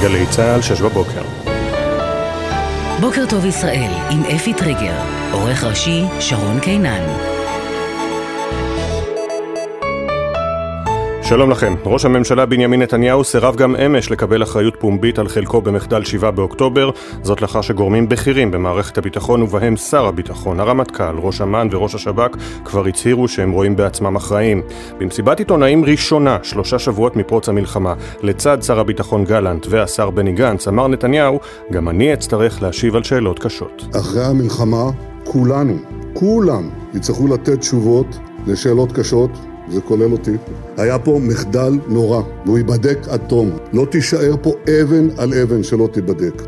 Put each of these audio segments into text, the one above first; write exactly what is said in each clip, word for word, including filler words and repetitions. גלי צהל, שש בבוקר. בוקר טוב ישראל, עם אפי טריגר, עורך ראשי שרון קינן. שלום לכם. ראש הממשלה בנימין נתניהו סירב גם אמש לקבל אחריות פומבית על חלקו במחדל שבעה באוקטובר, זאת לאחר שגורמים בכירים במערכת הביטחון ובהם שר הביטחון, הרמטכ"ל, ראש אמ"ן וראש השב"כ כבר הצהירו שהם רואים בעצמם אחראים. במסיבת עיתונאים ראשונה, שלושה שבועות מפרוץ המלחמה, לצד שר הביטחון גלנט והשר בני גנץ, אמר נתניהו, גם אני אצטרך להשיב על שאלות קשות. אחרי המלחמה, כולנו, כולם יצטרכו לתת תשובות לשאלות קשות. זה כולל אותי. היה פה מחדל נורא, והוא ייבדק עד תום. לא תישאר פה אבן על אבן שלא תיבדק.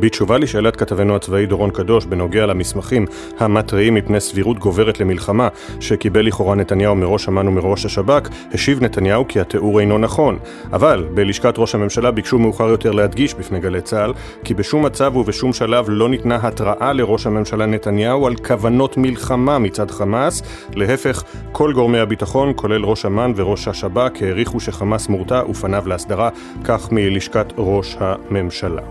בתשובה לשאלת כתבנו הצבאי דורון קדוש בנוגע למסמכים המטריים מפני סבירות גוברת למלחמה שקיבל לכאורה נתניהו מראש אמ"ן ומראש השב"כ, השיב נתניהו כי התיאור אינו נכון. אבל בלשכת ראש הממשלה ביקשו מאוחר יותר להדגיש בפני גלי צה"ל כי בשום מצב ובשום שלב לא ניתנה התראה לראש הממשלה נתניהו על כוונות מלחמה מצד חמאס. להפך, כל גורמי הביטחון, כולל ראש אמ"ן וראש השב"כ, העריכו שחמאס מורתע ופניו להסדרה, כך מלשכת ראש הממשלה.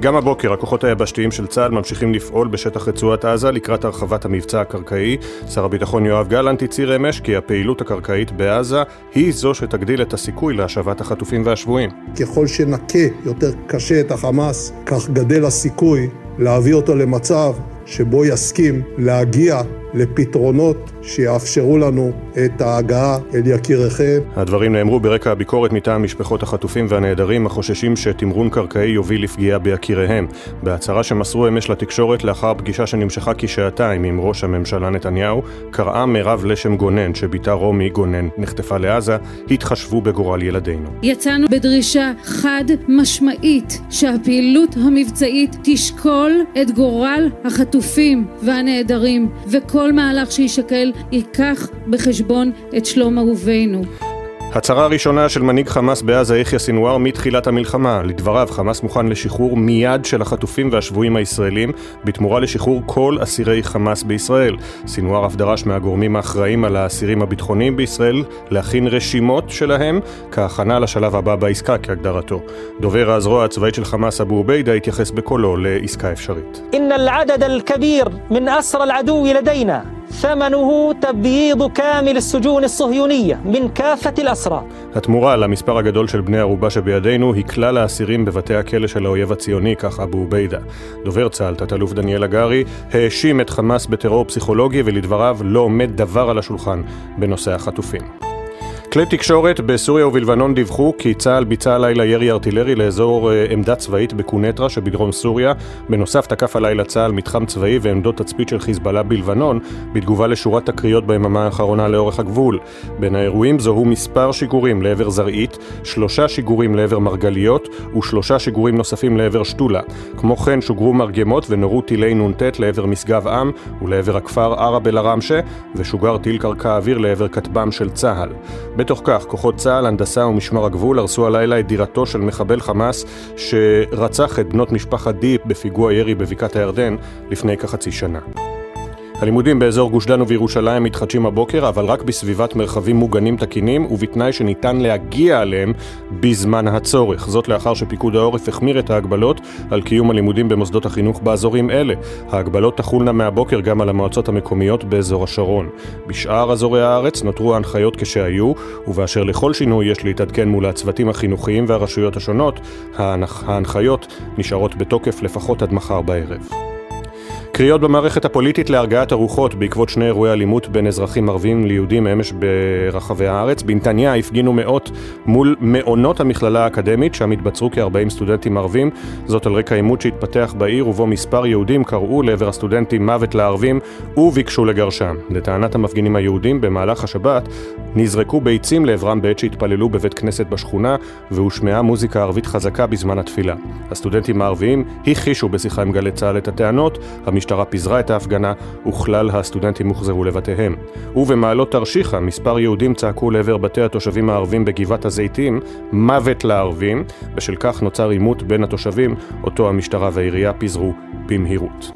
גם הבוקר הכוחות היבשתיים של צה"ל ממשיכים לפעול בשטח רצועת עזה לקראת הרחבת המבצע הקרקעי. שר הביטחון יואב גלנט הצהיר אמש כי הפעילות הקרקעית בעזה היא זו שתגדיל את הסיכוי להשבת החטופים והשבויים. ככל שנקה יותר קשה את החמאס, כך גדל הסיכוי להביא אותו למצב שבו יסכים להגיע לפתרונות שיאפשרו לנו את ההגעה אל יקיריכם. הדברים נאמרו ברקע הביקורת מטעם משפחות החטופים והנעדרים החוששים שתמרון קרקעי יוביל לפגיעה ביקיריהם. בהצהרה שמסרו אמש לתקשורת לאחר פגישה שנמשכה כשעתיים עם ראש הממשלה נתניהו, קראה מרב לשם גונן שביתה רומי גונן נחטפה לעזה, התחשבו בגורל ילדינו. יצאנו בדרישה חד משמעית שהפעילות המבצעית תשקול את גורל החטופים והנעדרים וכל כל מהלך שישקל ייקח בחשבון את שלום אהובינו. הצהרה הראשונה של מנהיג חמאס בעזה יחיא סינואר מתחילת המלחמה. לדבריו, חמאס מוכן לשחרור מיד של החטופים והשבויים הישראלים בתמורה לשחרור כל אסירי חמאס בישראל. סינואר אף דרש מהגורמים האחראים על האסירים הביטחוניים בישראל להכין רשימות שלהם כהכנה לשלב הבא בעסקה כהגדרתו. דובר הזרוע הצבאית של חמאס אבו עוביידה התייחס בקולו לעסקה אפשרית. ان العدد الكبير من اسر العدو لدينا ثمنه تبييض كامل السجون الصهيونية من كافة الأسرى. התמורה למספר הגדול של בני ערובה שבידינו היא כלל האסירים בבתי הכלא של האויב הציוני, כך אבו עוביידה. דובר צה"ל, תת-אלוף דניאל הגרי, האשים את חמאס בטרור פסיכולוגי ולדבריו לא עומד דבר על השולחן בנושא החטופים. כלי תקשורת בסוריה ובלבנון דיווחו כי צה"ל ביצע הלילה ירי ארטילרי לאזור עמדה צבאית בקונטרה שבדרום סוריה. בנוסף תקף הלילה צה"ל מתחם צבאי ועמדות תצפית של חיזבאללה בלבנון בתגובה לשורת תקריות ביממה האחרונה לאורך הגבול. בין האירועים זוהו מספר שיגורים לעבר זרעית, שלושה שיגורים לעבר מרגליות ושלושה שיגורים נוספים לעבר שטולה. כמו כן שוגרו מרגמות ונורו טילי נ"ט לעבר משגב עם ולעבר הכפר ערב אל עראמשה ושוגר טיל קרקע אוויר לעבר כטב"ם של צה"ל. בתוך כך, כוחות צה"ל, הנדסה ומשמר הגבול הרסו הלילה את דירתו של מחבל חמאס שרצח את בנות משפחת דיפ בפיגוע ירי בבקעת הירדן לפני כחצי שנה. הלימודים באזור גוש דן ובירושלים מתחדשים הבוקר, אבל רק בסביבת מרחבים מוגנים תקינים ובתנאי שניתן להגיע עליהם בזמן הצורך. זאת לאחר שפיקוד העורף החמיר את ההגבלות על קיום הלימודים במוסדות החינוך באזורים אלה. ההגבלות תחולנה מהבוקר גם על המועצות המקומיות באזור השרון. בשאר אזורי הארץ נותרו ההנחיות כשהיו, ובאשר לכל שינוי יש להתעדכן מול הצוותים החינוכיים והרשויות השונות, ההנחיות נשארות בתוקף לפחות עד מחר בערב. קריאות במערכת הפוליטית להרגעת הרוחות בעקבות שני אירועי אלימות בין אזרחים ערבים ליהודים אמש ברחבי הארץ. בנתניה הפגינו מאות מול מעונות המכללה האקדמית, שם התבצרו כ-ארבעים סטודנטים ערבים. זאת על רקע עימות שהתפתח בעיר ובו מספר יהודים קראו לעבר הסטודנטים מוות לערבים וביקשו לגרשם. לטענת המפגינים היהודים, במהלך השבת נזרקו ביצים לעברם בעת שהתפללו בבית כנסת בשכונה והושמעה מוזיקה ערבית חזקה בזמן התפילה. הסטודנטים הערביים הכחישו בשיחה עם גלי צה"ל את הטענות. המשטרה פיזרה את ההפגנה וכלל הסטודנטים מוחזרו לבתיהם. ובמעלות תרשיחה מספר יהודים צעקו לעבר בתי התושבים הערבים בגבעת הזיתים מוות לערבים, בשל כך נוצר עימות בין התושבים אותו המשטרה והעירייה פיזרו במהירות.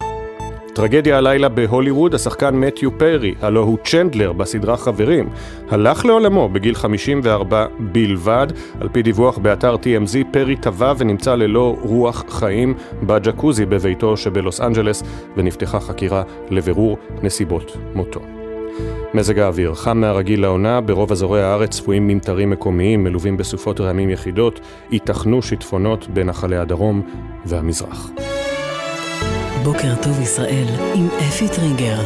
טרגדיה הלילה בהוליווד, השחקן מתיו פרי, הלא הוא צ'נדלר בסדרה חברים, הלך לעולמו בגיל חמישים וארבע בלבד. על פי דיווח באתר טי אם זי, פרי טבע ונמצא ללא רוח חיים בג'קוזי בביתו שבלוס אנג'לס, ונפתחה חקירה לבירור נסיבות מותו. מזג האוויר, חם מהרגיל לעונה, ברוב אזורי הארץ צפויים ממטרים מקומיים מלווים בסופות רעמים יחידות, ייתכנו שיטפונות בנחלי הדרום והמזרח. בוקר טוב ישראל עם אפי טרינגר.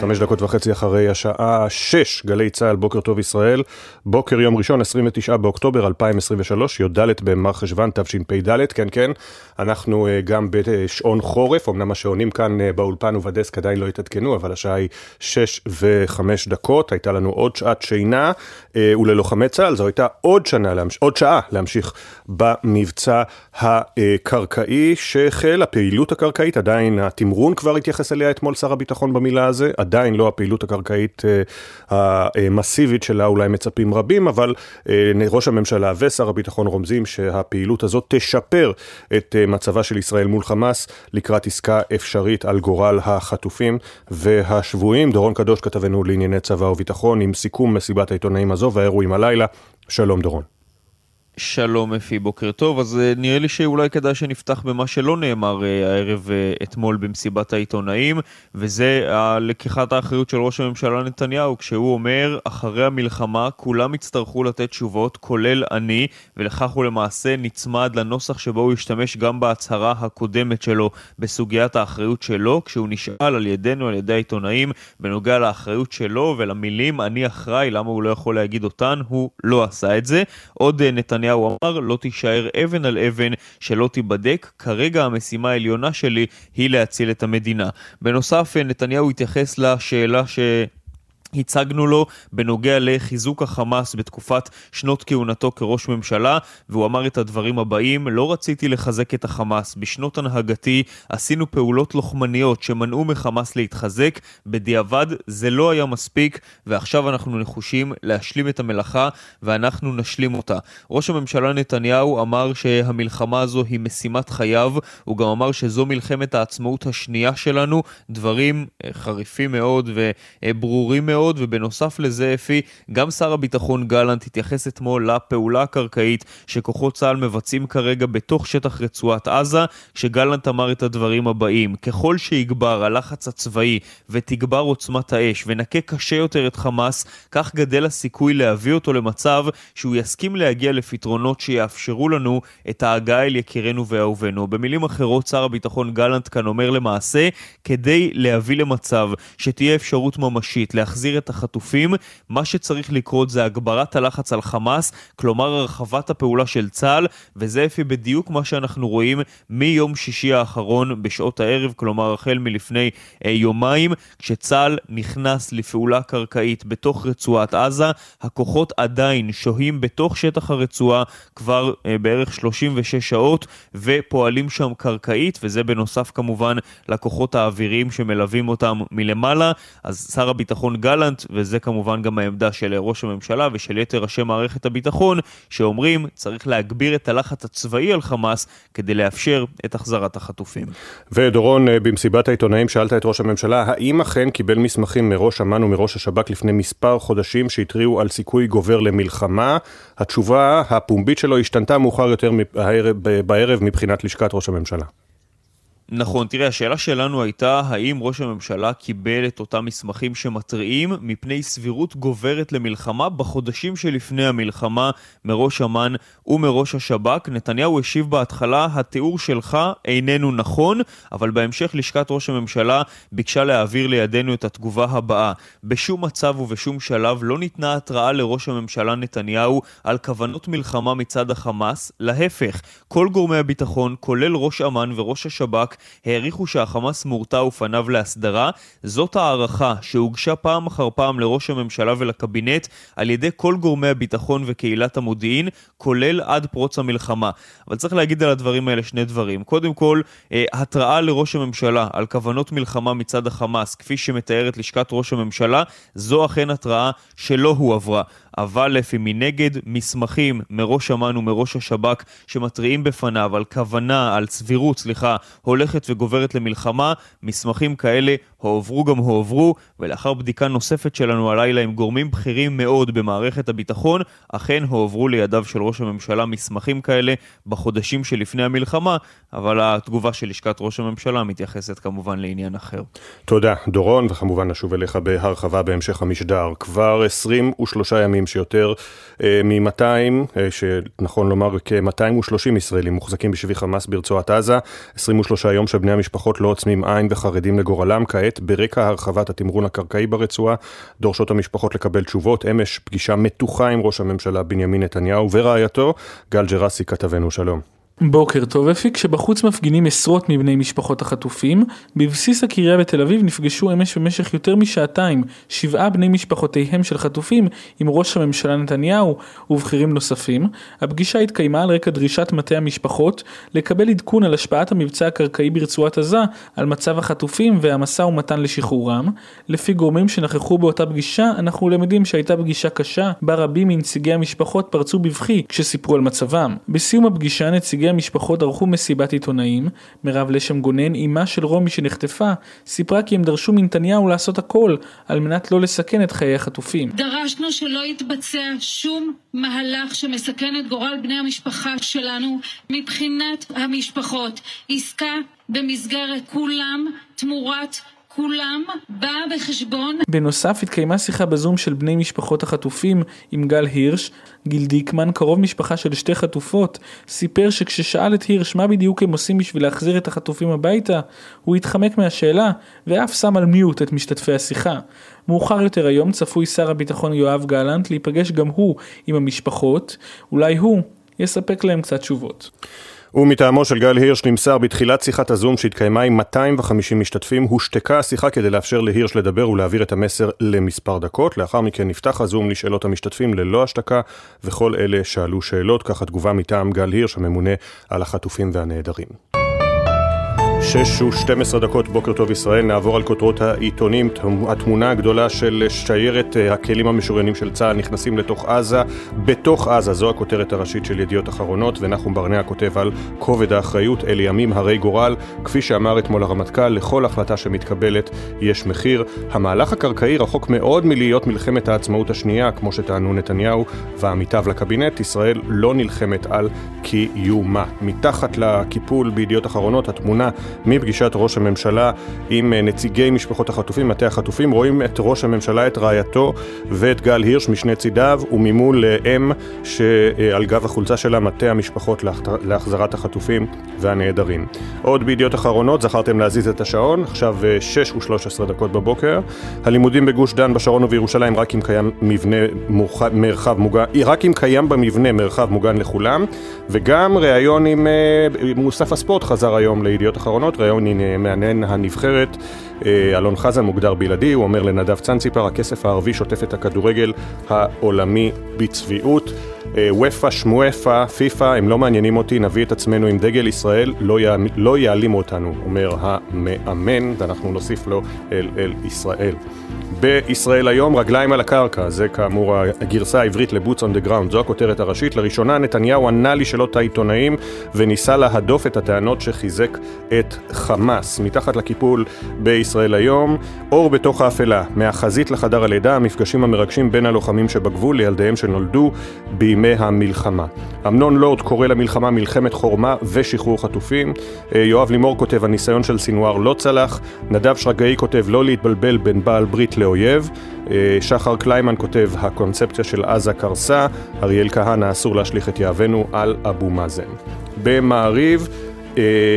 חמש דקות וחצי אחרי השעה שש, גלי צהל, בוקר טוב ישראל. בוקר יום ראשון, עשרים ותשעה באוקטובר אלפיים עשרים ושלוש, יודלת במר חשבן תשפ"ד, כן כן, אנחנו גם בשעון חורף, אמנם השעונים כאן באולפן ובדסק עדיין לא התעדכנו, אבל השעה היא שש וחמש דקות, הייתה לנו עוד שעת שינה, וללוחמי צהל, זו הייתה עוד, שנה, עוד שעה להמשיך במבצע הקרקעי, שהחל הפעילות הקרקעית, עדיין התמרון כבר התייחס אליה אתמול שר הביטחון במילה הזה, עדיין לא הפעילות הקרקעית המסיבית שלה, אולי מצפים רבים, אבל ראש הממשלה ושר הביטחון רומזים שהפעילות הזאת תשפר את מצבה של ישראל מול חמאס, לקראת עסקה אפשרית על גורל החטופים והשבויים. דורון קדוש כתבנו לענייני צבא וביטחון, עם סיכום מסיבת העיתונאים הזו והאירועים הלילה. שלום דורון. שלום אפי, בוקר טוב. אז נראה לי שאולי כדאי שנפתח במה שלא נאמר הערב אתמול במסיבת העיתונאים, וזה לקיחת האחריות של ראש הממשלה נתניהו, כשהוא אומר אחרי המלחמה כולם יצטרכו לתת תשובות כולל אני, ולכך הוא למעשה נצמד לנוסח שבו הוא השתמש גם בהצהרה הקודמת שלו בסוגיית האחריות שלו, כשהוא נשאל על ידינו, על ידי העיתונאים, בנוגע לאחריות שלו ולמילים אני אחראי, למה הוא לא יכול להגיד אותן, הוא לא עשה את זה. עוד נתניהו הוא אמר, לא תישאר אבן על אבן שלא תיבדק, כרגע המשימה העליונה שלי היא להציל את המדינה. בנוסף, נתניהו התייחס לשאלה ש... הצגנו לו בנוגע לחיזוק החמאס בתקופת שנות כהונתו כראש ממשלה, והוא אמר את הדברים הבאים: לא רציתי לחזק את החמאס, בשנות הנהגתי עשינו פעולות לוחמניות שמנעו מחמאס להתחזק, בדיעבד זה לא היה מספיק ועכשיו אנחנו נחושים להשלים את המלאכה ואנחנו נשלים אותה. ראש הממשלה נתניהו אמר שהמלחמה הזו היא משימת חייו, הוא גם אמר שזו מלחמת העצמאות השנייה שלנו, דברים חריפים מאוד וברורים מאוד. ובנוסף לזה אפי, גם שר הביטחון גלנט התייחס אתמול לפעולה הקרקעית שכוחות צה"ל מבצעים כרגע בתוך שטח רצועת עזה, שגלנט אמר את הדברים הבאים: ככל שיגבר הלחץ הצבאי ותגבר עוצמת האש ונקה קשה יותר את חמאס, כך גדל הסיכוי להביא אותו למצב שהוא יסכים להגיע לפתרונות שיאפשרו לנו את ההגעה אל יקירנו ואהובנו. במילים אחרות, שר הביטחון גלנט כאן אומר למעשה, כדי להביא למצב שתהיה אפשרות ממשית להחזיר את החטופים, מה שצריך לקרות זה הגברת הלחץ על חמאס, כלומר הרחבת הפעולה של צה"ל, וזה אפי בדיוק מה שאנחנו רואים מיום שישי האחרון בשעות הערב, כלומר החל מלפני אה, יומיים, כשצה"ל נכנס לפעולה קרקעית בתוך רצועת עזה, הכוחות עדיין שוהים בתוך שטח הרצועה כבר אה, בערך שלושים ושש שעות, ופועלים שם קרקעית, וזה בנוסף כמובן לכוחות האוויריים שמלווים אותם מלמעלה. אז שר הביטחון גל וזה כמובן גם העמדה של ראש הממשלה ושל יתר ראשי מערכת הביטחון, שאומרים צריך להגביר את הלחץ הצבאי על חמאס כדי לאפשר את החזרת החטופים. ודורון, במסיבת העיתונאים שאלת את ראש הממשלה האם אכן קיבל מסמכים מראש אמ"ן ומראש השב"כ לפני מספר חודשים שהתריעו על סיכוי גובר למלחמה. התשובה הפומבית שלו השתנתה מאוחר יותר בערב מבחינת לשכת ראש הממשלה. נכון, תראה, השאלה שלנו הייתה האם ראש הממשלה קיבל את אותם מסמכים שמתריעים מפני סבירות גוברת למלחמה בחודשים שלפני המלחמה מראש אמ"ן ומראש השב"כ. נתניהו השיב בהתחלה, התיאור שלך איננו נכון, אבל בהמשך לשכת ראש הממשלה ביקשה להעביר לידינו את התגובה הבאה: בשום מצב ובשום שלב לא ניתנה התראה לראש הממשלה נתניהו על כוונות מלחמה מצד החמאס, להפך, כל גורמי הביטחון כולל ראש אמ"ן וראש השב"כ העריכו שהחמאס מורתע ופניו להסדרה. זאת הערכה שהוגשה פעם אחר פעם לראש הממשלה ולקבינט על ידי כל גורמי הביטחון וקהילת המודיעין, כולל עד פרוץ המלחמה. אבל צריך להגיד על הדברים האלה שני דברים: קודם כל, התראה לראש הממשלה על כוונות מלחמה מצד החמאס כפי שמתארת לשכת ראש הממשלה, זו אכן התראה שלא הועברה. אבל לפי מנגד מסמכים מראש אמן ומראש השב"כ שמתריעים בפניו על כוונה, על סבירות, סליחה, הולכת וגוברת למלחמה, מסמכים כאלה הועברו גם הועברו, ולאחר בדיקה נוספת שלנו הלילה עם גורמים בכירים מאוד במערכת הביטחון, אכן הועברו לידיו של ראש הממשלה מסמכים כאלה בחודשים שלפני המלחמה, אבל התגובה של לשכת ראש הממשלה מתייחסת כמובן לעניין אחר. תודה דורון, וכמובן נשוב אליך בהרחבה בהמשך המשדר. כבר עשרים ושלושה ימים שיותר מ-מאתיים, שנכון לומר כ-מאתיים ושלושים ישראלים מוחזקים בשבי חמאס ברצועת עזה, עשרים ושלושה יום שבני המשפחות לא עוצמים עין וחרדים לגורלם. כעת ברקע הרחבת התמרון הקרקעי ברצועה דורשות המשפחות לקבל תשובות. אמש פגישה מתוחה עם ראש הממשלה בנימין נתניהו ורעייתו. גל ג'רסי כתבנו, שלום. בוקר טוב אפיק. שבחוץ מפגינים עשרות מבני משפחות החטופים, בבסיס הקריה בתל אביב נפגשו אמש במשך יותר משעתיים שבעה בני משפחותיהם של חטופים עם ראש הממשלה נתניהו ובכירים נוספים. הפגישה התקיימה על רקע דרישת מטה המשפחות לקבל עדכון על השפעת המבצע הקרקעי ברצועת עזה על מצב החטופים והמשא ומתן לשחרורם. לפי גורמים שנכחו באותה פגישה, אנחנו למדים שהייתה פגישה קשה בה רבים מנציגי המשפחות פרצו בבכי כשסיפרו על מצבם. בסיום הפגישה נציגי המשפחות ערכו מסיבת עיתונאים. מרב לשם גונן, אימה של רומי שנחטפה, סיפרה כי הם דרשו מנתניהו לעשות הכל על מנת לא לסכן את חיי החטופים. דרשנו שלא יתבצע שום מהלך שמסכן את גורל בני המשפחה שלנו. מבחינת המשפחות, עסקה במסגרת כולם תמורת כולם בא בחשבון. בנוסף התקיימה שיחה בזום של בני משפחות החטופים עם גל הירש. גיל דיקמן, קרוב משפחה של שתי חטופות, סיפר שכששאל את הירש מה בדיוק הם עושים בשביל להחזיר את החטופים הביתה, הוא התחמק מהשאלה ואף שם על מיוט את משתתפי השיחה. מאוחר יותר היום צפוי שר הביטחון יואב גלנט להיפגש גם הוא עם המשפחות, אולי הוא יספק להם קצת תשובות. ומטעמו של גל הירש נמסר בתחילת שיחת הזום שהתקיימה עם מאתיים וחמישים משתתפים, הושתקה השיחה כדי לאפשר להירש לדבר ולהעביר את המסר למספר דקות. לאחר מכן נפתח הזום לשאלות המשתתפים ללא השתקה, וכל אלה שאלו שאלות. כך התגובה מטעם גל הירש, הממונה על החטופים והנעדרים. שש ושתים עשרה דקות, בוקר טוב ישראל. נעבור על כותרות העיתונים. התמונה הגדולה של שיירת הכלים המשוריינים של צה"ל נכנסים לתוך עזה, בתוך עזה, זו הכותרת הראשית של ידיעות אחרונות, ונחום ברנע כותב על כובד האחריות, אל ימים הרי גורל. כפי שאמר אתמול הרמטכ"ל, לכל החלטה שמתקבלת יש מחיר. המהלך הקרקעי רחוק מאוד מלהיות מלחמת העצמאות השנייה, כמו שטענו נתניהו ועמיתיו לקבינט. ישראל לא נלחמת על קיומה. מתחת לקיפול בידיעות אחרונות, התמונה מפגישת ראש הממשלה עם נציגי משפחות החטופים, מטה החטופים. רואים את ראש הממשלה, את רעייתו ואת גל הירש משני צידיו, וממול אם שעל גב החולצה שלה מטה המשפחות להחזרת החטופים והנעדרים. עוד בידיעות אחרונות, זכרתם להזיז את השעון, עכשיו שש ושלוש עשרה דקות בבוקר. הלימודים בגוש דן, בשרון ובירושלים רק אם קיים מבנה מרחב מוגן, רק אם קיים במבנה מרחב מוגן לכולם. וגם ראיון עם מוסף הספורט חזר היום לידיעות אחרונות. ראיון עם מעניין הנבחרת. אלון חזן מוגדר בלעדי, הוא אומר לנדב צנציפר, הכסף הערבי שוטף את הכדורגל העולמי בצביעות. וופה, שמואפה, פיפה, הם לא מעניינים אותי, נביא את עצמנו עם דגל ישראל, לא, יע... לא יעלים אותנו, אומר המאמן, ואנחנו נוסיף לו אל אל ישראל. בישראל היום, רגליים על הקרקע, זה כאמור הגרסה העברית לבוץ on the ground, זו הכותרת הראשית. לראשונה נתניהו ענה לשאלות העיתונאים וניסה להדוף את הטענות שחיזק את חמאס. מתחת לקיפול בישראל היום, אור בתוך האפלה, מהחזית לחדר הלידה, המפגשים המרגשים בין הלוחמים שבגבול לילדיהם שנולדו בימי המלחמה. אמנון לורד קורא למלחמה מלחמת חורמה ושחרור חטופים. יואב לימור כותב, הניסיון של סינואר לא צלח. נדב שרגאי כותב, לא להתבלבל בין בעל ברית לאויב. שחר קליימן כותב, הקונספציה של עזה קרסה. אריאל כהנא, אסור להשליך את יהבנו על אבו מאזן. במעריב,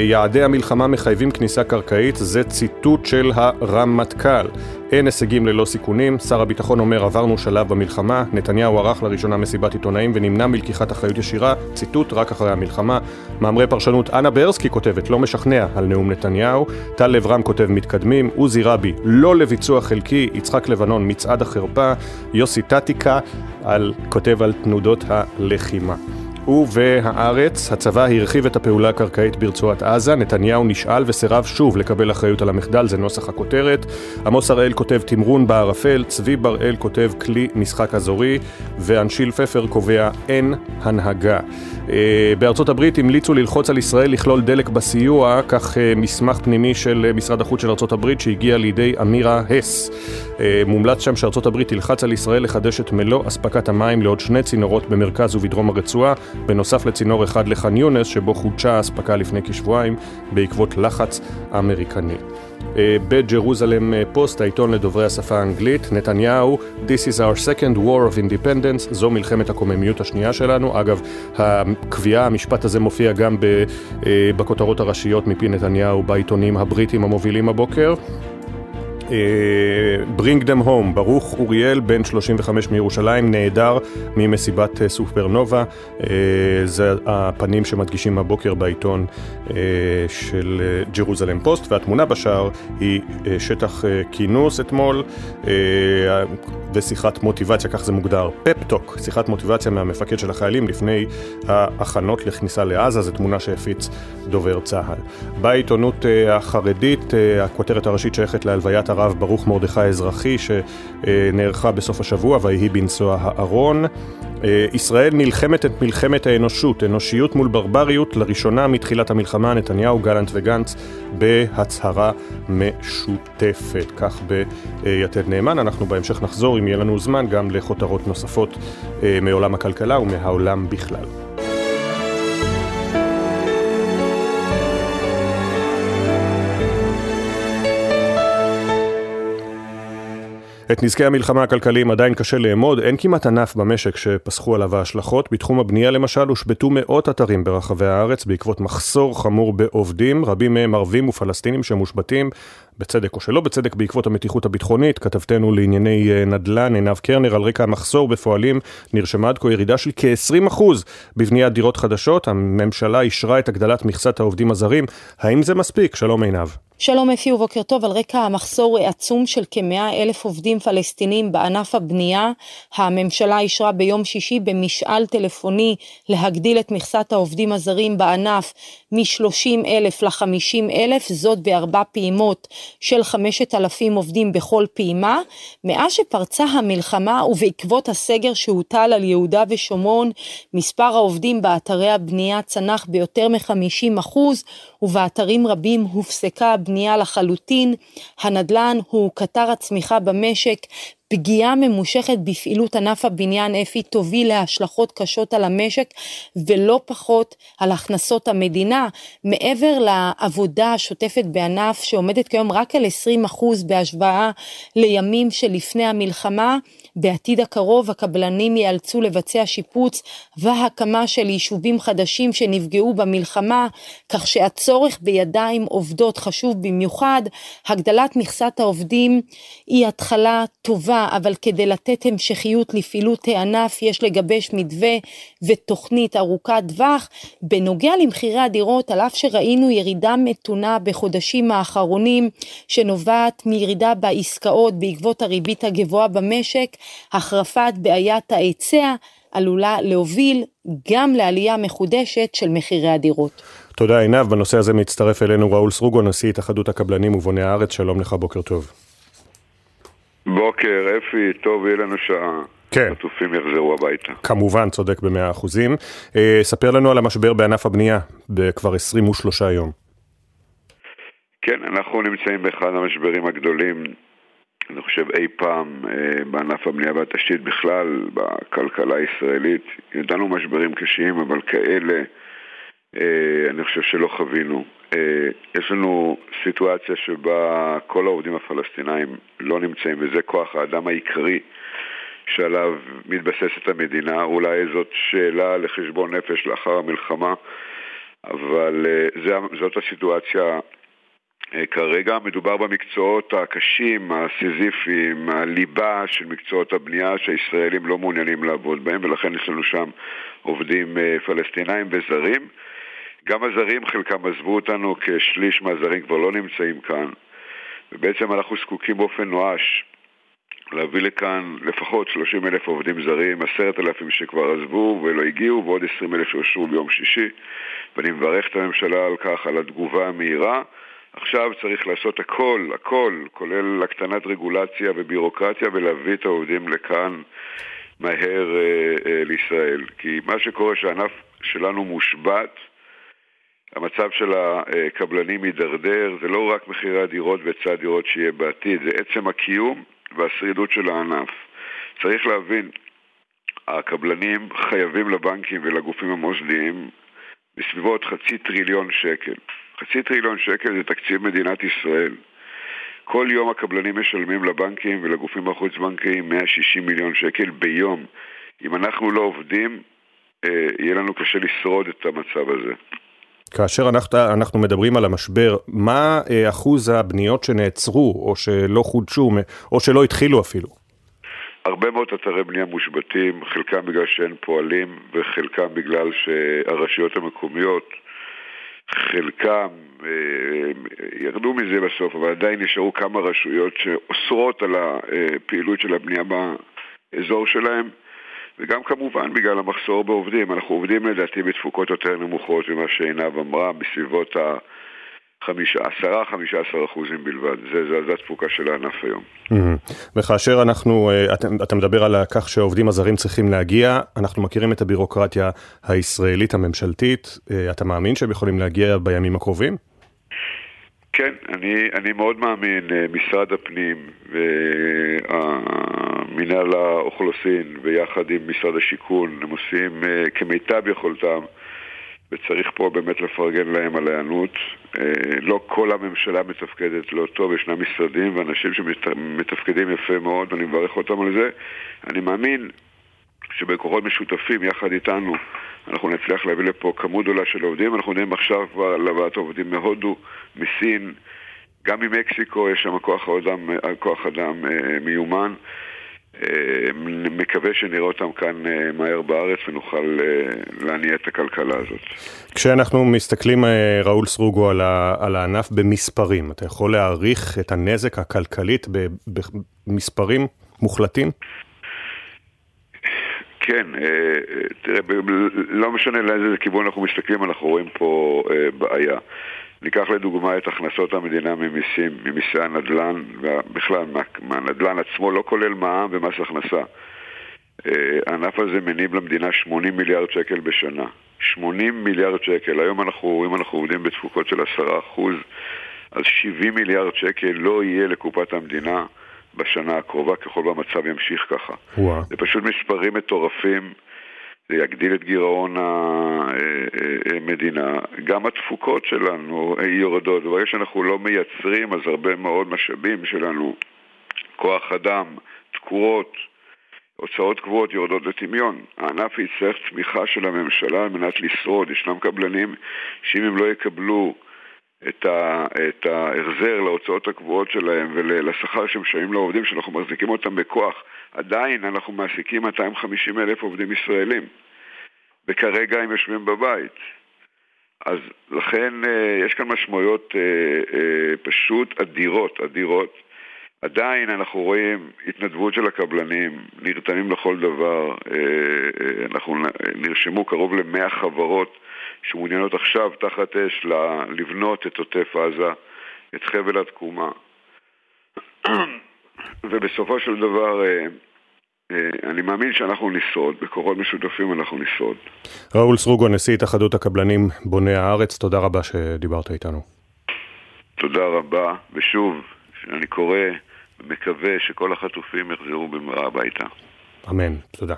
יעדי המלחמה מחייבים כניסה קרקעית, זה ציטוט של הרמטכ"ל. אין הישגים ללא סיכונים, שר הביטחון אומר עברנו שלב במלחמה. נתניהו ערך לראשונה מסיבת עיתונאים ונמנע מלקיחת אחריות ישירה, ציטוט רק אחרי המלחמה. מאמרי פרשנות, אנה ברסקי כותבת לא משכנע על נאום נתניהו, טל לברם כותב מתקדמים, עוזי רבי לא לביצוע חלקי, יצחק לבנון מצעד החרפה, יוסי טטיקה על, כותב על תנודות הלחימה. ובהארץ, הצבא הרחיב את הפעולה הקרקעית ברצועת עזה, נתניהו נשאל וסירב שוב לקבל אחריות על המחדל, זה נוסח הכותרת. עמוס הראל כותב תמרון בערפל, צבי בראל כותב כלי משחק אזורי, ואנשיל פפר קובע אין הנהגה. בארצות הברית המליצו ללחוץ על ישראל לכלול דלק בסיוע, כך מסמך פנימי של משרד החוץ של ארצות הברית שהגיע לידי אמירה הס. מומלץ שם שארצות הברית תלחץ על ישראל לחדש את מלוא אספקת המים לעוד שני צינורות במרכז ובדרום הרצועה, בנוסף לצינור אחד לח'אן יונס שבו חודשה האספקה לפני כשבועיים בעקבות לחץ אמריקני. בג'רוזלם פוסט, העיתון לדוברי השפה האנגלית, נתניהו, This is our second war of independence, זו מלחמת הקוממיות השנייה שלנו. אגב, הקביעה, המשפט הזה מופיע גם בכותרות הראשיות מפי נתניהו בעיתונים הבריטים המובילים הבוקר. Bring them home, ברוך אוריאל בן שלושים וחמש מירושלים נהדר ממסיבת סופרנובה, זה הפנים שמדגישים הבוקר בעיתון של ג'רוזלם פוסט, והתמונה בשער היא שטח כינוס אתמול ושיחת מוטיבציה, כך זה מוגדר, פפטוק, שיחת מוטיבציה מהמפקד של החיילים לפני ההכנות לכניסה לעזה, זו תמונה שהפיץ דובר צהל. בעיתונות החרדית הכותרת הראשית שייכת להלוויית הרב ברוך מרדכי האזרחי שנערכה בסוף השבוע והיא בנסוע הארון. ישראל נלחמת את מלחמת האנושות, אנושיות מול ברבריות, לראשונה מתחילת המלחמה, נתניהו, גלנט וגנץ בהצהרה משותפת, כך ביתד נאמן. אנחנו בהמשך נחזור, אם יהיה לנו זמן, גם לכותרות נוספות מעולם הכלכלה ומהעולם בכלל. את נזקי המלחמה הכלכליים עדיין קשה לאמוד, אין כמעט ענף במשק שפסחו עליו ההשלכות. בתחום הבנייה למשל הושבתו מאות אתרים ברחבי הארץ בעקבות מחסור חמור בעובדים, רבים מהם ערבים ופלסטינים שמושבתים, בצדק או שלא בצדק, בעקבות המתיחות הביטחונית. כתבתנו לענייני נדל"ן עינב קרנר, על רקע המחסור בפועלים נרשמה עד כה ירידה של כ-עשרים אחוז בבניית דירות חדשות, הממשלה אישרה את הגדלת מכסת העובדים הזרים, האם זה מספיק? שלום עינב. שלום אפי ובוקר טוב. על רקע המחסור העצום של כמאה אלף עובדים פלסטינים בענף הבנייה, הממשלה אישרה ביום שישי במשאל טלפוני להגדיל את מכסת העובדים הזרים בענף מ-שלושים אלף ל-חמישים אלף, זאת בארבע פעימות של חמשת אלפים עובדים בכל פעימה. מאז שפרצה המלחמה ובעקבות הסגר שהוטל על יהודה ושומרון, מספר העובדים באתרי הבנייה צנח ביותר מ-חמישים אחוז, ובאתרים רבים הופסקה הבנייה לחלוטין. הנדלן הוא קטר הצמיחה במשק, פגיעה ממושכת בפעילות ענף הבניין אפי תוביל להשלכות קשות על המשק ולא פחות על הכנסות המדינה. מעבר לעבודה השוטפת בענף שעומדת כיום רק על עשרים אחוז בהשוואה לימים שלפני המלחמה, בעתיד הקרוב הקבלנים יאלצו לבצע שיפוץ והקמה של יישובים חדשים שנפגעו במלחמה, כך שהצורך בידיים עובדות חשוב במיוחד. הגדלת מכסת העובדים היא התחלה טובה, אבל כדי לתת המשכיות לפעילות הענף יש לגבש מדווה ותוכנית ארוכת טווח. בנוגע למחירי הדירות, על אף שראינו ירידה מתונה בחודשים האחרונים שנובעת מירידה בעסקאות בעקבות הריבית הגבוהה במשק, החרפת בעיית ההיצע עלולה להוביל גם לעלייה מחודשת של מחירי הדירות. תודה עינב, בנושא הזה מצטרף אלינו ראול סרוגו, נשיא התאחדות הקבלנים ובוני הארץ, שלום לך, בוקר טוב. בוקר, אפי, טוב, יהיה לנו שעה. כן. חטופים יחזרו הביתה. כמובן, צודק במאה אחוזים. ספר לנו על המשבר בענף הבנייה, כבר עשרים ושלושה יום. כן, אנחנו נמצאים באחד המשברים הגדולים, אני חושב אי פעם, בענף הבנייה והתשתית בכלל, בכלכלה הישראלית. ידענו משברים קשים, אבל כאלה אני חושב שלא חווינו. יש לנו סיטואציה שבה כל העובדים הפלסטינאים לא נמצאים, וזה כוח האדם העיקרי שעליו מתבססת המדינה. אולי זאת שאלה לחשבון נפש לאחר המלחמה, אבל זאת הסיטואציה כרגע. מדובר במקצועות הקשים, הסיזיפיים, הליבה של מקצועות הבנייה שהישראלים לא מעוניינים לעבוד בהם, ולכן יש לנו שם עובדים פלסטינאים וזרים. גם הזרים, חלקם עזבו אותנו, כשליש מהזרים כבר לא נמצאים כאן, ובעצם אנחנו זקוקים באופן נואש להביא לכאן לפחות שלושים אלף עובדים זרים, עשרת אלפים שכבר עזבו ולא הגיעו, ועוד עשרים אלף שאושרו ביום שישי, ואני מברך את הממשלה על כך, על התגובה המהירה. עכשיו צריך לעשות הכל, הכל, כולל הקטנת רגולציה ובירוקרטיה, ולהביא את העובדים לכאן מהר אה, אה, לישראל. כי מה שקורה שהענף שלנו מושבת, המצב של הקבלנים יידרדר, זה לא רק מחירי הדירות וצד דירות שיהיה בעתיד, זה עצם הקיום והשרידות של הענף. צריך להבין, הקבלנים חייבים לבנקים ולגופים המוסדיים בסביבות חצי טריליון שקל. חצי טריליון שקל זה תקציב מדינת ישראל. כל יום הקבלנים משלמים לבנקים ולגופים החוץ-בנקיים מאה ושישים מיליון שקל ביום. אם אנחנו לא עובדים, יהיה לנו קשה לשרוד את המצב הזה. כאשר אנחנו, אנחנו מדברים על המשבר, מה אחוז הבניות שנעצרו, או שלא חודשו, או שלא התחילו אפילו? הרבה מאוד אתרי בנייה מושבתים, חלקם בגלל שאין פועלים, וחלקם בגלל שהרשויות המקומיות, חלקם ירדו מזה בסוף, אבל עדיין נשארו כמה רשויות שאוסרות על הפעילות של הבנייה באזור שלהם, וגם כמובן בגלל המחסור בעובדים. אנחנו עובדים לדעתי בתפוקות יותר נמוכות ממה שעיניו אמרה, בסביבות עשרה עד חמישה עשר אחוזים בלבד. זה, זה, זה התפוקה של הענף היום. וכאשר אנחנו, אתה מדבר על כך שהעובדים הזרים צריכים להגיע, אנחנו מכירים את הבירוקרטיה הישראלית הממשלתית, אתה מאמין שהם יכולים להגיע בימים הקרובים? כן, אני, אני מאוד מאמין. משרד הפנים ומינהל האוכלוסין ויחד עם משרד השיכון הם עושים כמיטב יכולתם, וצריך פה באמת לפרגן להם על הענות. לא כל הממשלה מתפקדת לא טוב, ישנם משרדים ואנשים שמתפקדים יפה מאוד, ואני מברך אותם על זה. אני מאמין שבכוחות משותפים יחד איתנו אנחנו נצליח להביא לפה כמות גדולה של עובדים. אנחנו נראים עכשיו כבר לבעת עובדים מהודו, מסין, גם ממקסיקו, יש שם כוח אדם, כוח אדם מיומן. מקווה שנראה אותם כאן מהר בארץ ונוכל להניע את הכלכלה הזאת. כשאנחנו מסתכלים, ראול סרוגו, על הענף במספרים, אתה יכול להעריך את הנזק הכלכלית במספרים מוחלטים? כן, תראה, לא משנה לאיזה כיוון אנחנו מסתכלים, אנחנו רואים פה בעיה. ניקח לדוגמה את הכנסות המדינה ממיסים, ממיסי הנדל"ן, ובכלל מהנדל"ן עצמו, לא כולל מע"מ ומס הכנסה. הענף הזה מניב למדינה שמונים מיליארד שקל בשנה. שמונים מיליארד שקל. היום אנחנו, אם אנחנו עובדים בתפוקות של עשרה אחוז, אז שבעים מיליארד שקל לא יהיה לקופת המדינה בשנה הקרובה, ככל והמצב ימשיך ככה. ווא. זה פשוט מספרים מטורפים, זה יגדיל את גירעון המדינה. גם התפוקות שלנו יורדות, ברגע שאנחנו לא מייצרים, אז הרבה מאוד משאבים שלנו, כוח אדם, תקורות, הוצאות קבועות יורדות לטמיון. הענף יצטרך תמיכה של הממשלה על מנת לשרוד. ישנם קבלנים שאם הם לא יקבלו את ה, את ההחזר להוצאות הקבועות שלהם ולשכר שמשלמים לעובדים, שאנחנו מחזיקים אותם בכוח, עדיין אנחנו מעסיקים מאתיים וחמישים אלף עובדים ישראלים, וכרגע הם יושבים בבית. אז לכן יש כאן משמעויות פשוט אדירות, אדירות. עדיין אנחנו רואים התנדבות של הקבלנים, נרתמים לכל דבר. אנחנו נרשמו קרוב ל-מאה חברות שמעוניינות עכשיו תחת אש לבנות את עוטף עזה, את חבל התקומה. ובסופו של דבר, אני מאמין שאנחנו נשרוד, בכוחות משותפים אנחנו נשרוד. ראול סרוגו, נשיא התאחדות הקבלנים בוני הארץ, תודה רבה שדיברת איתנו. תודה רבה, ושוב, אני קורא ומקווה שכל החטופים יחזרו במהרה הביתה. אמן, תודה.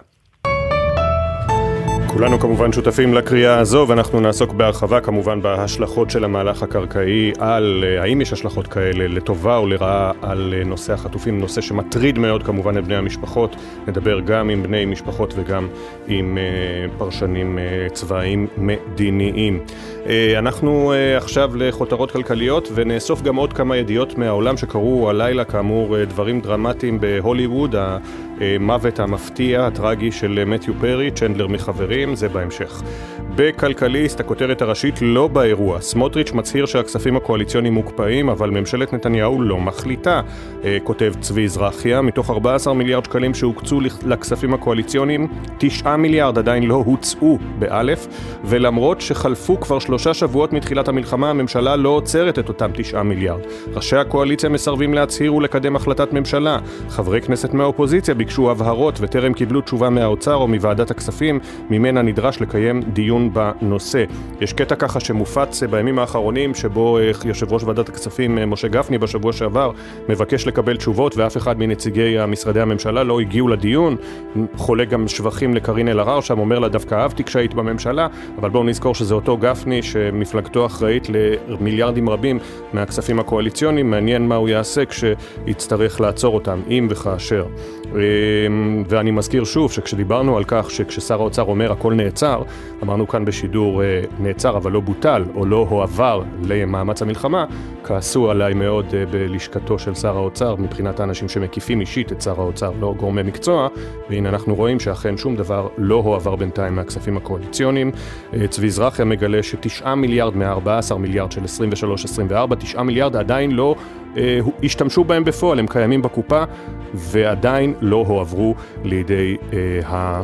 כולנו כמובן שותפים לקריאה הזו, ואנחנו נעסוק בהרחבה כמובן בהשלכות של המהלך הקרקעי, על האם יש השלכות כאלה לטובה או לרעה על נושא החטופים, נושא שמטריד מאוד כמובן את בני המשפחות. נדבר גם עם בני משפחות וגם עם uh, פרשנים uh, צבאיים מדיניים. Uh, אנחנו uh, עכשיו לחותרות כלכליות, ונאסוף גם עוד כמה ידיעות מהעולם שקרו הלילה, כאמור uh, דברים דרמטיים בהוליווד, ה... המוות המפתיע, הטרגי של מתיו פרי, צ'נדלר מחברים, זה בהמשך. בכלכליסט, הכותרת הראשית לא באירוע. סמוטריץ' מצהיר שהכספים הקואליציוניים מוקפאים, אבל ממשלת נתניהו לא מחליטה, כותב צבי זרחיה. מתוך ארבעה עשר מיליארד שקלים שהוקצו לכספים הקואליציוניים, תשעה מיליארד עדיין לא הוצאו באלף, ולמרות שחלפו כבר שלושה שבועות מתחילת המלחמה, הממשלה לא עוצרת את אותם תשעה מיליארד. ראשי הקואליציה מסרבים להצהיר ולקדם החלטת ממשלה. חברי כנסת מהאופוזיציה ביקשו הבהרות וטרם קיבלו תשובה מהאוצר או מוועדת הכספים, ממנה נדרש לקיים דיון בנושא. יש קטע ככה שמופץ בימים האחרונים, שבו יושב ראש ועדת הכספים משה גפני בשבוע שעבר מבקש לקבל תשובות, ואף אחד מנציגי משרדי הממשלה לא הגיעו לדיון. חולה גם שבחים לקרין אלהרר, שם אומר לה דווקא אהבתי כשהיית בממשלה, אבל בואו נזכור שזה אותו גפני שמפלגתו אחראית למיליארדים רבים מהכספים הקואליציוניים. מעניין מה הוא יעשה כשיצטרך לעצור אותם, אם וכאשר. ואני מזכיר שוב שכשדיברנו על כך שכששר האוצר אומר הכל נעצר, אמרנו כאן בשידור נעצר אבל לא בוטל או לא הועבר למאמץ המלחמה, כעסו עליי מאוד בלשכתו של שר האוצר מבחינת האנשים שמקיפים אישית את שר האוצר, לא גורמי מקצוע, והנה אנחנו רואים שאכן שום דבר לא הועבר בינתיים מהכספים הקואליציוניים. צבי זרחיה מגלה שתשעה מיליארד מ-ארבעה עשר מיליארד של עשרים ושלוש עשרים וארבע, תשעה מיליארד עדיין לא השתמשו בהם בפועל, הם קיימים בקופה ועדיין לא הועברו לידי ה...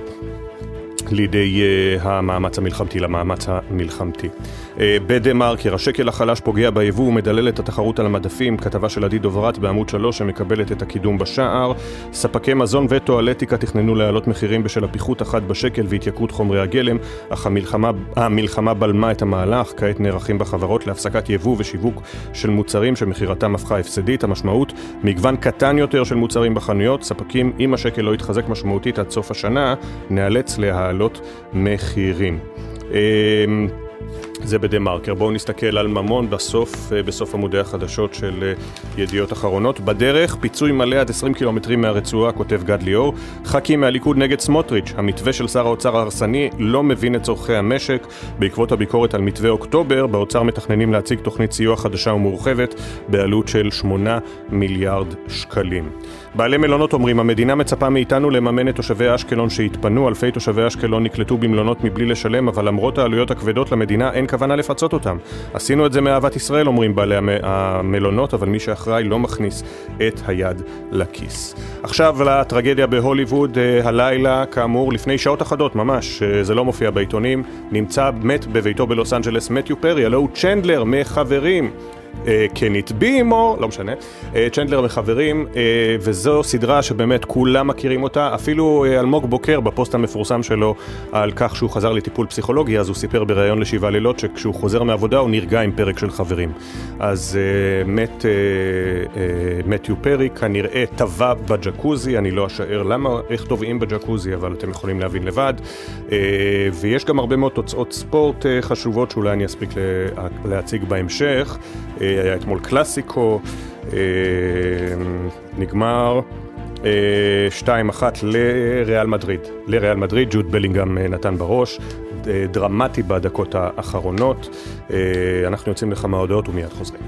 לידי uh, המאמץ המלחמתי, למאמץ המלחמתי. Uh, בדמרקר, השקל החלש פוגע ביבוא ומדלל את התחרות על המדפים, כתבה של עדי דוברת בעמוד שלוש שמקבלת את הקידום בשער. ספקי מזון וטואלטיקה תכננו להעלות מחירים בשל הפיחות אחת בשקל והתייקרות חומרי הגלם, אך המלחמה, המלחמה בלמה את המהלך. כעת נערכים בחברות להפסקת יבוא ושיווק של מוצרים שמחירתם הפכה הפסדית. המשמעות, מגוון קטן יותר של מוצרים בחנויות. ספקים, אם השקל לא יתחזק משמעותית עד סוף השנה, נאלץ לה עלות מחירים. זה בדי מרקר. בואו נסתכל על ממון בסוף, בסוף עמודי החדשות של ידיעות אחרונות. בדרך, פיצוי מלא עד עשרים קילומטרים מהרצועה, כותב גד ליאור. חכים מהליכוד נגד סמוטריץ', המתווה של שר האוצר ההרסני לא מבין את צורכי המשק. בעקבות הביקורת על מתווה אוקטובר, באוצר מתכננים להציג תוכנית סיוע חדשה ומורחבת בעלות של שמונה מיליארד שקלים. בעלי מלונות אומרים, המדינה מצפה מאיתנו לממן את תושבי אשקלון שהתפנו. אלפי תושבי אשקלון נקלטו במלונות מבלי לשלם, אבל למרות העלויות הכבדות למדינה, אין כוונה לפצות אותם. עשינו את זה מאהבת ישראל, אומרים בעלי המלונות, אבל מי שאחראי לא מכניס את היד לכיס. עכשיו לטרגדיה בהוליווד. הלילה, כאמור, לפני שעות אחדות ממש, זה לא מופיע בעיתונים, נמצא מת בביתו בלוס אנג'לס מתיו פרי, הלא הוא צ'נדלר מחברים. כנתבים או, לא משנה, צ'נדלר וחברים, וזו סדרה שבאמת כולם מכירים אותה. אפילו אלמוג בוקר בפוסט המפורסם שלו על כך שהוא חזר לטיפול פסיכולוגי, אז הוא סיפר ברעיון לשבעה לילות שכשהוא חוזר מעבודה הוא נרגע עם פרק של חברים. אז מת מתיו פרי כנראה טבע בג'קוזי, אני לא אשאר למה, איך טובעים בג'קוזי, אבל אתם יכולים להבין לבד. ויש גם הרבה מאוד תוצאות ספורט חשובות שאולי אני אספיק להציג בהמשך. היה אתמול קלאסיקו, נגמר שתיים אחת לריאל מדריד. לריאל מדריד, ג'וד בלינגהם נתן בראש, דרמטי בדקות האחרונות. אנחנו יוצאים לכמה הודעות ומיד חוזרים.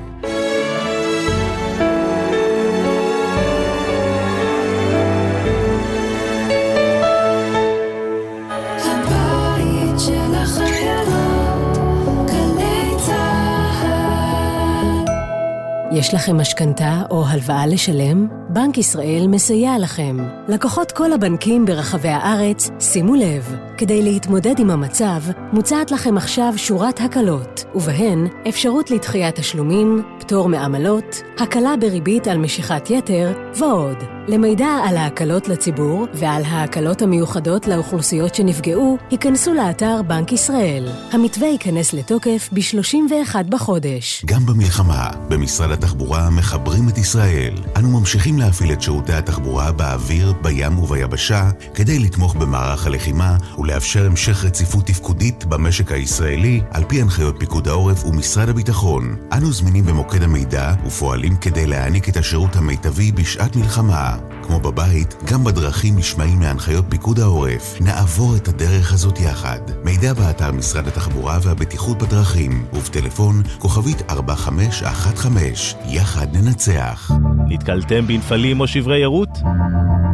יש לכם משכנתה או הלוואה לשלם? בנק ישראל מסייע לכם. לקוחות כל הבנקים ברחבי הארץ, שימו לב, כדי להתמודד עם המצב, מוצעת לכם עכשיו שורת הקלות, ובהן אפשרות לדחיית תשלומים, פטור מעמלות, הקלה בריבית על משיכת יתר ועוד. למידע על ההקלות לציבור ועל ההקלות המיוחדות לאוכלוסיות שנפגעו, היכנסו לאתר בנק ישראל. המתווה ייכנס לתוקף ב-שלושים ואחד בחודש. גם במלחמה, במשרד התחבורה מחברים את ישראל. אנו ממשיכים להפעיל את שירותי התחבורה באוויר, בים וביבשה, כדי לתמוך במערך הלחימה ולאפשר המשך רציפות תפקודית במשק הישראלי, על פי הנחיות פיקוד העורף ומשרד הביטחון. אנו זמינים במוקד המידע ופועלים כדי להעניק את השירות המיטבי בשעת מלחמה. כמו בבית, גם בדרכים נשמעים להנחיות פיקוד העורף. נעבור את הדרך הזאת יחד. מידע באתר משרד התחבורה והבטיחות בדרכים, ובטלפון כוכבית ארבע חמש אחת חמש. יחד ננצח. נתקלתם בנפלים או שברי ירות?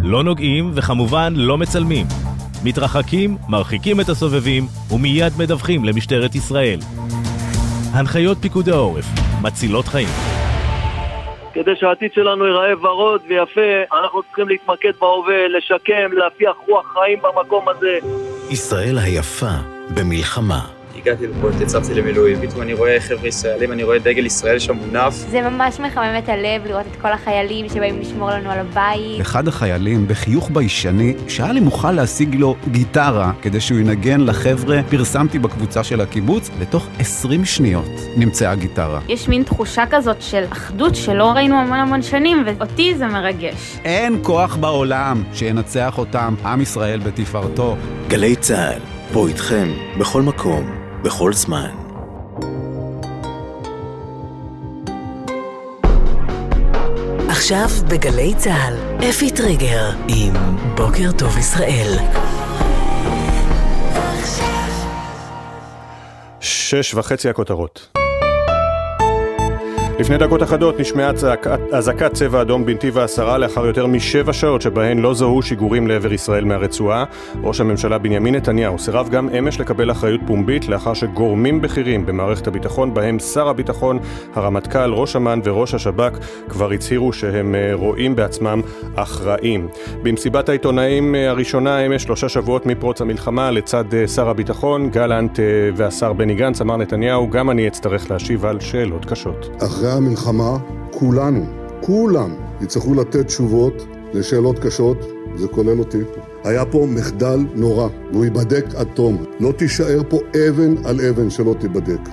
לא נוגעים, וכמובן לא מצלמים. מתרחקים, מרחיקים את הסובבים ומיד מדווחים למשטרת ישראל. הנחיות פיקוד העורף מצילות חיים. כדי שהעתיד שלנו ייראה ורוד ויפה, אנחנו צריכים להתמקד בהווה, לשקם, להפיח רוח חיים במקום הזה. ישראל היפה במלחמה. הגעתי לפרויקט, יצאתי למילואים, פתאום אני רואה חבר'ה ישראלים, אני רואה דגל ישראל שם מונף. זה ממש מחמם את הלב לראות את כל החיילים שבאים לשמור לנו על הבית. אחד החיילים בחיוך ביישני שאל אם אוכל להשיג לו גיטרה כדי שהוא ינגן לחבר'ה. פרסמתי בקבוצה של הקיבוץ, לתוך עשרים שניות נמצאה גיטרה. יש מין תחושה כזאת של אחדות שלא ראינו המון המון שנים, ואותי זה מרגש. אין כוח בעולם שינצח אותם, עם ישראל בתפארתו. גלי צהל, פה איתכם, בכל מקום. בכל זמן. עכשיו בגלי צהל, אפי טריגר עם בוקר טוב ישראל. שש וחצי הכותרות. לפני דקות אחדות נשמעה אזעקת צבע אדום בנתיב העשרה לאחר יותר משבע שעות שבהן לא זוהו שיגורים לעבר ישראל מהרצועה. ראש הממשלה בנימין נתניהו סירב גם אמש לקבל אחריות פומבית לאחר שגורמים בכירים במערכת הביטחון, בהם שר הביטחון, הרמטכ"ל, ראש אמ"ן וראש השב"כ, כבר הצהירו שהם רואים בעצמם אחראים. במסיבת העיתונאים הראשונה אמש, שלושה שבועות מפרוץ המלחמה, לצד שר הביטחון גלנט והשר בני גנץ, אמר נתניהו, גם אני אצטרך להשיב על שאלות קשות. המלחמה, כולנו, כולם יצטרכו לתת תשובות לשאלות קשות, זה כולל אותי. היה פה מחדל נורא, והוא ייבדק עד תום. לא תישאר פה אבן על אבן שלא תיבדק.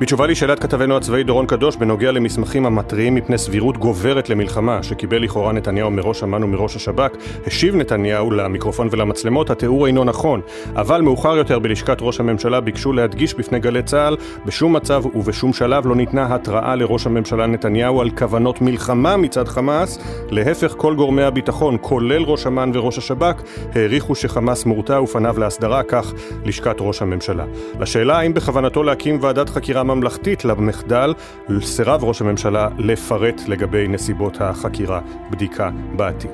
בתשובה לשאלת כתבנו הצבאי דורון קדוש בנוגע למסמכים המתריעים מפני סבירות גוברת למלחמה שקיבל לכאורה נתניהו מראש אמ"ן ומראש השב"כ, השיב נתניהו למיקרופון ולמצלמות, התיאור אינו נכון, אבל מאוחר יותר בלשכת ראש הממשלה ביקשו להדגיש בפני גלי צהל, בשום מצב ובשום שלב לא ניתנה התראה לראש הממשלה נתניהו על כוונות מלחמה מצד חמאס. להפך, כל גורמי הביטחון, כולל ראש אמ"ן וראש השב"כ, העריכו שחמאס מורתע ופניו להסדרה, כך לשכת ראש הממשלה. לשאלה האם בכוונתו להקים ועדת חקירה ממלכתית למחדל, סירב ראש הממשלה לפרט לגבי נסיבות החקירה, בדיקה בעתיד.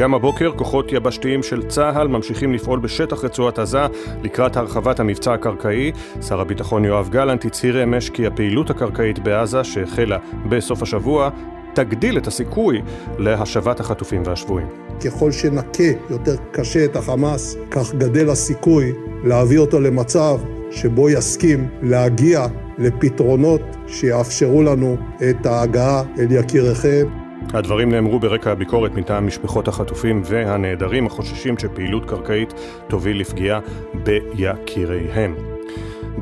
גם הבוקר כוחות יבשתיים של צה"ל ממשיכים לפעול בשטח רצועת עזה לקראת הרחבת המבצע הקרקעי. שר הביטחון יואב גלנט הצהיר אמש כי הפעילות הקרקעית בעזה שהחלה בסוף השבוע תגדיל את הסיכוי להשבת החטופים והשבויים. ככל שנקה יותר קשה את החמאס, כך גדל הסיכוי להביא אותו למצב שבו יסכים להגיע לפתרונות שיאפשרו לנו את ההגעה אל יקיריכם. הדברים נאמרו ברקע הביקורת מטעם משפחות החטופים והנעדרים החוששים שפעילות קרקעית תוביל לפגיעה ביקיריהם.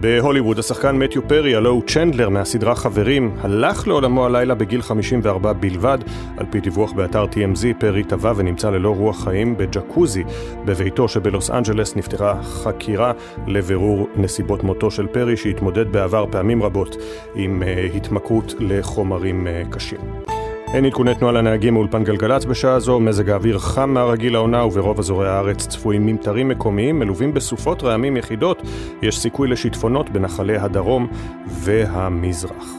בהוליווד השחקן מתיו פרי, הלוא הוא צ'נדלר מהסדרה חברים, הלך לעולמו הלילה בגיל חמישים וארבע בלבד. על פי דיווח באתר טי אם זי, פרי טבע ונמצא ללא רוח חיים בג'קוזי בביתו שבלוס אנג'לס. נפתחה חקירה לבירור נסיבות מותו של פרי, שהתמודד בעבר פעמים רבות עם התמכרות לחומרים קשים. אין עדכוני תנועה לנהגים מאולפן גלגלצ בשעה זו. מזג האוויר חם מהרגיל העונה וברוב אזורי הארץ צפויים ממטרים מקומיים מלווים בסופות רעמים יחידות. יש סיכוי לשיטפונות בנחלי הדרום והמזרח.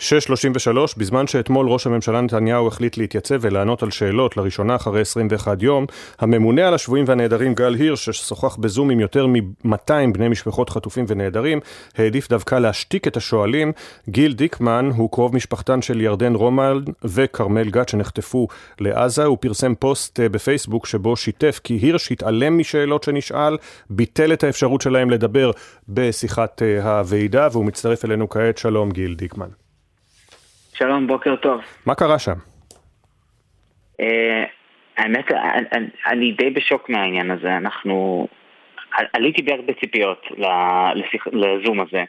שש שלושים ושלוש, בזמן שאתמול ראש הממשלה נתניהו החליט להתייצב ולענות על שאלות לראשונה אחרי עשרים ואחד יום, הממונה על השבויים והנעדרים גל הירש, ששוחח בזום עם יותר מ-מאתיים בני משפחות חטופים ונעדרים, העדיף דווקא להשתיק את השואלים. גיל דיקמן הוא קרוב משפחתן של ירדן רומן וכרמל גת שנחטפו לעזה. הוא פרסם פוסט בפייסבוק שבו שיתף כי הירש התעלם משאלות שנשאל, ביטל את האפשרות שלהם לדבר בשיחת הוועידה, והוא מצטרף אלינו כעת. שלום גיל דיקמן. שלום, בוקר טוב. מה קרה שם? האמת, אני די בשוק מהעניין הזה. אנחנו... עליתי בהרבה ציפיות לזום הזה,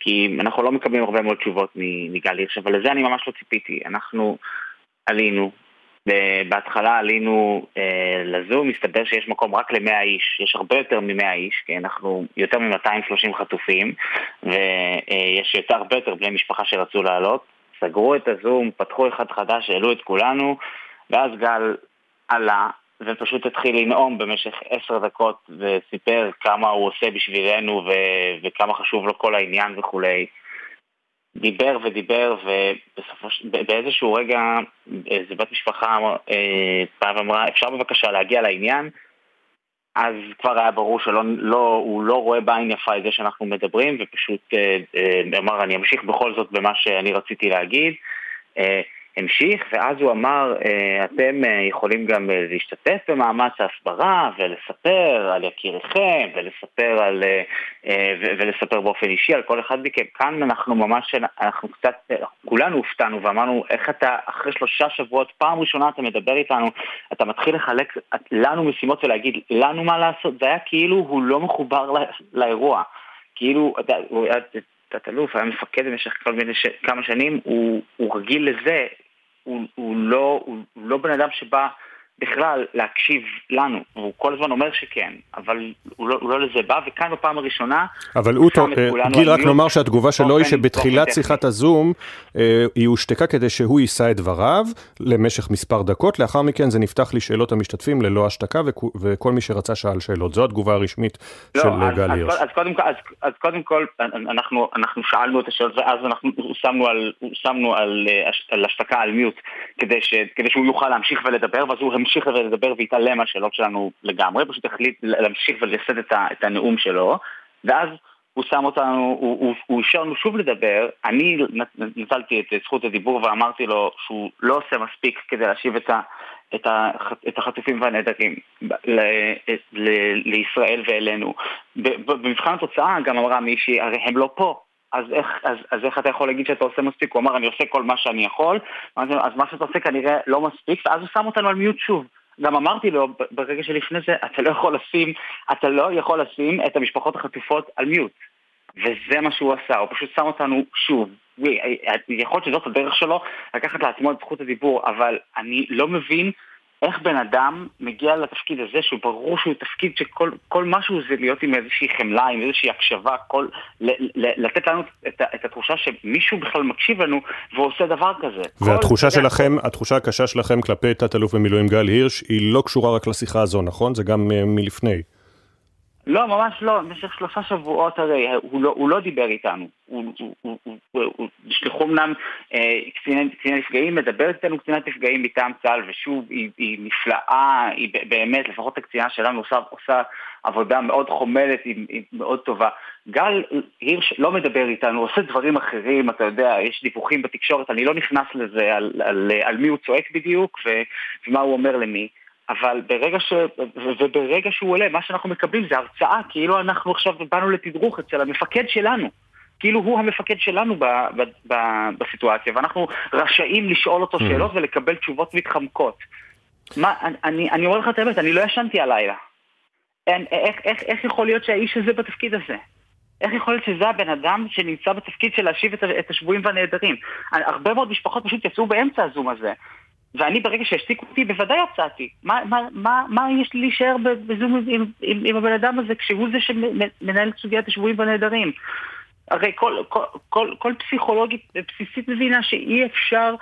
כי אנחנו לא מקבלים הרבה מאוד תשובות מגל הירש, אבל לזה אני ממש לא ציפיתי. אנחנו עלינו, בהתחלה עלינו לזום, מסתבר שיש מקום רק ל-מאה איש, יש הרבה יותר מ-מאה איש, כי אנחנו יותר מ-מאתיים ושלושים חטופים, ויש יותר הרבה יותר בני משפחה שרצו לעלות. סגרו את הזום, פתחו אחד חדש, העלו את כולנו, ואז גל עלה ופשוט התחיל לנאום במשך עשר דקות וסיפר כמה הוא עושה בשבילנו ו- וכמה חשוב לו כל העניין וכולי. דיבר ודיבר, ובאיזשהו רגע איזו בת משפחה פעם אמרה, אפשר בבקשה להגיע לעניין, אז כבר היה ברור שהוא לא רואה בעין יפה את זה שאנחנו מדברים, ופשוט אמר, אני אמשיך בכל זאת במה שאני רציתי להגיד, המשיך, ואז הוא אמר, אתם יכולים גם להשתתף במאמץ ההסברה, ולספר על יקיריכם, ולספר על, ולספר באופן אישי על כל אחד מכם. כאן אנחנו ממש, אנחנו קצת, כולנו הופתענו ואמרנו, איך אתה, אחרי שלושה שבועות, פעם ראשונה אתה מדבר איתנו, אתה מתחיל לחלק לנו משימות ולהגיד, לנו מה לעשות? זה היה כאילו הוא לא מחובר לא, לאירוע. כאילו, הוא היה תת-אלוף, היה מפקד במשך כמה שנים, הוא, הוא רגיל לזה, הוא, הוא, לא, הוא לא בן אדם שבא בכלל להקשיב לנו, הוא כל הזמן אומר שכן, אבל הוא לא, הוא לא לזה בא, וכאן בפעם הראשונה... אבל הוא, גיל, רק נאמר שהתגובה שלו היא שבתחילת שיחת הזום, היא הושתקה כדי שהוא יישא את דבריו למשך מספר דקות, לאחר מכן זה נפתח לשאלות המשתתפים ללא השתקה, וכל מי שרצה שאל שאלות. זו התגובה הרשמית של גל הירש. אז קודם כל, אנחנו שאלנו את השאלות, ואז אנחנו שמנו על השתקה, על מיוט, כדי שהוא יוכל להמשיך ולדבר, ואז הוא המשיך לדבר והתעלם על שאלות שלנו לגמרי, פשוט החליט להמשיך ולייסד את, ה, את הנאום שלו, ואז הוא שם אותנו, הוא, הוא, הוא השארנו שוב לדבר, אני נטלתי את זכות הדיבור ואמרתי לו שהוא לא עושה מספיק כדי להשיב את, ה, את, ה, את החטופים והנעדרים ל, ל, לישראל ואלינו. במבחן התוצאה גם אמרה מישהי, הרי הם לא פה. אז איך, אז, אז איך אתה יכול להגיד שאתה עושה מספיק? הוא אמר, אני עושה כל מה שאני יכול, אז, אז מה שאתה עושה כנראה לא מספיק, ואז הוא שם אותנו על מיוט שוב. גם אמרתי לו, ברגע שלפני זה, אתה לא יכול לשים, אתה לא יכול לשים את המשפחות החטופות על מיוט. וזה מה שהוא עשה, הוא פשוט שם אותנו שוב. יכול להיות שזאת הדרך שלו, לקחת לעצמו את זכות הדיבור, אבל אני לא מבין איך בן אדם מגיע לתפקיד הזה, שהוא ברור שהוא תפקיד שכל כל משהו זה להיות עם איזושהי חמלה, עם איזושהי הקשבה, כל, ל, ל, לתת לנו את, את התחושה שמישהו בכלל מקשיב לנו ועושה דבר כזה. והתחושה כל... שלכם, התחושה הקשה שלכם כלפי תת-אלוף במילואים גל הירש, היא לא קשורה רק לשיחה הזו, נכון? זה גם מלפני. לא, ממש לא. במשך שלושה שבועות הרי הוא לא, הוא לא דיבר איתנו. נשלחו אמנם קצינת נפגעים, מדברת איתנו קצינת נפגעים מטעם צה"ל, ושוב, היא, היא נפלאה, היא באמת, לפחות הקצינה שלנו עושה, עושה עבודה מאוד חומלת, היא, היא מאוד טובה. גל הירש לא מדבר איתנו, עושה דברים אחרים, אתה יודע, יש דיווחים בתקשורת, אני לא נכנס לזה על, על, על, על מי הוא צועק בדיוק ומה הוא אומר למי. אבל ברגע ש... וברגע שהוא עולה, מה שאנחנו מקבלים זה הרצאה, כאילו אנחנו עכשיו באנו לתדרוך אצל המפקד שלנו. כאילו הוא המפקד שלנו ב... ב... ב... בסיטואציה, ואנחנו רשאים לשאול אותו שאלות ולקבל תשובות מתחמקות. מה, אני, אני אומר לך את האמת, אני לא ישנתי הלילה. אין, איך, איך, איך יכול להיות שהאיש הזה בתפקיד הזה? איך יכול להיות שזה הבן אדם שנמצא בתפקיד של להשיב את השבויים והנעדרים? הרבה מאוד משפחות פשוט יצאו באמצע הזום הזה. ואני ברגע שהשתיקו אותי, בוודאי יצאתי. מה, מה, מה, מה יש לי להישאר בזום עם, עם, עם הבן אדם הזה, כשהוא זה שמנהל סוגיית השבויים והנעדרים? הרי כל, כל, כל, כל פסיכולוגית בסיסית מבינה שאי אפשר,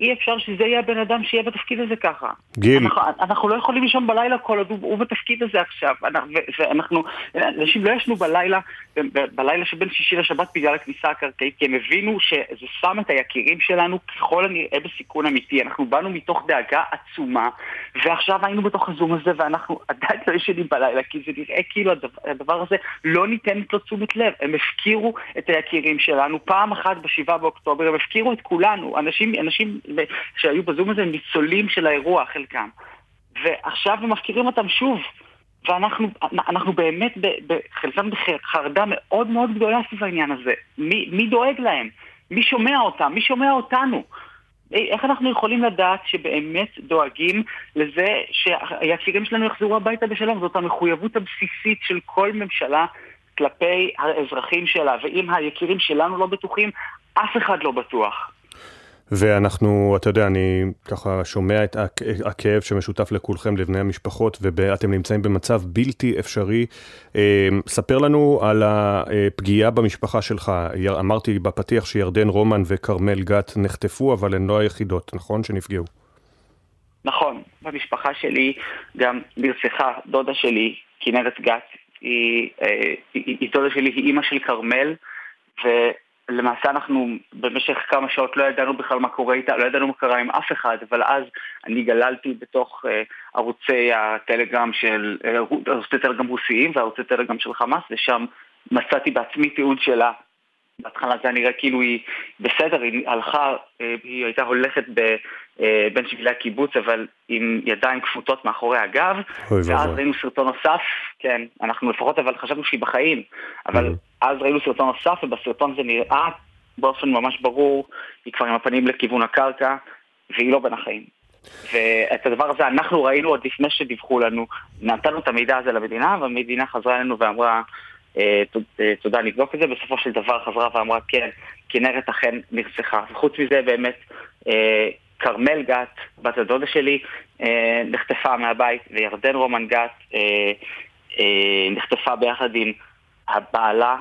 אי אפשר שזה יהיה הבן אדם שיהיה בתפקיד הזה ככה. גיל. אנחנו, אנחנו לא יכולים לישון בלילה כל עוד הוא בתפקיד הזה עכשיו. אנחנו, ואנחנו, אנשים לא ישנו בלילה, בלילה שבין שישי לשבת בגלל הכניסה הקרקעית, כי הם הבינו שזה שם את היקירים שלנו ככל הנראה בסיכון אמיתי. אנחנו באנו מתוך דאגה עצומה, ועכשיו היינו בתוך הזום הזה, ואנחנו עדיין לא ישנים בלילה, כי זה נראה כאילו הדבר הזה לא ניתנת לו תשומת לב. הם הפקירו את היקירים שלנו. פעם אחת בשבעה באוקטובר, הם הפקירו את כולנו. אנשים, אנשים שהיו בזום הזה, ניצולים של האירוע, חלקם. ועכשיו הם מפקירים אותם שוב. ואנחנו, אנחנו באמת בחלקם בחרדה מאוד מאוד גדולה סביב העניין הזה. מי, מי דואג להם? מי שומע אותם? מי שומע אותנו? איך אנחנו יכולים לדעת שבאמת דואגים לזה שהיקירים שלנו יחזרו הביתה בשלום? זאת המחויבות הבסיסית של כל ממשלה כלפי האזרחים שלה. ואם היקירים שלנו לא בטוחים, אף אחד לא בטוח. ואנחנו, אתה יודע, אני ככה שומע את הכאב שמשותף לכולכם, לבני המשפחות, ואתם נמצאים במצב בלתי אפשרי. ספר לנו על הפגיעה במשפחה שלך. אמרתי בפתיח שירדן רומן וקרמל גת נחטפו, אבל הן לא היחידות, נכון? שנפגעו. נכון. במשפחה שלי גם נרצחה דודה שלי, כנרת גת, היא, היא, היא דודה שלי, היא אמא של קרמל, ו... למעשה אנחנו במשך כמה שעות לא ידענו בכלל מה קורה איתה, לא ידענו מה קרה עם אף אחד, אבל אז אני גללתי בתוך ערוצי הטלגרם של, ערוצי טלגרם רוסיים וערוצי טלגרם של חמאס, ושם מצאתי בעצמי תיעוד שלה. בהתחלה זה נראה כאילו היא בסדר, היא הלכה, היא הייתה הולכת בין שבילי הקיבוץ, אבל עם ידיים כפותות מאחורי הגב, ואז ראינו סרטון נוסף, כן, אנחנו לפחות אבל חשבנו שהיא בחיים, אבל אז ראינו סרטון נוסף, ובסרטון זה נראה באופן ממש ברור, היא כבר עם הפנים לכיוון הקרקע, והיא לא בין החיים. ואת הדבר הזה אנחנו ראינו עוד לפני שדיווחו לנו, נתנו את המידע הזה למדינה, והמדינה חזרה אלינו ואמרה, תודה, נבדוק את זה. בסופו של דבר חזרה ואמרה כן, כנרת אכן נרצחה. וחוץ מזה באמת קרמל גת, בת הדודה שלי, נחטפה מהבית, וירדן רומן גת נחטפה ביחד עם הבעלה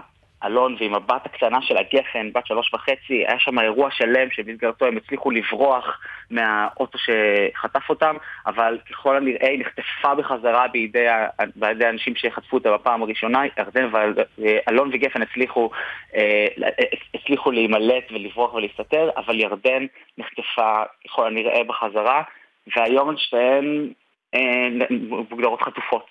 אלון ועם הבת הקטנה של הגפן, בת שלוש וחצי. היה שם אירוע שלם שבמסגרתו הם הצליחו לברוח מהאוטו שחטף אותם, אבל ככל הנראה היא נחטפה בחזרה בידי, בידי האנשים שחטפו אותה בפעם הראשונה. ארדן ואלון וגפן הצליחו, הצליחו להימלט ולברוח ולהסתתר, אבל ירדן נחטפה ככל הנראה בחזרה, והיום הן שתיהן מוגדרות חטופות.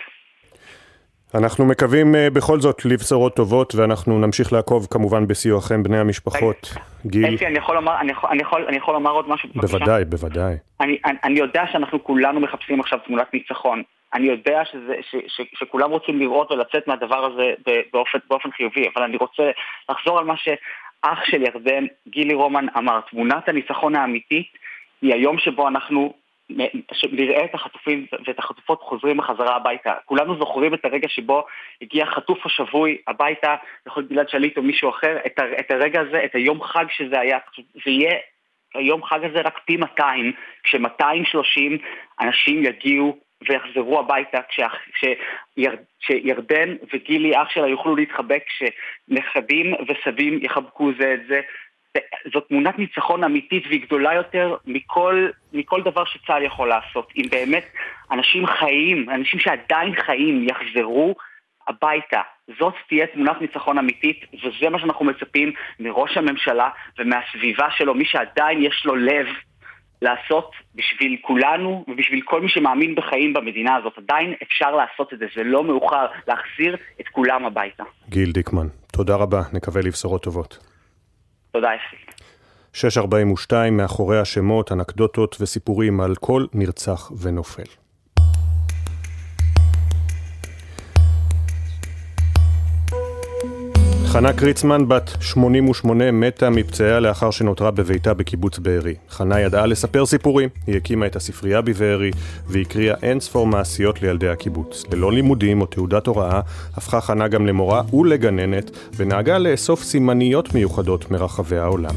אנחנו מקווים בכל זאת לבשורות טובות, ואנחנו נמשיך לעקוב כמובן בסיועכם בני המשפחות. גיל, אני יכול לומר, אני יכול, אני יכול, אני יכול לומר עוד משהו? בוודאי, בוודאי. אני, אני, אני יודע שאנחנו כולנו מחפשים עכשיו תמונת ניצחון. אני יודע שזה, ש, ש, שכולם רוצים לראות ולצאת מהדבר הזה באופן, באופן חיובי, אבל אני רוצה לחזור על מה שאח של ירדן, גילי רומן, אמר. תמונת הניצחון האמיתית היא היום שבו אנחנו נראה את החטופים ואת החטופות חוזרים בחזרה הביתה. כולנו זוכרים את הרגע שבו הגיע חטוף השבוי הביתה, יכול להיות גלעד שליט או מישהו אחר, את הרגע הזה, את היום חג שזה היה, ויהיה היום חג הזה רק פי מאתיים, כש-מאתיים ושלושים אנשים יגיעו ויחזרו הביתה, כשירדן וגילי אח שלה יוכלו להתחבק, כשנכדים וסבים יחבקו זה את זה. זו תמונת ניצחון אמיתית, והיא גדולה יותר מכל, מכל דבר שצה"ל יכול לעשות. אם באמת אנשים חיים, אנשים שעדיין חיים יחזרו הביתה, זאת תהיה תמונת ניצחון אמיתית, וזה מה שאנחנו מצפים מראש הממשלה ומהסביבה שלו, מי שעדיין יש לו לב לעשות בשביל כולנו ובשביל כל מי שמאמין בחיים במדינה הזאת. עדיין אפשר לעשות את זה, זה לא מאוחר להחזיר את כולם הביתה. גיל דיקמן, תודה רבה, נקווה לבשורות טובות. תודה. שש ארבעים ושתיים, מאחורי השמות, אנקדוטות וסיפורים על כל נרצח ונופל. חנה קריצמן, בת שמונים ושמונה, מתה מפצעיה לאחר שנותרה בביתה בקיבוץ בערי. חנה ידעה לספר סיפורים, היא הקימה את הספרייה בבערי, והקריאה אין ספור מעשיות לילדי הקיבוץ. ללא לימודים או תעודת הוראה, הפכה חנה גם למורה ולגננת, ונהגה לאסוף סימניות מיוחדות מרחבי העולם.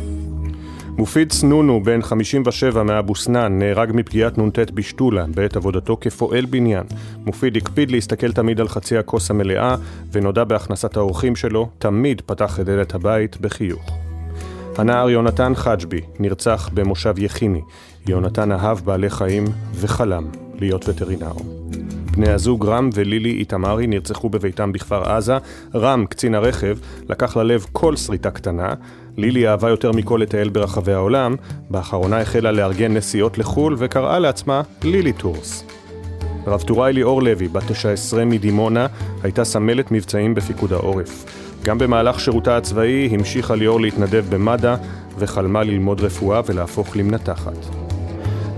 מופיד סנונו, בן חמישים ושבע מאבו סנן, נהרג מפגיעת נונטט בשטולה בעת עבודתו כפועל בניין. מופיד הקפיד להסתכל תמיד על חצי הכוס המלאה, ונודע בהכנסת האורחים שלו, תמיד פתח את דלת הבית בחיוך. הנער יונתן חג'בי נרצח במושב יחיני. יונתן אהב בעלי חיים וחלם להיות וטרינר. בני הזוג רם ולילי איתמרי נרצחו בביתם בכפר עזה. רם, קצין הרכב, לקח ללב כל שריטה קטנה. לילי אהבה יותר מכל לטייל ברחבי העולם, באחרונה החלה לארגן נסיעות לחול וקראה לעצמה לילי טורס. רב טוראי ליאור לוי, בת תשע עשרה מדימונה, הייתה סמלת מבצעים בפיקוד העורף. גם במהלך שירותה הצבאי המשיכה ליאור להתנדב במד"א, וחלמה ללמוד רפואה ולהפוך למנתחת.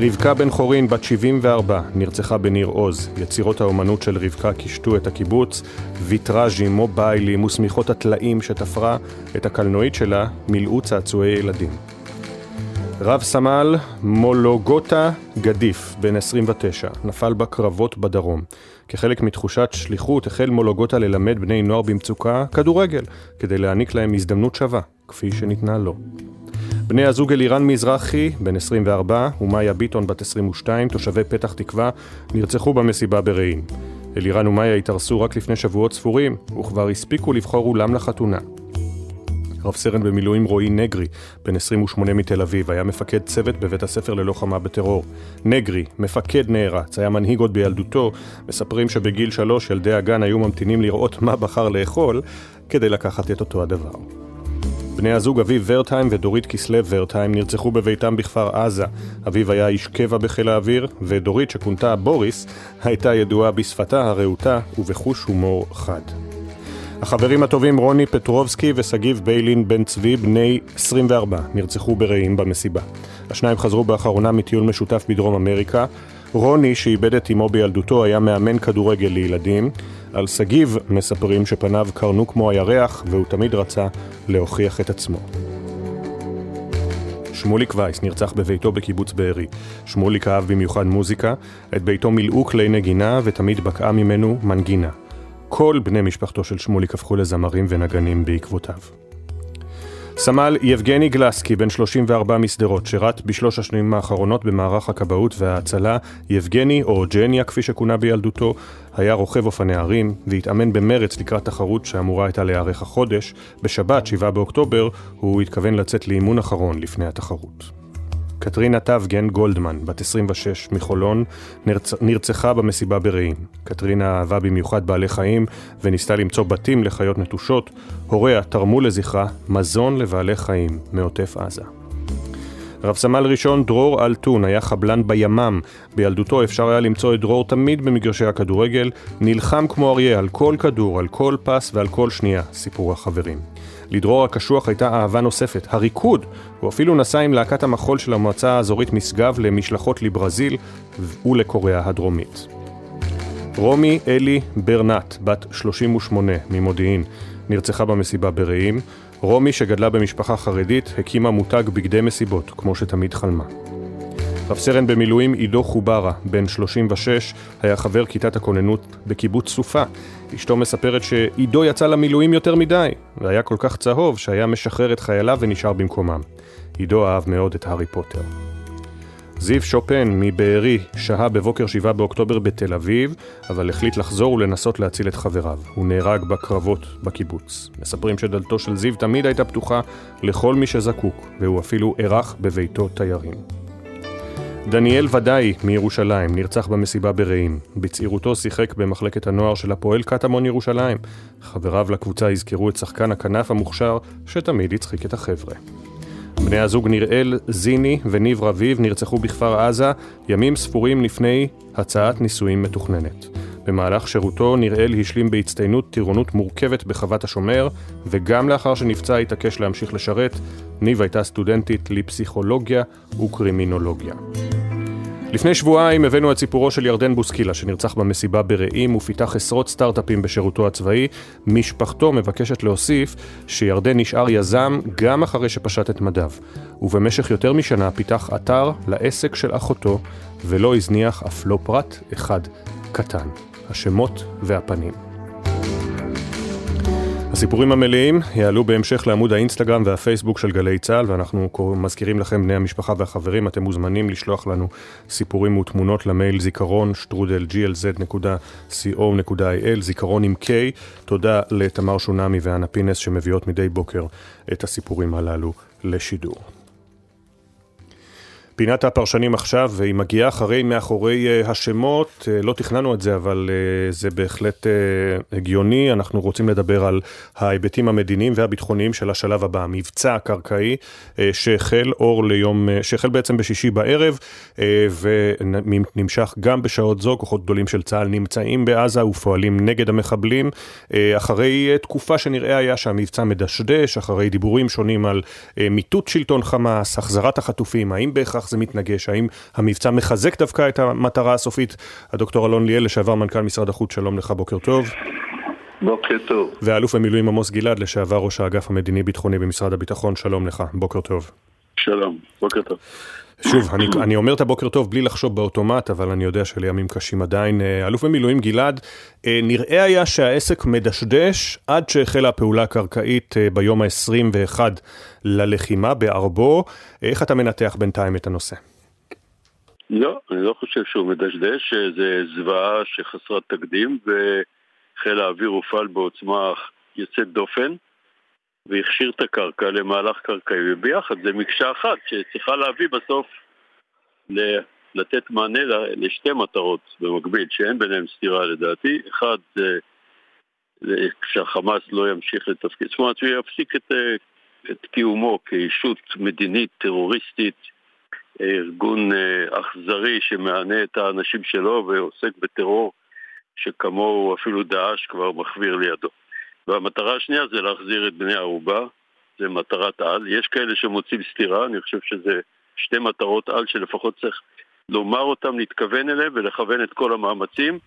רבקה בן חורין, בת שבעים וארבע, נרצחה בניר עוז. יצירות האומנות של רבקה קישטו את הקיבוץ, ויטראז'ים, מוביילים וסמיכות הטלאים שתפרה את הקלנועית שלה מילאו צעצועי ילדים. רב סמל מולוגוטה גדיף, בן עשרים ותשע, נפל בקרבות בדרום. כחלק מתחושת שליחות החל מולוגוטה ללמד בני נוער במצוקה כדורגל, כדי להעניק להם הזדמנות שווה, כפי שניתנה לו. בני הזוג אלירן מזרחי, בן עשרים וארבע, ומאיה ביטון, בת עשרים ושתיים, תושבי פתח תקווה, נרצחו במסיבה ברעים. אלירן ומאיה התארסו רק לפני שבועות ספורים, וכבר הספיקו לבחור אולם לחתונה. רב סרן במילואים רועי נגרי, בן עשרים ושמונה מתל אביב, היה מפקד צוות בבית הספר ללוחמה בטרור. נגרי, מפקד נערץ, היה מנהיג עוד בילדותו. מספרים שבגיל שלוש ילדי הגן היו ממתינים לראות מה בחר לאכול, כדי לקחת את אותו הדבר. בני הזוג אביב ורטהיים ודורית כסלב ורטהיים נרצחו בביתם בכפר עזה. אביב היה איש קבע בחיל האוויר, ודורית שכונתה בוריס הייתה ידועה בשפתה הרעותה ובחוש הומור חד. החברים הטובים רוני פטרובסקי וסגיב ביילין בן צבי, בני עשרים וארבע, נרצחו ברעים במסיבה. השניים חזרו באחרונה מטיול משותף בדרום אמריקה. רוני, שאיבד את אמו בילדותו, היה מאמן כדורגל לילדים. על סגיב מספרים שפניו קרנו כמו הירח, והוא תמיד רצה להוכיח את עצמו. שמוליק וייס נרצח בביתו בקיבוץ בערי. שמוליק אהב במיוחד מוזיקה, את ביתו מילאו כלי נגינה ותמיד בקעה ממנו מנגינה. כל בני משפחתו של שמוליק הפכו לזמרים ונגנים בעקבותיו. סמל יבגני גלסקי, בן שלושים וארבע מסדרות, שרת בשלוש השנים האחרונות במערך הכבאות וההצלה. יבגני, או ג'ניה כפי שכונה בילדותו, היה רוכב אופני ערים והתאמן במרץ לקראת תחרות שאמורה הייתה להיערך החודש. בשבת שבעה באוקטובר הוא התכוון לצאת לאימון אחרון לפני התחרות. קטרינה טבגן גולדמן, בת עשרים ושש מחולון, נרצ... נרצחה במסיבה ברעים. קטרינה אהבה במיוחד בעלי חיים וניסתה למצוא בתים לחיות נטושות. הוריה תרמו לזכרה מזון לבעלי חיים מעוטף עזה. רב סמל ראשון דרור אלטון היה חבלן בימם. בילדותו אפשר היה למצוא את דרור תמיד במגרשי הכדורגל, נלחם כמו אריה על כל כדור, על כל פס ועל כל שנייה, סיפור החברים. לדרור הקשוח הייתה אהבה נוספת, הריקוד. הוא אפילו נסע עם להקת המחול של המועצה האזורית מסגב למשלחות לברזיל ולקוריאה הדרומית. רומי אלי ברנט, בת שלושים ושמונה ממודיעין, נרצחה במסיבה ברעים. רומי, שגדלה במשפחה חרדית, הקימה מותג בגדי מסיבות, כמו שתמיד חלמה. רב סרן במילואים עידו חוברה, בן שלושים ושש, היה חבר כיתת הכוננות בקיבוץ סופה. אשתו מספרת שעידו יצא למילואים יותר מדי, והיה כל כך צהוב שהיה משחרר את חייליו ונשאר במקומם. עידו אהב מאוד את הארי פוטר. זיו שופן מבארי שהה בבוקר שבעה באוקטובר בתל אביב, אבל החליט לחזור ולנסות להציל את חבריו. הוא נהרג בקרבות בקיבוץ. מספרים שדלתו של זיו תמיד הייתה פתוחה לכל מי שזקוק, והוא אפילו ערך בביתו תיירים. דניאל ודאי מירושלים נרצח במסיבה ברעים. בצעירותו שיחק במחלקת הנוער של הפועל קטמון ירושלים. חבריו לקבוצה הזכירו את שחקן הכנף המוכשר שתמיד יצחיק את החבר'ה. בני הזוג נראל זיני וניב רביב נרצחו בכפר עזה ימים ספורים לפני הצעת נישואים מתוכננת. במהלך שירותו נראל השלים בהצטיינות טירונות מורכבת בחוות השומר, וגם לאחר שנפצע התעקש להמשיך לשרת. ניב הייתה סטודנטית לפסיכולוגיה וקרימינולוגיה. לפני שבועיים הבאנו את סיפורו של ירדן בוסקילה שנרצח במסיבה ברעים ופיתח עשרות סטארט-אפים בשירותו הצבאי. משפחתו מבקשת להוסיף שירדן נשאר יזם גם אחרי שפשט את מדיו, ובמשך יותר משנה פיתח אתר לעסק של אחותו ולא הזניח אף לא פרט אחד קטן. השמות והפנים. הסיפורים המלאים יעלו בהמשך לעמוד האינסטגרם והפייסבוק של גלי צהל, ואנחנו מזכירים לכם, בני המשפחה והחברים, אתם מוזמנים לשלוח לנו סיפורים ותמונות למייל זיכרון שטרודל ג'י אל זד נקודה סי או נקודה איי אל, זיכרון עם K. תודה לתמר שונמי ואנה פינס שמביאות מדי בוקר את הסיפורים הללו לשידור. פינת הפרשנים עכשיו, והיא מגיעה אחרי מאחורי השמות. לא תכננו את זה, אבל זה בהחלט הגיוני. אנחנו רוצים לדבר על ההיבטים המדיניים והביטחוניים של השלב הבא, מבצע הקרקעי שהחל אור ליום, שהחל בעצם בשישי בערב ונמשך גם בשעות זו. כוחות גדולים של צהל נמצאים בעזה ופועלים נגד המחבלים, אחרי תקופה שנראה היה שהמבצע מדשדש, אחרי דיבורים שונים על מיטוט שלטון חמאס, החזרת החטופים, האם בהכרח זה מתנגש, האם המבצע מחזק דווקא את המטרה הסופית. הדוקטור אלון ליאל, לשעבר מנכ"ל משרד החוץ, שלום לך, בוקר טוב. בוקר טוב. והאלוף במילואים עמוס גלעד, לשעבר ראש האגף המדיני ביטחוני במשרד הביטחון, שלום לך, בוקר טוב. שלום, בוקר טוב. שוב, אני, אני אומר את הבוקר טוב בלי לחשוב באוטומט, אבל אני יודע שלימים קשים עדיין. אלוף במילואים גלעד, נראה היה שהעסק מדשדש עד שהחלה הפעולה הקרקעית ביום ה-עשרים ואחד ללחימה בערבו. איך אתה מנתח בינתיים את הנושא? לא, אני לא חושב שהוא מדשדש. זה זוועה שחסרת תקדים, וחיל האוויר הופעל בעוצמה יוצאת דופן, והכשיר את הקרקע למהלך קרקעי, וביחד זה מקשה אחת שצריכה להביא בסוף לתת מענה לשתי מטרות במקביל, שאין ביניהם סתירה לדעתי. אחד, כשהחמאס לא ימשיך לתפקיד, זאת אומרת, הוא יפסיק את את קיומו כישות מדינית טרוריסטית, ארגון אכזרי שמענה את האנשים שלו ועוסק בטרור שכמוהו אפילו דאעש כבר מחביר לידו. והמטרה השנייה זה להחזיר את בני ערובה, זה מטרת על. יש כאלה שמוצאים סתירה, אני חושב שזה שתי מטרות על שלפחות צריך לומר אותם, להתכוון אליהם ולכוון את כל המאמצים,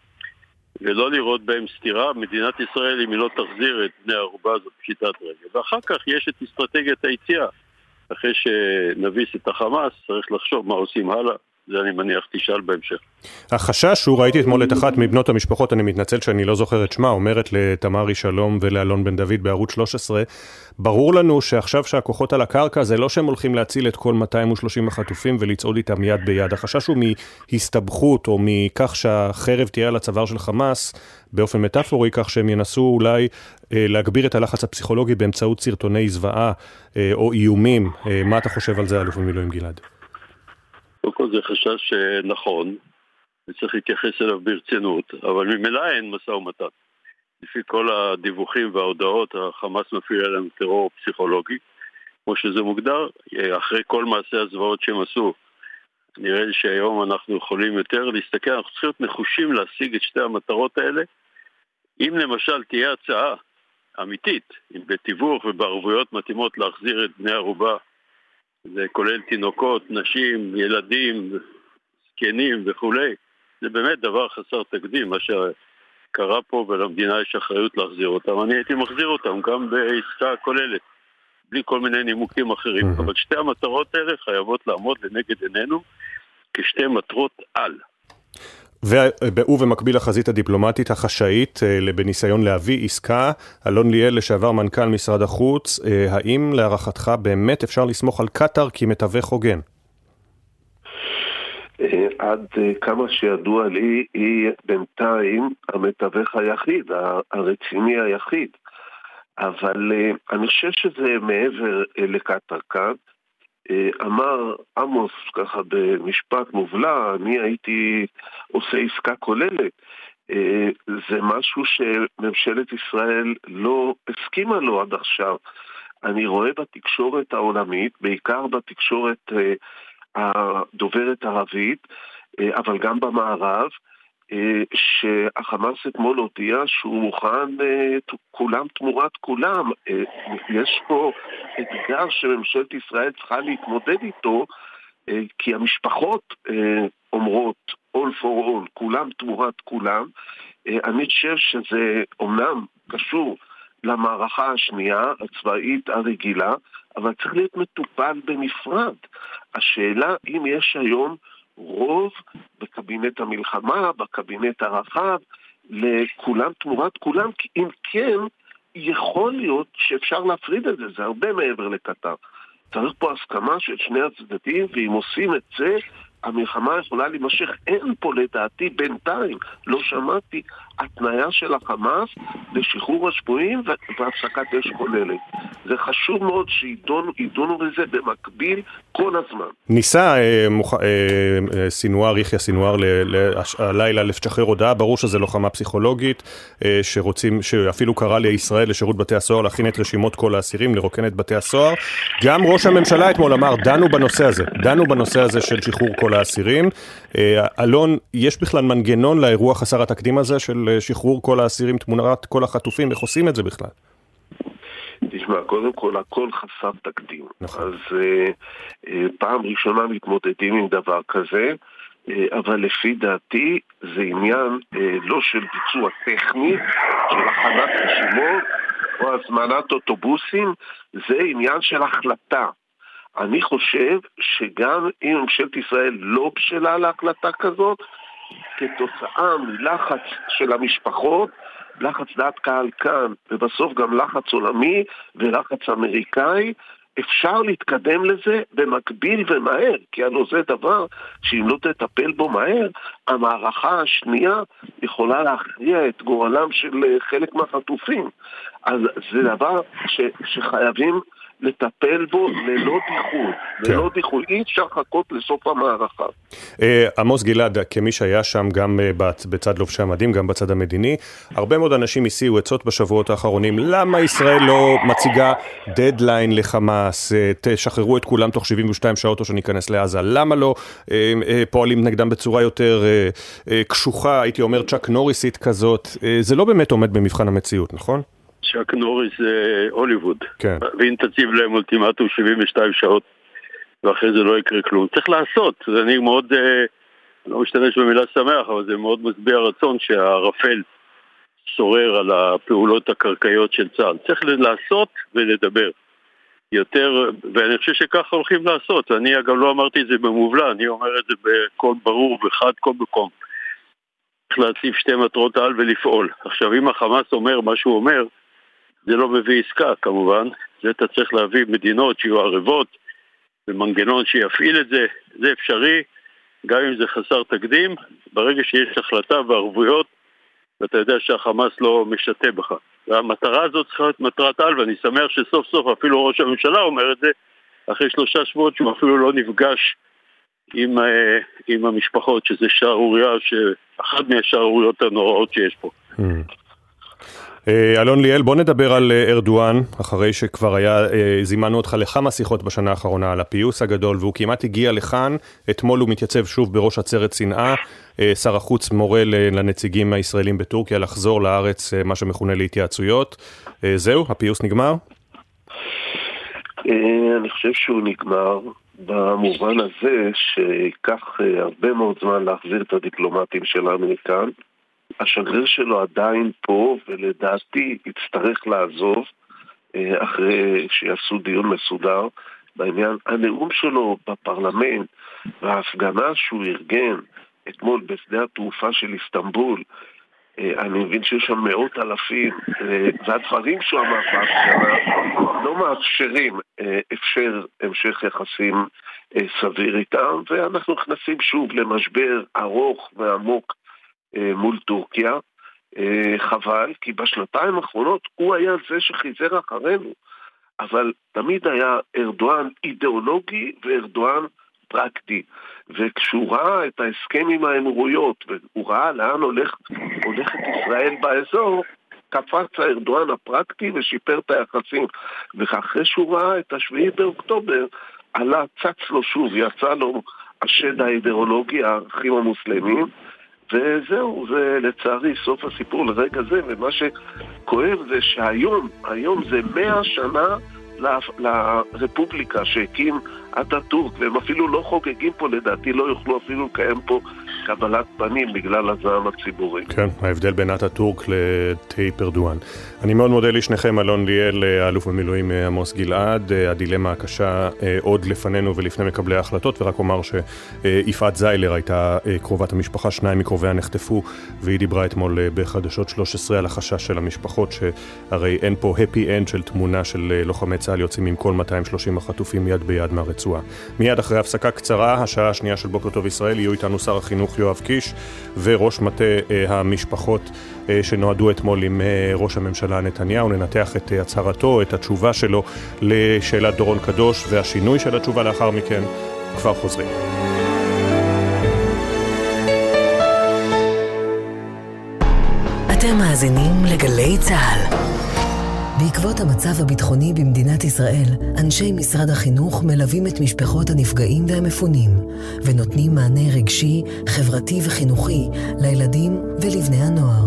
ולא לראות בהם סתירה. מדינת ישראל, אם היא לא תחזיר את בני הערובה, זו פשיטת רגל. ואחר כך יש את אסטרטגיית היציאה. אחרי שנביס את החמאס, צריך לחשוב מה עושים הלאה. זה אני מניח תשאל בהמשך. החשש הוא, ראיתי אתמול את אחת מבנות המשפחות, אני מתנצל שאני לא זוכר את שמה, אומרת לתמרי שלום ולאלון בן דוד בערוץ שלוש עשרה, ברור לנו שעכשיו שהכוחות על הקרקע זה לא שהם הולכים להציל את כל מאתיים ושלושים החטופים ולצעוד איתם יד ביד. החשש הוא מהסתבכות או מכך שהחרב תהיה על הצוואר של חמאס, באופן מטאפורי, כך שהם ינסו אולי אה, להגביר את הלחץ הפסיכולוגי באמצעות סרטוני זוועה אה, או איומים. אה, מה אתה חושב על זה, אלוף במילואים גלעד? קודם כל זה חשש נכון, וצריך להתייחס אליו ברצינות, אבל ממילא אין משא ומתן. לפי כל הדיווחים וההודעות, החמאס מפעיל עליהם טרור פסיכולוגי, כמו שזה מוגדר, אחרי כל מעשי הזוועות שהם עשו. נראה לי שהיום אנחנו יכולים יותר להסתכל, אנחנו צריכים להיות נחושים להשיג את שתי המטרות האלה. אם למשל תהיה הצעה אמיתית, אם בתיווך ובערבויות מתאימות להחזיר את בני ערובה, זה כולל תינוקות, נשים, ילדים, זקנים וכו'. זה באמת דבר חסר תקדים, מה שקרה פה, ולמדינה יש אחריות להחזיר אותם. אני הייתי מחזיר אותם גם בעסקה כוללת, בלי כל מיני נימוקים אחרים. Mm-hmm. אבל שתי המטרות האלה חייבות לעמוד לנגד עינינו כשתי מטרות על. ובמקביל החזית הדיפלומטית החשאית בניסיון להביא עסקה, אלון ליאל לשעבר מנכ"ל משרד החוץ, האם להערכתך באמת אפשר לסמוך על קטר כמתווך הוגן? עד כמה שידוע לי, היא בינתיים המתווך היחיד, הרציני היחיד, אבל אני חושב שזה מעבר לקטר כאן. אמר עמוס ככה במשפט מובלע, אני הייתי עושה עסקה כוללת. זה משהו שממשלת ישראל לא הסכימה לו עד עכשיו. אני רואה בתקשורת העולמית, בעיקר בתקשורת הדוברת ערבית, אבל גם במערב, שהחמאס אתמול הודיע שהוא מוכן כולם תמורת כולם. יש פה אתגר שממשלת ישראל צריכה להתמודד איתו, כי המשפחות אומרות all for all, כולם תמורת כולם. אני חושב שזה אומנם קשור למערכה השנייה, הצבאית הרגילה, אבל צריך להיות מטופל בנפרד. השאלה אם יש היום רוב בקבינט המלחמה, בקבינט הרחב, לכולם תמורת כולם, אם כן, יכול להיות שאפשר להפריד את זה, זה הרבה מעבר לקטר. צריך פה הסכמה של שני הצדדים, ואם עושים את זה, המלחמה יכולה להימשך. אין פה לדעתי בינתיים, לא שמעתי, התניה של החמאס לשחרור השבויים והפסקת אש כוללת. זה חשוב מאוד שידונו בזה במקביל כל הזמן. ניסה אה, מוח... אה, סינואר, יחיה סינואר הלילה לשחרר הודעה, ברור שזה לוחמה פסיכולוגית, אה, שרוצים, שאפילו קרא לישראל לשירות בתי הסוהר להכין את רשימות כל האסירים, לרוקן את בתי הסוהר. גם ראש הממשלה אתמול אמר, דנו בנושא הזה, דנו בנושא הזה של שחרור כל האסירים. אה, אלון, יש בכלל מנגנון לאירוע חסר התקדים הזה של שחרור כל האסירים תמונת כל החטופים, איך עושים את זה בכלל? תשמע, קודם כל, הכל חסר תקדים. נכון. אז אה, פעם ראשונה מתמודדים עם דבר כזה, אה, אבל לפי דעתי זה עניין אה, לא של ביצוע טכני, של הכנת רשימות או הזמנת אוטובוסים, זה עניין של החלטה. אני חושב שגם אם ממשלת ישראל לא בשלה להחלטה כזאת, כתוצאה מלחץ של המשפחות, לחץ דעת קהל כאן, ובסוף גם לחץ עולמי ולחץ אמריקאי, אפשר להתקדם לזה במקביל ומהר, כי הלא זה דבר שאם לא תטפל בו מהר, המערכה השנייה יכולה להכריע את גורלם של חלק מהחטופים. אז זה דבר ש, שחייבים לטפל בו ללא דיחוי, ללא דיחוי, אי אפשר חכות לסוף המערכה. עמוס גלעד, כמי שהיה שם גם בצד לובשי המדים, גם בצד המדיני, הרבה מאוד אנשים הסיעו עצות בשבועות האחרונים, למה ישראל לא מציגה דדליין לחמאס, תשחררו את כולם תוך שבעים ושתיים שעות או שניכנס לעזה, למה לא פועלים נגדם בצורה יותר קשוחה, הייתי אומר צ'ק נוריסית כזאת, זה לא באמת עומד במבחן המציאות, נכון? צ'ק נוריס זה הוליווד, כן. ואם תציב להם אולטימטום שבעים ושתיים שעות ואחרי זה לא יקרה כלום, צריך לעשות, אני מאוד, לא משתמש במילה שמח, אבל זה מאוד משביע רצון שהרפל שורר על הפעולות הקרקעיות של צה"ל, צריך לעשות ולדבר יותר, ואני חושב שככה הולכים לעשות, אני אגב לא אמרתי את זה במובלע, אני אומר את זה בכל ברור וחד כל מקום, צריך להציב שתי מטרות על ולפעול. עכשיו אם החמאס אומר מה שהוא אומר, זה לא מביא עסקה כמובן, זה אתה צריך להביא מדינות שיהיו ערבות, ומנגנון שיפעיל את זה, זה אפשרי, גם אם זה חסר תקדים, ברגע שיש החלטה וערבויות, ואתה יודע שהחמאס לא משתה בך. והמטרה הזאת צריכה להיות מטרת על, ואני שמח שסוף סוף אפילו ראש הממשלה אומר את זה, אחרי שלושה שבועות שהוא אפילו לא נפגש עם, עם המשפחות, שזה שערוריה, שאחת מהשערוריות הנוראות שיש פה. Mm. אלון ליאל, בוא נדבר על ארדואן, אחרי שכבר היה, זימנו אותך לכמה שיחות בשנה האחרונה על הפיוס הגדול, והוא כמעט הגיע לכאן, אתמול הוא מתייצב שוב בראש עצרת שנאה, שר החוץ מורה לנציגים הישראלים בטורקיה לחזור לארץ, מה שמכונה להתייעצויות, זהו, הפיוס נגמר? אני חושב שהוא נגמר, במובן הזה שיקח הרבה מאוד זמן להחזיר את הדיפלומטים שלנו מכאן, השגריר שלו עדיין פה, ולדעתי יצטרך לעזוב אחרי שיעשו דיון מסודר בעניין. הנאום שלו בפרלמנט וההפגנה שהוא ארגן אתמול בשדה התעופה של איסטנבול, אני מבין שיש שם מאות אלפים, והדברים שהוא אמר בהפגנה לא מאפשרים אפשר המשך יחסים סביר איתם, ואנחנו נכנסים שוב למשבר ארוך ועמוק מול טורקיה, חבל, כי בשנתיים האחרונות הוא היה זה שחיזר אחרינו, אבל תמיד היה ארדואן אידיאולוגי וארדואן פרקטי, וכשהוא ראה את ההסכם עם האמירויות, והוא ראה לאן הולכת הולך ישראל באזור, קפץ הארדואן הפרקטי ושיפר את היחסים, ואחרי שהוא ראה את השביעי באוקטובר, עלה צץ לו שוב, יצא לו השד האידיאולוגי, האחים המוסלמים, וזהו, זה לצערי סוף הסיפור לרגע זה, ומה שכואב זה שהיום, היום זה מאה שנה לרפובליקה שהקים אטאטורק, והם אפילו לא חוגגים פה, לדעתי לא יוכלו אפילו לקיים פה קבלת פנים בגלל הזעם הציבורי. כן, ההבדל בין אטאטורק לטייפ ארדואן. אני מאוד מודה לשניכם, אלון ליאל, אלוף במילואים עמוס גלעד, הדילמה הקשה עוד לפנינו ולפני מקבלי ההחלטות, ורק אומר שיפעת זיילר הייתה קרובת המשפחה, שניים מקרוביה נחטפו, והיא דיברה אתמול בחדשות שלוש עשרה על החשש של המשפחות, שהרי אין פה happy end של תמונה של לוחמי צה"ל יוצאים עם כל מאתיים ושלושים החטופים יד ביד מהרצועה. מיד אחרי הפסקה קצרה, השעה השנייה של בוקר טוב ישראל, יהיו איתנו שר החינוך יואב קיש וראש מטה המשפחות שנועדו אתמול עם ראש הממשלה נתניהו, ננתח את הצהרתו, את התשובה שלו לשאלת דורון קדוש והשינוי של התשובה לאחר מכן, כבר חוזרים. אתם מאזינים לגלי צה"ל. בעקבות המצב הביטחוני במדינת ישראל, אנשי משרד החינוך מלווים את משפחות הנפגעים והמפונים, ונותנים מענה רגשי, חברתי וחינוכי לילדים ולבני הנוער.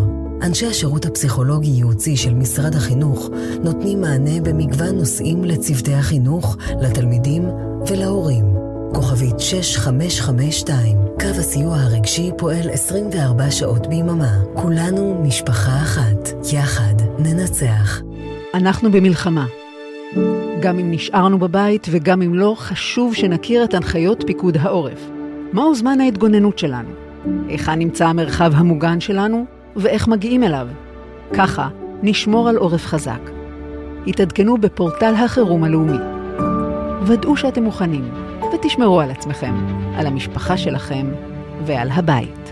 אנשי השירות הפסיכולוגי-ייעוצי של משרד החינוך נותנים מענה במגוון נושאים לצוותי החינוך, לתלמידים ולהורים. כוכבית שש חמש חמש שתיים, קו הסיוע הרגשי פועל עשרים וארבע שעות ביממה. כולנו משפחה אחת, יחד ננצח. אנחנו במלחמה. גם אם נשארנו בבית וגם אם לא, חשוב שנכיר את הנחיות פיקוד העורף. מהו זמן ההתגוננות שלנו? היכן נמצא המרחב המוגן שלנו ואיך מגיעים אליו? ככה נשמור על עורף חזק. התעדכנו בפורטל החירום הלאומי. ודאו שאתם מוכנים ותשמרו על עצמכם, על המשפחה שלכם ועל הבית.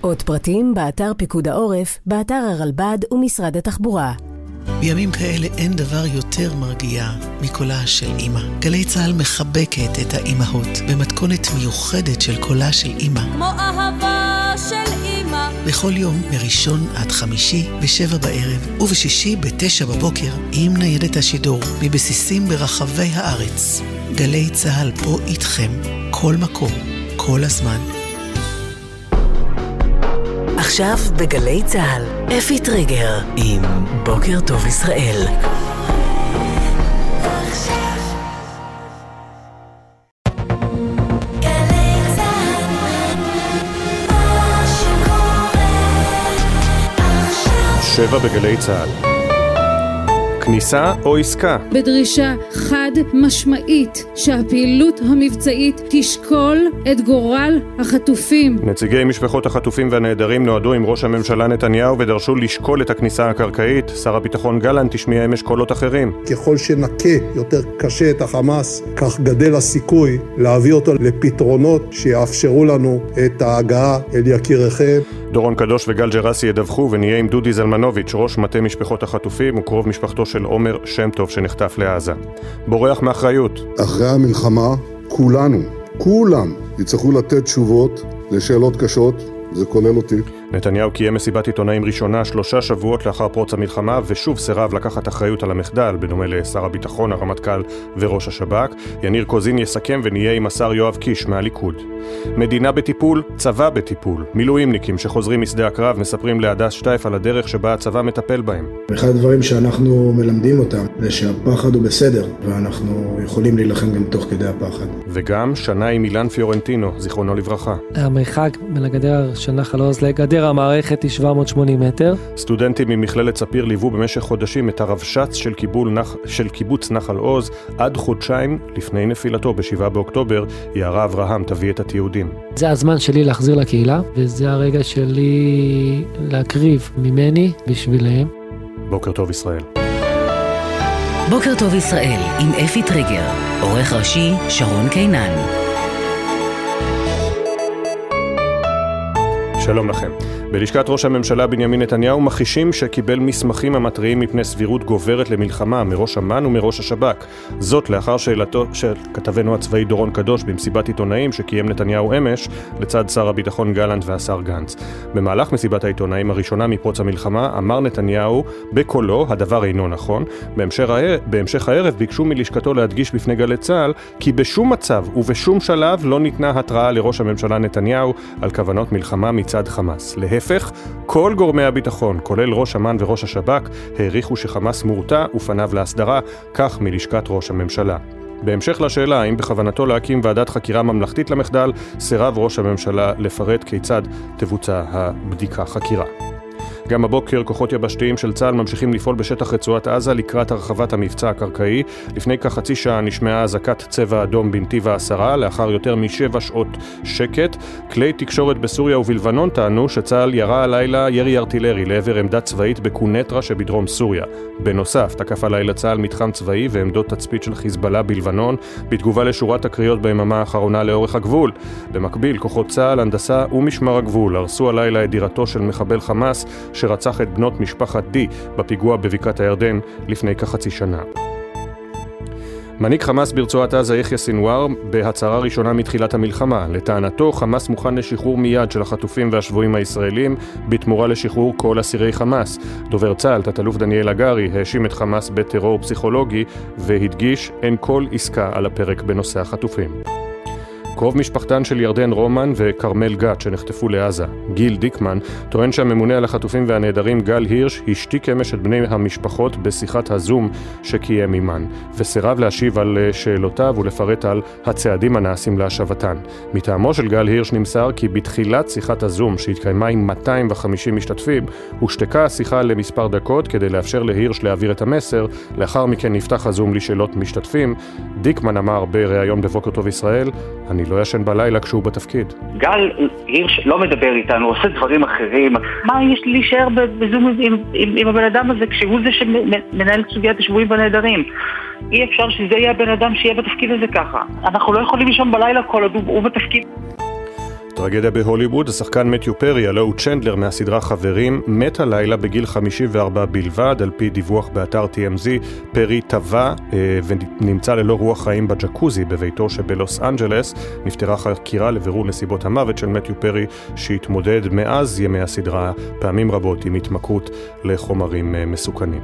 עוד פרטים באתר פיקוד העורף, באתר הרלב"ד ומשרד התחבורה. בימים כאלה אין דבר יותר מרגיע מקולה של אמא. גלי צהל מחבקת את האמהות במתכונת מיוחדת של קולה של אמא. כמו אהבה של אמא. בכל יום מראשון עד חמישי בשבע בערב ובשישי בתשע בבוקר עם ניידת השידור מבסיסים ברחבי הארץ. גלי צהל פה איתכם, כל מקום, כל הזמן. עכשיו בגלי צהל, אפי טריגר עם בוקר טוב ישראל. שבע בגלי צהל. כניסה או עסקה. בדרישה חד משמעית שהפעילות המבצעית תשקול את גורל החטופים. נציגי משפחות החטופים והנעדרים נועדו עם ראש הממשלה נתניהו ודרשו לשקול את הכניסה הקרקעית. שר הביטחון גלנט השמיע אמש קולות אחרים. ככל שנקה יותר קשה את החמאס, כך גדל הסיכוי להביא אותו לפתרונות שיאפשרו לנו את ההגעה אל יקיריכם. דורון קדוש וגל ג'רסי ידווחו, ונהיה עם דודי זלמנוביץ', ראש מטה משפחות החטופים וקרוב משפחתו של עומר שם טוב שנחטף לעזה. בורח מאחריות. אחרי המלחמה, כולנו, כולם, יצטרכו לתת תשובות לשאלות קשות, זה כולל אותי. נתניהו קיים מסיבת עיתונאים ראשונה שלושה שבועות לאחר פרוץ המלחמה, ושוב סירב לקחת אחריות על המחדל, בדומה לשר הביטחון, הרמטכ"ל וראש השב"כ. יניר קוזין יסכם, ונהיה עם השר יואב קיש מהליכוד. מדינה בטיפול, צבא בטיפול. מילואימניקים שחוזרים משדה הקרב מספרים להדס שטייף על הדרך שבה הצבא מטפל בהם. אחד הדברים שאנחנו מלמדים אותם זה שהפחד הוא בסדר, ואנחנו יכולים להילחם גם תוך כדי הפחד. וגם שנה עם אילן פיורנטינו, זיכרונו לברכה. המרחק בין הגדר של נחל עוז לגדר המערכת היא שבע מאות ושמונים מטר. סטודנטים ממכללת ספיר ליוו במשך חודשים את הרבש"ץ של, נח... של קיבוץ נחל עוז עד חודשיים לפני נפילתו בשבעה באוקטובר. יערה אברהם תביא את התיעודים. זה הזמן שלי להחזיר לקהילה, וזה הרגע שלי להקריב ממני בשבילהם. בוקר טוב ישראל. בוקר טוב ישראל עם אפי טריגר, עורך ראשי שרון קינן. שלום לכם. בלשכת ראש הממשלה בנימין נתניהו מחישים שקיבל מסמכים המטריים מפני סבירות גוברת למלחמה מראש אמ"ן ומראש השב"כ. זאת לאחר שאלתו של כתבנו הצבאי דורון קדוש במסיבת עיתונאים שקיים נתניהו אמש לצד שר הביטחון גלנט והשר גנץ. במהלך מסיבת העיתונאים הראשונה מפרוץ המלחמה אמר נתניהו בקולו, הדבר אינו נכון. בהמשך הערב, בהמשך הערב ביקשו מלשכתו להדגיש בפני גלי צה"ל כי בשום מצב ובשום שלב לא ניתנה התראה לראש הממשלה נתניהו על כוונות מלחמה מצד חמאס. להפך, כל גורמי הביטחון, כולל ראש אמ"ן וראש השב"כ, העריכו שחמאס מורתע ופניו להסדרה, כך מלשכת ראש הממשלה. בהמשך לשאלה האם בכוונתו להקים ועדת חקירה ממלכתית למחדל, סירב ראש הממשלה לפרט כיצד תבוצע הבדיקה חקירה. גם הבוקר כוחות יבשתיים של צה"ל ממשיכים לפעול בשטח רצועת עזה לקראת הרחבת המבצע הקרקעי. לפני כחצי שעה נשמעה אזעקת צבע אדום בנתיב העשרה, לאחר יותר משבע שעות שקט. כלי תקשורת בסוריה ובלבנון טענו שצה"ל ירה הלילה ירי ארטילרי לעבר עמדה צבאית בקונטרה שבדרום סוריה. בנוסף, תקף הלילה צה"ל מתחם צבאי ועמדות תצפית של חיזבאללה בלבנון, בתגובה לשורת הקריאות ביממה האחרונה לאורך הגבול. במקביל, כוחות צה"ל, הנדסה ומשמר הגבול הרסו הלילה את דירתו של מחבל חמאס שרצח את בנות משפחת די בפיגוע בבקעת הירדן לפני כחצי שנה. מנהיג חמאס ברצועת עזה יחיא סינואר בהצהרה ראשונה מתחילת המלחמה. לטענתו, חמאס מוכן לשחרור מיד של החטופים והשבויים הישראלים בתמורה לשחרור כל אסירי חמאס. דובר צה"ל, תת-אלוף דניאל הגרי, האשים את חמאס בטרור פסיכולוגי והדגיש אין כל עסקה על הפרק בנושא החטופים. קרוב משפחתן של ירדן רומן וקרמל גת שנחטפו לעזה, גיל דיקמן, טוען שהממונה על החטופים והנעדרים גל הירש השתיק אמש את בני המשפחות בשיחת הזום שקיים עימן, וסירב להשיב על שאלותיו ולפרט על הצעדים הנעשים להשבתן. מטעמו של גל הירש נמסר כי בתחילת שיחת הזום שהתקיימה עם מאתיים וחמישים משתתפים, הושתקה השיחה למספר דקות כדי לאפשר להירש להעביר את המסר, לאחר מכן נפתח הזום לשאלות משתתפים. דיקמן אמר בריאיון בבוקר טוב ישראל, אני לא ישן בלילה כשהוא בתפקיד. גל הירש לא מדבר איתנו, עושה דברים אחרים. מה יש להישאר בזום עם, עם, עם הבן אדם הזה כשהוא זה שמנהל סוגיית השבויים והנעדרים? אי אפשר שזה יהיה הבן אדם שיהיה בתפקיד הזה ככה. אנחנו לא יכולים לישון בלילה כל עוד הוא בתפקיד. טרגדיה בהוליווד, השחקן מתיו פרי, הלוא הוא צ'נדלר מהסדרה חברים, מת הלילה בגיל חמישים וארבע בלבד, על פי דיווח באתר טי אם זי. פרי טבע אה, ונמצא ללא רוח חיים בג'קוזי בביתו שבלוס אנג'לס. נפתרה חקירה לבירור נסיבות המוות של מתיו פרי, שהתמודד מאז ימי הסדרה פעמים רבות עם התמכרות לחומרים אה, מסוכנים.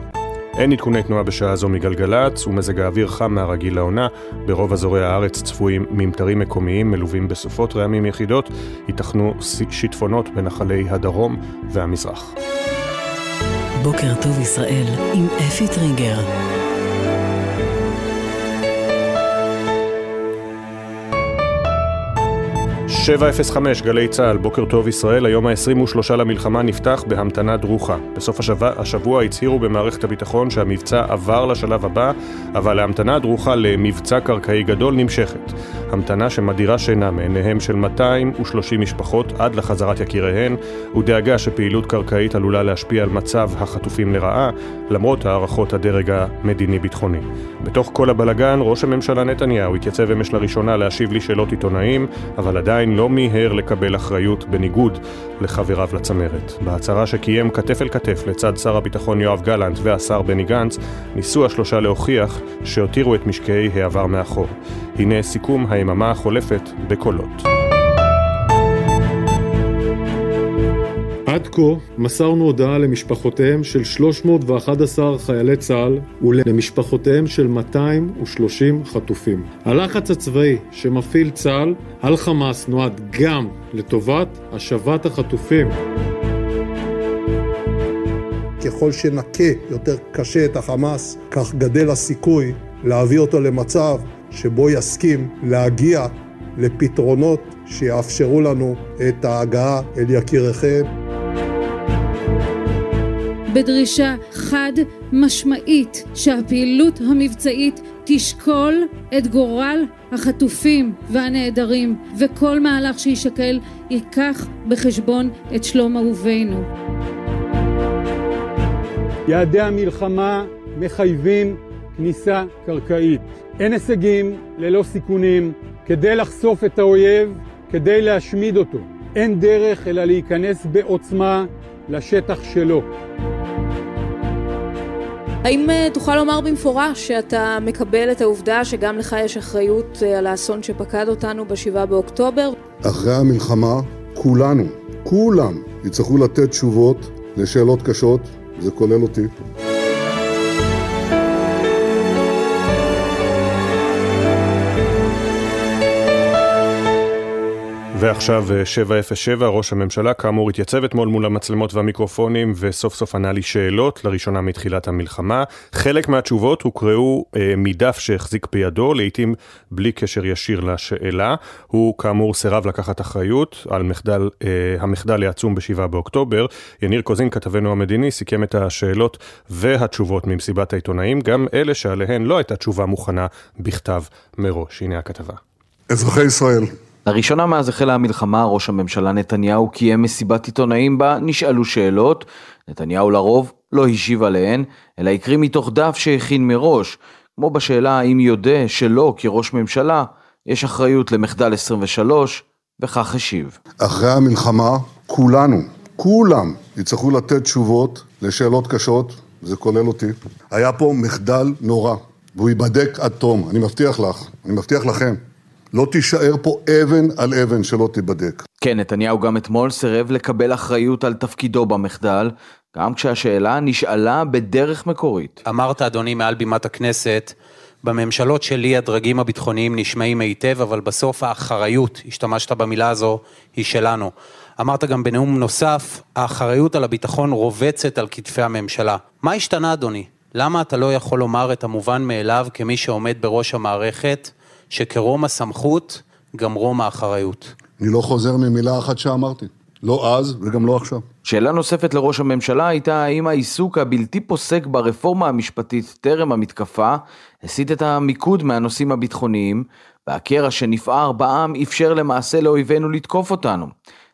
אין עדכוני תנועה בשעה זו מגלגלץ, ומזג האוויר חם מהרגיל לעונה. ברוב אזורי הארץ צפויים ממטרים מקומיים מלווים בסופות רעמים יחידות, ייתכנו שיטפונות בנחלי הדרום והמזרח. בוקר טוב ישראל עם אפי טרינגר. שבע אפס חמש גלי צהל, בוקר טוב ישראל, היום ה-עשרים ושלושה למלחמה נפתח בהמתנה דרוכה. בסוף השבוע, השבוע הצהירו במערכת הביטחון שהמבצע עבר לשלב הבא, אבל ההמתנה הדרוכה למבצע קרקעי גדול נמשכת. המתנה שמדירה שינה מעיניהם של מאתיים ושלושים משפחות עד לחזרת יקיריהן, ודאגה שפעילות קרקעית עלולה להשפיע על מצב החטופים לרעה, למרות הערכות הדרג המדיני-ביטחוני. בתוך כל הבלגן, ראש הממשלה נתניהו התייצב אמש לראשונה להשיב לשאלות עיתונאים, אבל עדיין לא מיהר לקבל אחריות בניגוד לחבריו לצמרת. בהצהרה שקיים כתף אל כתף לצד שר הביטחון יואב גלנט והשר בני גנץ, ניסו השלושה להוכיח שהותירו את משקעי העבר מאחור. הנה סיכום היממה החולפת בקולות. עד כה מסרנו הודעה למשפחותיהם של שלוש מאות ואחד עשר חיילי צה"ל ולמשפחותיהם של מאתיים ושלושים חטופים. הלחץ הצבאי שמפעיל צה"ל על חמאס נועד גם לטובת השבת החטופים. ככל שנקה יותר קשה את החמאס, כך גדל הסיכוי להביא אותו למצב שבו יסכים להגיע לפתרונות שיאפשרו לנו את ההגעה אל יקיריכם. בדרישה חד משמעית שהפעילות המבצעית תשקול את גורל החטופים והנעדרים, וכל מהלך שישקל ייקח בחשבון את שלום אהובינו. יעדי המלחמה מחייבים כניסה קרקעית. אין הישגים ללא סיכונים. כדי לחשוף את האויב, כדי להשמיד אותו, אין דרך אלא להיכנס בעוצמה לשטח שלו. האם תוכל לומר במפורש שאתה מקבל את העובדה שגם לך יש אחריות על האסון שפקד אותנו בשבעה באוקטובר? אחרי המלחמה, כולנו, כולם, יצטרכו לתת תשובות לשאלות קשות, זה כולל אותי. ועכשיו שבע אפס שבע, ראש הממשלה כאמור התייצב אתמול מול המצלמות והמיקרופונים וסוף סוף ענה לי שאלות לראשונה מתחילת המלחמה. חלק מהתשובות הוקראו אה, מדף שהחזיק בידו, לעתים בלי קשר ישיר לשאלה. הוא כאמור סירב לקחת אחריות על מחדל, אה, המחדל העצום בשבעה באוקטובר. יניר קוזין כתבנו המדיני סיכם את השאלות והתשובות ממסיבת העיתונאים, גם אלה שעליהן לא הייתה תשובה מוכנה בכתב מראש. הנה הכתבה. אזרחי ישראל, לראשונה מאז החלה המלחמה, ראש הממשלה נתניהו קיים מסיבת עיתונאים בה נשאלו שאלות. נתניהו לרוב לא השיב עליהן, אלא הקריא מתוך דף שהכין מראש, כמו בשאלה האם יודע שלא כראש ממשלה יש אחריות למחדל עשרים ושלוש, וכך השיב. אחרי המלחמה, כולנו, כולם, יצטרכו לתת תשובות לשאלות קשות, זה כולל אותי. היה פה מחדל נורא, והוא ייבדק עד תום, אני מבטיח לך, אני מבטיח לכם. לא תישאר פה אבן על אבן שלא תיבדק. כן, נתניהו גם אתמול סירב לקבל אחריות על תפקידו במחדל, גם כשהשאלה נשאלה בדרך מקורית. אמרת, אדוני, מעל בימת הכנסת, בממשלות שלי הדרגים הביטחוניים נשמעים היטב, אבל בסוף האחריות, השתמשת במילה הזו, היא שלנו. אמרת גם בנאום נוסף, האחריות על הביטחון רובצת על כתפי הממשלה. מה השתנה, אדוני? למה אתה לא יכול לומר את המובן מאליו כמי שעומד בראש המערכת, שכרום הסמכות גם רום האחריות? אני לא חוזר ממילה אחת שאמרתי. לא אז וגם לא עכשיו. שאלה נוספת לראש הממשלה הייתה, האם העיסוק הבלתי פוסק ברפורמה המשפטית טרם המתקפה, הסיט את המיקוד מהנושאים הביטחוניים, והקרע שנפער בעם אפשר למעשה לאויבינו לתקוף אותנו.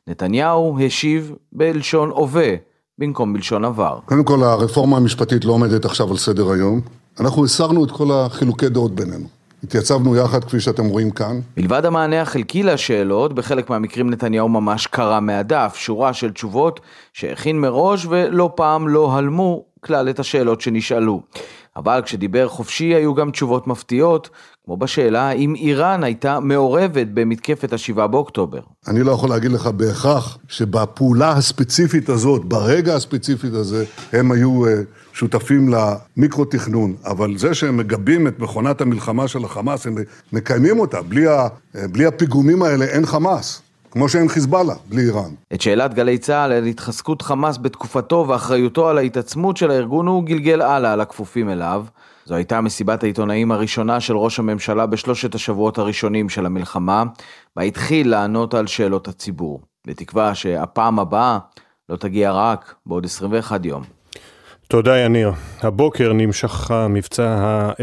נתניהו השיב בלשון הווה, במקום בלשון עבר. קודם כל, הרפורמה המשפטית לא עומדת עכשיו על סדר היום. אנחנו הסרנו את כל החילוקי דעות בינינו. התייצבנו יחד כפי שאתם רואים כאן. מלבד המענה החלקי לשאלות, בחלק מהמקרים נתניהו ממש קרא מהדף, שורה של תשובות שהכין מראש ולא פעם לא הלמו כלל את השאלות שנשאלו. אבל כשדיבר חופשי היו גם תשובות מפתיעות, כמו בשאלה אם איראן הייתה מעורבת במתקפת השבעה באוקטובר. אני לא יכול להגיד לך בהכרח שבפעולה הספציפית הזאת, ברגע הספציפית הזה, הם היו שותפים למיקרו-תכנון, אבל זה שהם מגבים את מכונת המלחמה של החמאס, הם מקיימים אותה, בלי, ה, בלי הפיגומים האלה אין חמאס. כמו שאין חיזבאללה, בלי איראן. את שאלת גלי צהל על התחזקות חמאס בתקופתו ואחריותו על ההתעצמות של הארגון הוא גלגל הלאה על הכפופים אליו. זו הייתה מסיבת העיתונאים הראשונה של ראש הממשלה בשלושת השבועות הראשונים של המלחמה, בה התחיל לענות על שאלות הציבור. בתקווה שהפעם הבאה לא תגיע רק בעוד עשרים ואחד יום. תודה יניר. הבוקר נמשך המבצע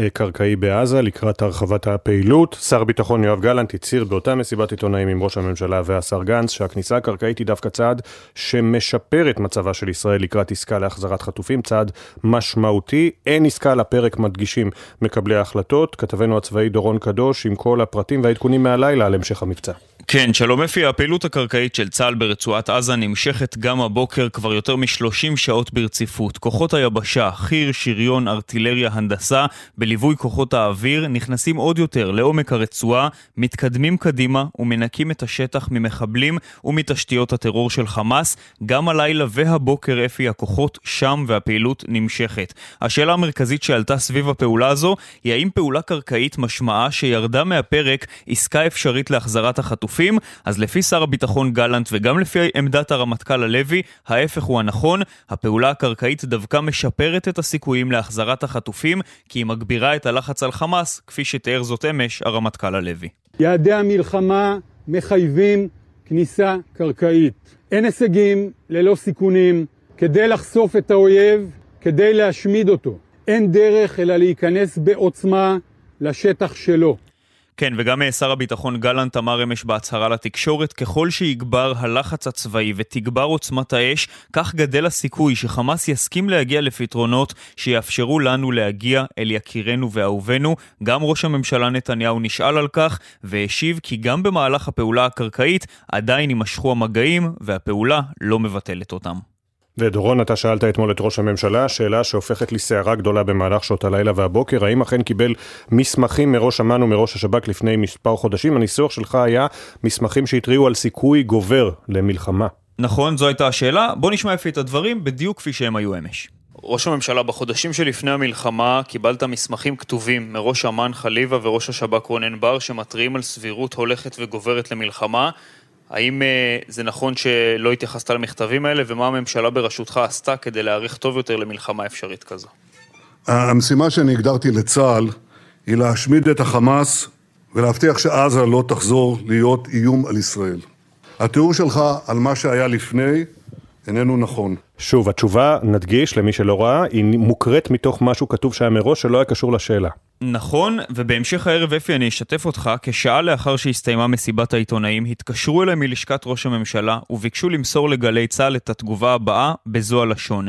הקרקעי בעזה לקראת הרחבת הפעילות. שר ביטחון יואב גלנט הצהיר באותה מסיבת עיתונאים עם ראש הממשלה והשר גנץ שהכניסה הקרקעית היא דווקא צעד שמשפר את מצבה של ישראל לקראת עסקה להחזרת חטופים, צעד משמעותי. אין עסקה לפרק, מדגישים מקבלי ההחלטות. כתבנו הצבאי דורון קדוש עם כל הפרטים והעדכונים מהלילה על המשך המבצע. כן, שלום אפי, הפעילות הקרקעית של צה"ל ברצועת עזה נמשכת גם הבוקר כבר יותר מ-שלושים שעות ברציפות. כוחות היבשה, חיר, שריון, ארטילריה, הנדסה, בליווי כוחות האוויר, נכנסים עוד יותר לעומק הרצועה, מתקדמים קדימה ומנקים את השטח ממחבלים ומתשתיות הטרור של חמאס. גם הלילה והבוקר אפי, הכוחות שם והפעילות נמשכת. השאלה המרכזית שעלתה סביב הפעולה הזו היא האם פעולה קרקעית משמעה שירדה מהפרק עסקה אפשרית להחזרת החטופים. אז לפי שר הביטחון גלנט וגם לפי עמדת הרמטכ"ל הלוי, ההפך הוא הנכון. הפעולה הקרקעית דווקא משפרת את הסיכויים להחזרת החטופים, כי היא מגבירה את הלחץ על חמאס, כפי שתיאר זאת אמש הרמטכ"ל הלוי. יעדי המלחמה מחייבים כניסה קרקעית. אין הישגים ללא סיכונים, כדי לחשוף את האויב, כדי להשמיד אותו. אין דרך אלא להיכנס בעוצמה לשטח שלו. כן, וגם שר הביטחון גלנט אמר אמש בהצהרה לתקשורת, ככל שיגבר הלחץ הצבאי ותגבר עוצמת האש, כך גדל הסיכוי שחמאס יסכים להגיע לפתרונות שיאפשרו לנו להגיע אל יקירנו ואהובנו. גם ראש הממשלה נתניהו נשאל על כך, והשיב כי גם במהלך הפעולה הקרקעית עדיין יימשכו המגעים, והפעולה לא מבטלת אותם. ודורון, אתה שאלת אתמול את ראש הממשלה, שאלה שהופכת לסערה גדולה במהלך שעות הלילה והבוקר, האם אכן קיבל מסמכים מראש אמ"ן ומראש השב"כ לפני מספר חודשים? הניסוח שלך היה מסמכים שהתריעו על סיכוי גובר למלחמה. נכון, זו הייתה השאלה. בוא נשמע אפי את הדברים בדיוק כפי שהם היו אמש. ראש הממשלה, בחודשים שלפני המלחמה קיבלת מסמכים כתובים מראש אמ"ן חליבה וראש השב"כ רונן בר שמתריעים על סבירות הולכת וגוברת למלחמה. האם זה נכון שלא התייחסת למכתבים האלה, ומה הממשלה בראשותך עשתה כדי להעריך טוב יותר למלחמה אפשרית כזו? המשימה שאני הגדרתי לצה"ל היא להשמיד את החמאס ולהבטיח שעזה לא תחזור להיות איום על ישראל. התיאור שלך על מה שהיה לפני איננו נכון. שוב, התשובה, נדגיש למי שלא ראה, היא מוקראת מתוך משהו כתוב שהיה מראש שלא היה קשור לשאלה. נכון, ובהמשך הערב אפי אני אשתף אותך, כשעה לאחר שהסתיימה מסיבת העיתונאים, התקשרו אליי מלשכת ראש הממשלה, וביקשו למסור לגלי צהל את התגובה הבאה בזו הלשון.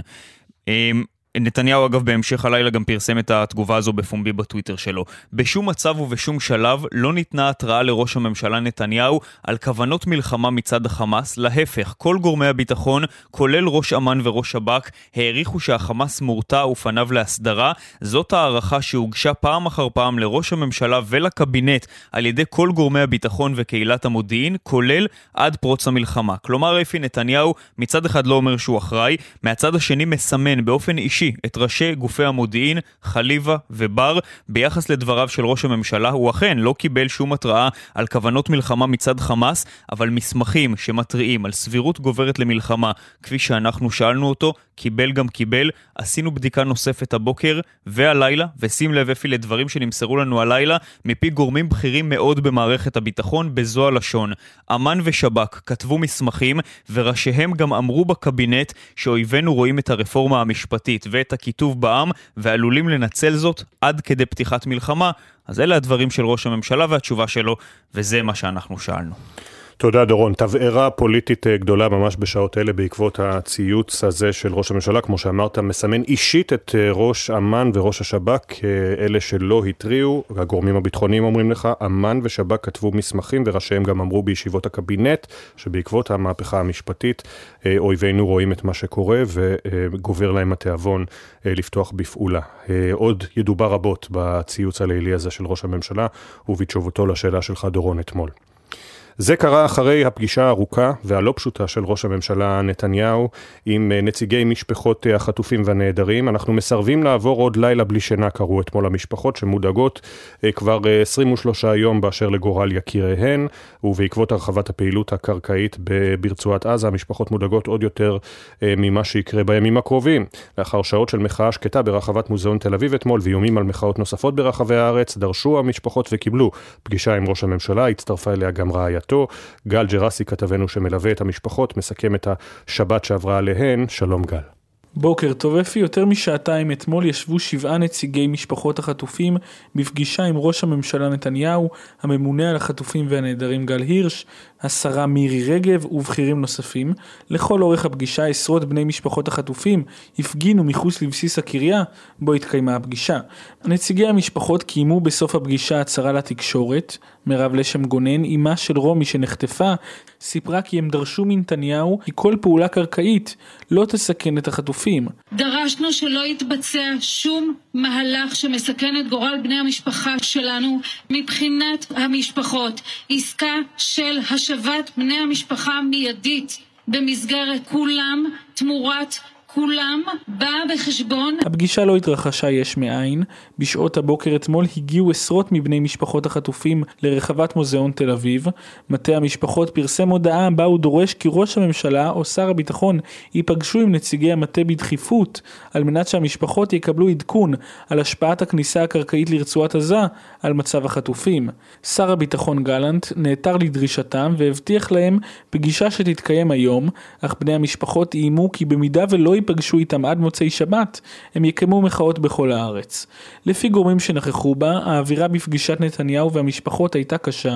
נתניהו אגב בהמשך הלילה גם פרסם את התגובה הזו בפומבי בטוויטר שלו. בשום מצב ובשום שלב לא ניתנה התראה לראש הממשלה נתניהו על כוונות מלחמה מצד החמאס, להפך, כל גורמי הביטחון, כולל ראש אמ"ן וראש שב"כ, העריכו שהחמאס מורתע ופניו להסדרה. זאת הערכה שהוגשה פעם אחר פעם לראש הממשלה ולקבינט על ידי כל גורמי הביטחון וקהילת המודיעין, כולל עד פרוץ המלחמה. כלומר, אפי, נתניהו מצד אחד לא אומר שהוא אחראי, מהצד השני מסמן באופן אישי אישי את ראשי גופי המודיעין, חליבה ובר, ביחס לדבריו של ראש הממשלה. הוא אכן לא קיבל שום התראה על כוונות מלחמה מצד חמאס, אבל מסמכים שמתריעים על סבירות גוברת למלחמה, כפי שאנחנו שאלנו אותו, קיבל גם קיבל. עשינו בדיקה נוספת הבוקר והלילה, ושים לב אפי לדברים שנמסרו לנו הלילה, מפי גורמים בכירים מאוד במערכת הביטחון, בזו הלשון. אמן ושבק כתבו מסמכים, וראשיהם גם אמרו בקבינט שאויבינו רואים את הרפורמה המשפטית ואת הכיתוב בעם, ועלולים לנצל זאת עד כדי פתיחת מלחמה. אז אלה הדברים של ראש הממשלה והתשובה שלו, וזה מה שאנחנו שאלנו. תודה דורון. תבערה פוליטית גדולה ממש בשעות אלה בעקבות הציוץ הזה של ראש הממשלה, כמו שאמרת, מסמן אישית את ראש אמן וראש השב"כ, אלה שלא התריעו. הגורמים הביטחוניים אומרים לך, אמן ושב"כ כתבו מסמכים וראשיהם גם אמרו בישיבות הקבינט, שבעקבות המהפכה המשפטית אויבינו רואים את מה שקורה וגובר להם התיאבון לפתוח בפעולה. עוד ידובר רבות בציוץ הלילי הזה של ראש הממשלה ובתשובתו לשאלה שלך דורון אתמול. זה קרה אחרי הפגישה הארוכה והלא פשוטה של ראש הממשלה נתניהו עם נציגי משפחות החטופים והנעדרים. אנחנו מסרבים לעבור עוד לילה בלי שינה, קראו אתמול המשפחות שמודאגות כבר עשרים ושלושה יום באשר לגורל יקיריהן, ובעקבות הרחבת הפעילות הקרקעית ברצועת עזה, המשפחות מודאגות עוד יותר ממה שיקרה בימים הקרובים. לאחר שעות של מחאה שקטה ברחבת מוזיאון תל אביב אתמול ויומים על מחאות נוספות ברחבי הארץ, דרשו המשפחות וקיבלו פגישה עם ראש הממשלה, הצטרפה אליה גם רעיית. גל ג'רסי כתבנו שמלווה את המשפחות מסכם את השבת שעברה עליהן. שלום גל. בוקר טוב אפי. יותר משעתיים אתמול ישבו שבעה נציגי משפחות החטופים בפגישה עם ראש הממשלה נתניהו, הממונה על החטופים והנעדרים גל הירש, השרה מירי רגב ובכירים נוספים. לכל אורך הפגישה עשרות בני משפחות החטופים הפגינו מחוץ לבסיס הקריה בו התקיימה הפגישה. נציגי המשפחות קיימו בסוף הפגישה הצהרה לתקשורת. מרב לשם גונן, אימה של רומי שנחטפה, סיפרה כי הם דרשו מנתניהו כי כל פעולה קרקעית לא תסכן את החטופים. דרשנו שלא יתבצע שום מהלך שמסכן את גורל בני המשפחה שלנו. מבחינת המשפחות, עסקה של השבת בני המשפחה מיידית במסגרת כולם תמורת כולם באה בחשבון. הפגישה לא התרחשה יש מאין. בשעות הבוקר אתמול הגיעו עשרות מבני משפחות החטופים לרחבת מוזיאון תל אביב. מטה המשפחות פרסם הודעה בה הוא דורש כי ראש הממשלה או שר הביטחון ייפגשו עם נציגי המטה בדחיפות, על מנת שהמשפחות יקבלו עדכון על השפעת הכניסה הקרקעית לרצועת עזה על מצב החטופים. שר הביטחון גלנט נעתר לדרישתם והבטיח להם פגישה שתתקיים היום, אך בני המשפחות איימו כי במידה ולא פגשו איתם עד מוצאי שבת, הם יקמו מחאות בכל הארץ. לפי גורמים שנכחו בה, האווירה בפגישת נתניהו והמשפחות הייתה קשה.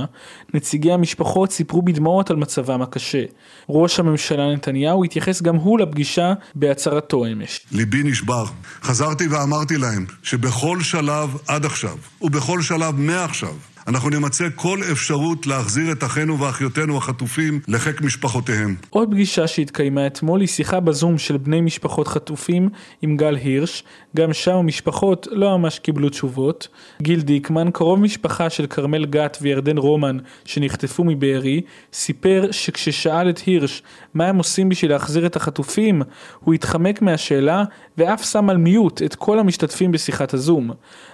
נציגי המשפחות סיפרו בדמעות על מצבם הקשה. ראש הממשלה נתניהו התייחס גם הוא לפגישה בהצהרתו אמש. ליבי נשבר. חזרתי ואמרתי להם שבכל שלב עד עכשיו, ובכל שלב מעכשיו, אנחנו נמצא כל אפשרות להחזיר את אחינו ואחיותינו החטופים לחיק משפחותיהם. עוד פגישה שהתקיימה אתמול היא שיחה בזום של בני משפחות חטופים עם גל הירש. גם שם המשפחות לא ממש קיבלו תשובות. גיל דיקמן, קרוב משפחה של קרמל גת וירדן רומן שנחטפו מבארי, סיפר שכששאל את הירש מה הם עושים בשביל להחזיר את החטופים, הוא התחמק מהשאלה ואף שם על מיוט את כל המשתתפים בשיחת הזום.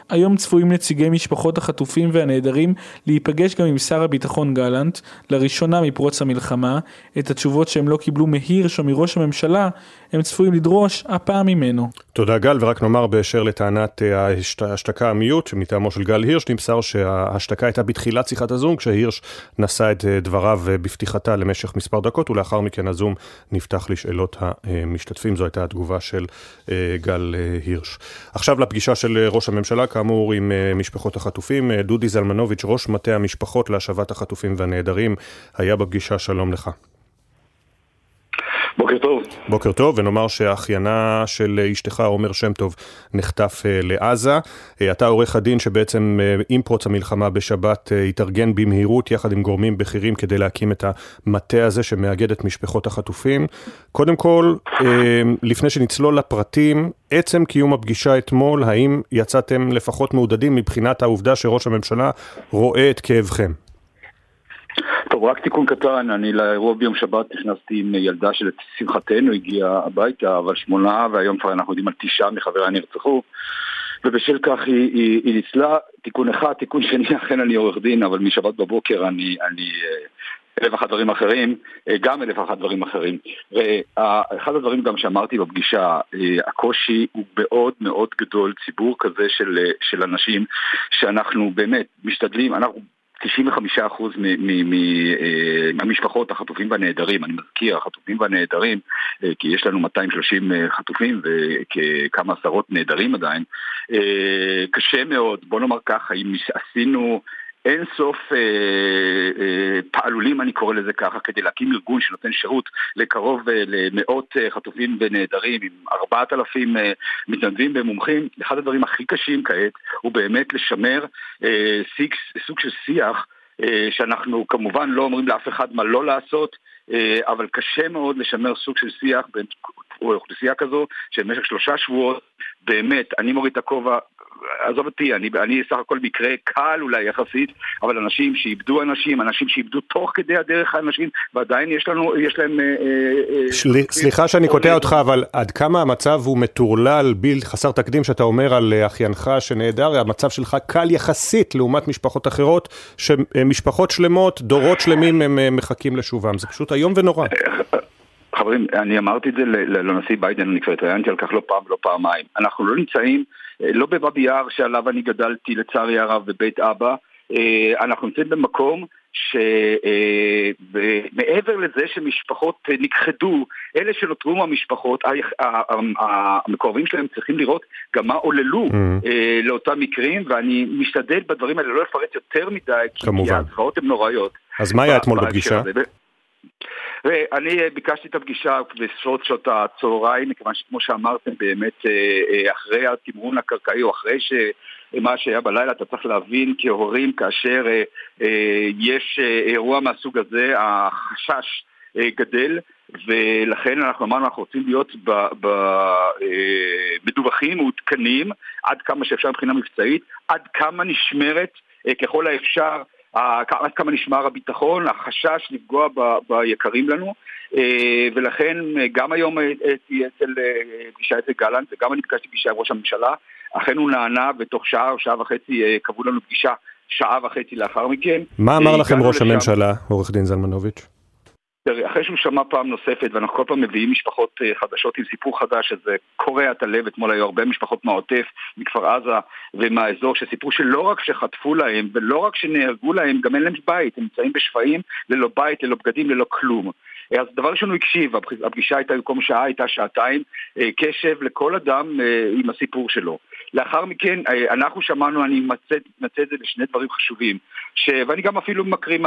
היום צפויים נציגי משפחות החטופים והנעדרים להיפגש גם עם שר הביטחון גלנט, לראשונה מפרוץ המלחמה. את התשובות שהם לא קיבלו מהיר שם מראש הממשלה, הם צפויים לדרוש הפעם ממנו. תודה גל, ורק נאמר באשר לטענת ההשתקה המיוט, מטעמו של גל הירש נמסר שההשתקה הייתה בתחילת שיחת הזום, כשהירש נשא את דבריו בפתיחתה למשך מספר דקות, ולאחר מכן הזום נפתח לשאלות המשתתפים. זו הייתה התגובה של גל הירש. עכשיו לפגישה של ראש הממשלה, כאמור עם משפחות החטופים. דודי זלמנוביץ', ראש מטה המשפחות להשבת החטופים והנעדרים, היה בפגישה. שלום לך. בוקר טוב. בוקר טוב, ונאמר שהאחיינה של אשתך, עומר שם טוב, נחטף לעזה. אתה עורך הדין שבעצם עם פרוץ המלחמה בשבת התארגן במהירות יחד עם גורמים בכירים כדי להקים את המטה הזה שמאגד את משפחות החטופים. קודם כל, לפני שנצלול לפרטים, עצם קיום הפגישה אתמול, האם יצאתם לפחות מעודדים מבחינת העובדה שראש הממשלה רואה את כאבכם? טוב, רק תיקון קטן, אני לאירוע ביום שבת נכנסתי עם ילדה שלשמחתנו הגיעה הביתה, אבל שמונה, והיום כבר אנחנו יודעים על תשעה מחבריה נרצחו, ובשל כך היא, היא, היא ניצלה. תיקון אחד, תיקון שני, אכן אני עורך דין, אבל משבת בבוקר אני, אני אלף אחד דברים אחרים, גם אלף אחד דברים אחרים. ואחד הדברים גם שאמרתי בפגישה, הקושי הוא מאוד מאוד גדול, ציבור כזה של, של אנשים, שאנחנו באמת משתדלים, אנחנו תשעים וחמישה אחוז מהמשפחות החטופים והנעדרים, אני מזכיר, החטופים והנעדרים, כי יש לנו מאתיים ושלושים חטופים וכמה עשרות נעדרים עדיין, קשה מאוד, בוא נאמר ככה, אם עשינו אין סוף אה, אה, פעלולים, אני קורא לזה ככה, כדי להקים ארגון שנותן שירות לקרוב אה, למאות אה, חטופים ונעדרים, עם ארבעת אלפים אה, מתנדבים ומומחים. אחד הדברים הכי קשים כעת הוא באמת לשמר אה, סוג, סוג של שיח, אה, שאנחנו כמובן לא אומרים לאף אחד מה לא לעשות, אה, אבל קשה מאוד לשמר סוג של שיח בין אוכלוסייה כזו, שבמשך שלושה שבועות, באמת, אני מוריד את הכובע, עזוב אותי, אני, אני סך הכל מקרה קל אולי יחסית, אבל אנשים שאיבדו אנשים, אנשים שאיבדו תוך כדי הדרך האנשים, ועדיין יש לנו, יש להם... של... אה, סליחה שאני קוטע אותך, אבל עד כמה המצב הוא מטורלל, ביל חסר תקדים שאתה אומר על אחיינך שנהדר, המצב שלך קל יחסית לעומת משפחות אחרות, שמשפחות שלמות, דורות שלמים הם מחכים לשובם, זה פשוט היום ונורא. חברים, אני אמרתי את זה לנשיא ביידן, אני כבר התראיינתי על כך לא פעם ולא פעמיים. אנחנו לא נמצאים, לא בבב יער שעליו אני גדלתי לצערי הרב בבית אבא, אנחנו נמצאים במקום שמעבר לזה שמשפחות נכחדו, אלה שנותרו מהמשפחות, המקורבים שלהם צריכים לראות גם מה עוללו לאותם מקרים, ואני משתדל בדברים האלה לא לפרט יותר מדי, כי ההצבעות הן נוראיות. אז מה היה אתמול בפגישה? אני ביקשתי את הפגישה בסוד שעות הצהריים, מכיוון שכמו שאמרתם באמת אחרי התמרון הקרקעי או אחרי ש... מה שהיה בלילה, אתה צריך להבין כהורים כאשר יש אירוע מהסוג הזה, החשש גדל, ולכן אנחנו אמרנו, אנחנו רוצים להיות מדווחים ומעודכנים עד כמה שאפשר מבחינה מבצעית, עד כמה נשמרת ככל האפשר, עד כמה נשמר הביטחון, החשש לפגוע ביקרים לנו, ולכן גם היום תהיה אצל פגישה אצל גלנט, וגם אני ביקשתי פגישה עם ראש הממשלה, אכן הוא נענה, ותוך שעה או שעה וחצי קבעו לנו פגישה שעה וחצי לאחר מכן. מה אמר לכם ראש הממשלה, עורך דין זלמנוביץ'? אחרי שהוא שמע פעם נוספת, ואנחנו כל פעם מביאים משפחות חדשות עם סיפור חדש, שזה קורע את הלב, אתמול היו הרבה משפחות מהעוטף, מכפר עזה ומהאזור, שסיפרו שלא רק שחטפו להם, ולא רק שנהרגו להם, גם אין להם בית, הם נמצאים בשפעים, ללא בית, ללא בגדים, ללא כלום. אז דבר ראשון הוא הקשיב, הפגישה הייתה במקום שעה, הייתה שעתיים, קשב לכל אדם עם הסיפור שלו. לאחר מכן אנחנו שמענו, אני מצא את זה לשני דברים חשובים, ש... ואני גם אפילו מקריא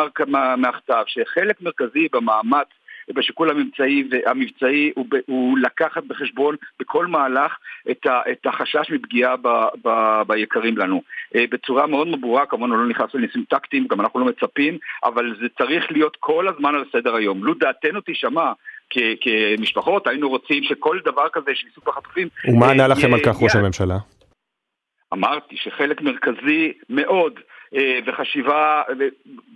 מהכתב, שחלק מרכזי במאמץ, בשיקול המבצעי, והמבצעי הוא, הוא לקחת בחשבון בכל מהלך את, ה, את החשש מפגיעה ב, ב, ביקרים לנו. בצורה מאוד מברורה, כמובן לא נכנס לניסים טקטיים, גם אנחנו לא מצפים, אבל זה צריך להיות כל הזמן על סדר היום. לו דעתנו תשמע, כ, כמשפחות, היינו רוצים שכל דבר כזה של עיסוק בחטופים... ומה ענה לכם על כך ראש הממשלה? אמרתי שחלק מרכזי מאוד וחשיבה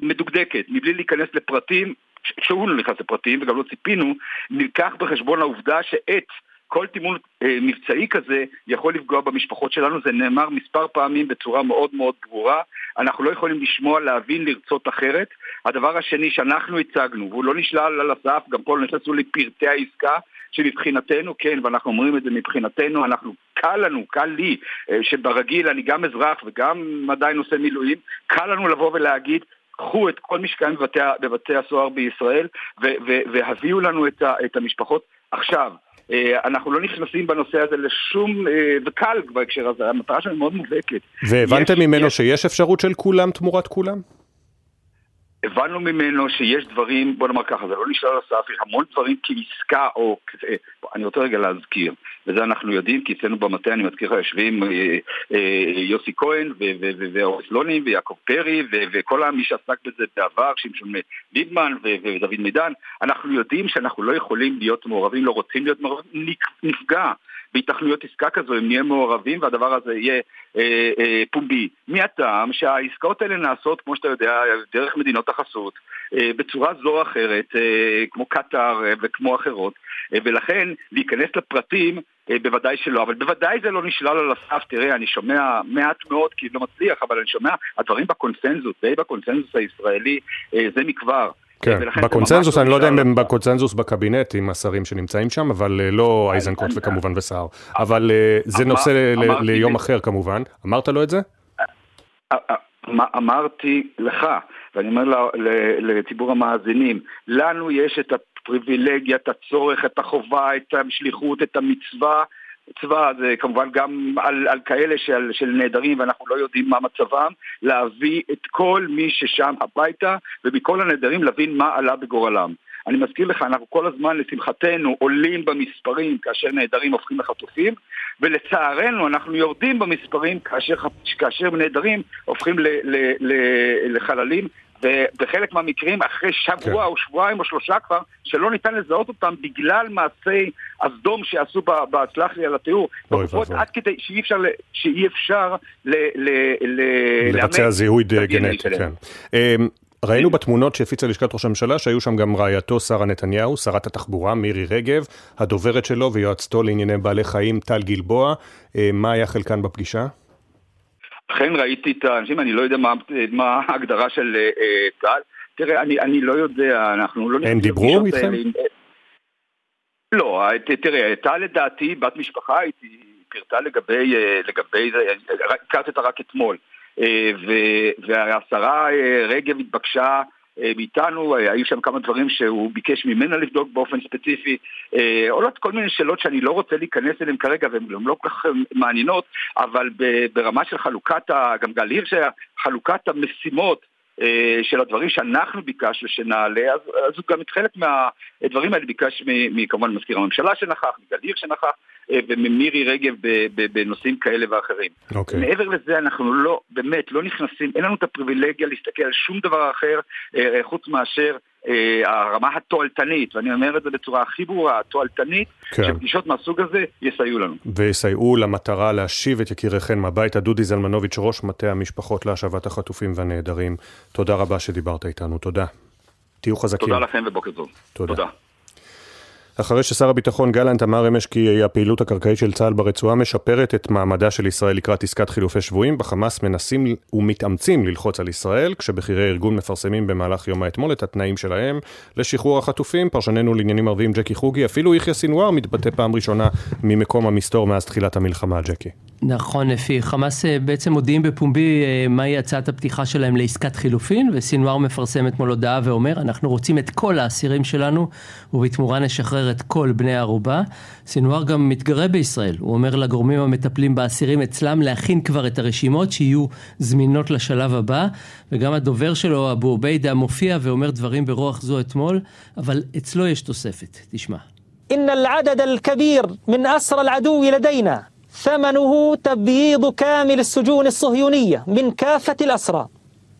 מדוקדקת, מבלי להיכנס לפרטים, שהוא לא נכנס לפרטים וגם לא ציפינו, נלקח בחשבון העובדה שאת כל תימון אה, מבצעי כזה יכול לפגוע במשפחות שלנו, זה נאמר מספר פעמים בצורה מאוד מאוד ברורה, אנחנו לא יכולים לשמוע, להבין, לרצות אחרת. הדבר השני שאנחנו הצגנו, והוא לא נשלל על הסף, גם פה לא נשלצו לפרטי העסקה, שמבחינתנו, כן, ואנחנו אומרים את זה מבחינתנו, אנחנו, קל לנו, קל לי, אה, שברגיל אני גם אזרח וגם עדיין עושה מילואים, קל לנו לבוא ולהגיד, קחו את כל משקעים בבתי, בבתי הסוהר בישראל, ו- ו- והביאו לנו את, ה- את המשפחות. עכשיו, אנחנו לא נכנסים בנושא הזה לשום, וקל בהקשר הזה, המטרה שלנו מאוד מובהקת. והבנתם ממנו שיש אפשרות של כולם תמורת כולם? הבנו ממנו שיש דברים, בוא נאמר ככה, זה לא נשאר לסף, יש המון דברים כעסקה או... אני רוצה רגע להזכיר, וזה אנחנו יודעים, כי אצלנו במטה, אני מזכיר היושבים יוסי כהן ואורסלונים ויעקב פרי וכל המי שעסק בזה בעבר, שמשון ליבמן ודוד מידן, אנחנו יודעים שאנחנו לא יכולים להיות מעורבים, לא רוצים להיות מעורבים, נפגע. בהתנחלויות עסקה כזו, אם נהיה מעורבים, והדבר הזה יהיה אה, אה, פומבי. מהטעם שהעסקאות האלה נעשות, כמו שאתה יודע, דרך מדינות החסות, אה, בצורה זו או אחרת, אה, כמו קטאר אה, וכמו אחרות, אה, ולכן להיכנס לפרטים, אה, בוודאי שלא, אבל בוודאי זה לא נשלל על הסף. תראה, אני שומע מעט מאוד, כי לא מצליח, אבל אני שומע הדברים בקונסנזוס, די בקונסנזוס הישראלי, אה, זה מכבר. כן, בקונצנזוס, אני לא יודע אם הם בקונצנזוס בקבינט עם השרים שנמצאים שם, אבל לא איזנקוט וכמובן וסער. אבל זה נושא ליום אחר כמובן. אמרת לו את זה? אמרתי לך, ואני אומר לציבור המאזינים, לנו יש את הפריבילגיה, את הצורך, את החובה, את השליחות, את המצווה, צבא, זה כמובן גם על, על כאלה של, של נעדרים, ואנחנו לא יודעים מה מצבם, להביא את כל מי ששם הביתה, ומכל הנעדרים להבין מה עלה בגורלם. אני מזכיר לך, אנחנו כל הזמן לשמחתנו עולים במספרים כאשר נעדרים הופכים לחטופים, ולצערנו אנחנו יורדים במספרים כאשר, כאשר נעדרים הופכים ל, ל, ל, לחללים, ובחלק מהמקרים אחרי שבוע או שבועיים או שלושה כבר, שלא ניתן לזהות אותם בגלל מעשי הסדום שעשו בהצלח לי על התיאור. עד כדי שאי אפשר לבצע זיהוי גנטי. ראינו בתמונות שהפיצה לשכת ראש הממשלה, שהיו שם גם רעייתו שרה נתניהו, שרת התחבורה מירי רגב, הדוברת שלו ויועצתו לענייני בעלי חיים טל גלבוע. מה היה חלקן בפגישה? אכן ראיתי את האנשים, אני לא יודע מה, מה ההגדרה של צה"ל. אה, תראה, אני, אני לא יודע, אנחנו לא... הם דיברו איתכם? עם... לא, תראה, הייתה לדעתי בת משפחה, היא פירטה לגבי, לגבי זה, קראת רק אתמול, אה, והשרה רגב התבקשה מאיתנו, היו שם כמה דברים שהוא ביקש ממנה לבדוק באופן ספציפי, עולות כל מיני שאלות שאני לא רוצה להיכנס אליהם כרגע, והן לא כל כך מעניינות, אבל ברמה של חלוקת, גם גל הירש, חלוקת המשימות של הדברים שאנחנו ביקשנו שנעלה, אז, אז גם את חלק מהדברים האלה ביקש מכמובן מזכיר הממשלה שנכח, מגל הירש שנכח, וממירי רגב בנושאים כאלה ואחרים. Okay. מעבר לזה אנחנו לא, באמת לא נכנסים, אין לנו את הפריבילגיה להסתכל על שום דבר אחר חוץ מאשר הרמה התועלתנית, ואני אומר את זה בצורה הכי ברורה, התועלתנית, כן. שפגישות מהסוג הזה יסייעו לנו. ויסייעו למטרה להשיב את יקיריכן מהביתה. דודי זלמנוביץ', ראש מטה המשפחות להשבת החטופים והנעדרים, תודה רבה שדיברת איתנו, תודה. תהיו חזקים. תודה לכם ובוקר טוב. תודה. תודה. אחרי ששר הביטחון גלנט אמר אמש כי הפעילות הקרקעית של צה"ל ברצועה משפרת את מעמדה של ישראל לקראת עסקת חילופי שבויים, בחמאס מנסים ומתאמצים ללחוץ על ישראל, כשבכירי ארגון מפרסמים במהלך יום האתמול את התנאים שלהם לשחרור החטופים. פרשננו לעניינים ערביים ג'קי חוגי, אפילו יחיא סינואר מתבטא פעם ראשונה ממקום המסתור מאז תחילת המלחמה. ג'קי, נכון, אפי, חמאס בעצם מודיעים בפומבי מהי הצעת הפתיחה שלהם לעסקת חילופין, וסינואר מפרסם אתמול הודעה ואומר, אנחנו רוצים את כל האסירים שלנו, ובתמורה נשחרר את כל בני הערובה. סינואר גם מתגרה בישראל, הוא אומר לגורמים המטפלים באסירים אצלם להכין כבר את הרשימות שיהיו זמינות לשלב הבא, וגם הדובר שלו, אבו עוביידה, מופיע ואומר דברים ברוח זו אתמול, אבל אצלו יש תוספת, תשמע. إن العدد الكبير من أسر العدو لدينا ثمنه تبييض كامل السجون الصهيونية من كافة الأسرى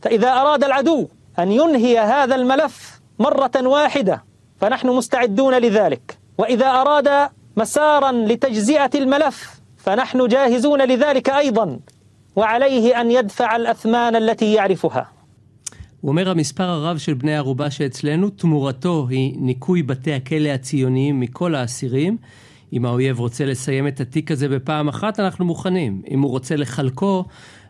فإذا أراد العدو أن ينهي هذا الملف مرة واحدة فنحن مستعدون لذلك وإذا أراد مسارا لتجزئة الملف فنحن جاهزون لذلك أيضا وعليه أن يدفع الأثمان التي يعرفها. הוא אומר, המספר הרב של בני ערובה שאצלנו, תמורתו היא ניקוי בתי הכלא הציוניים מכל האסירים. אם האויב רוצה לסיים את התיק הזה בפעם אחת, אנחנו מוכנים. אם הוא רוצה לחלקו,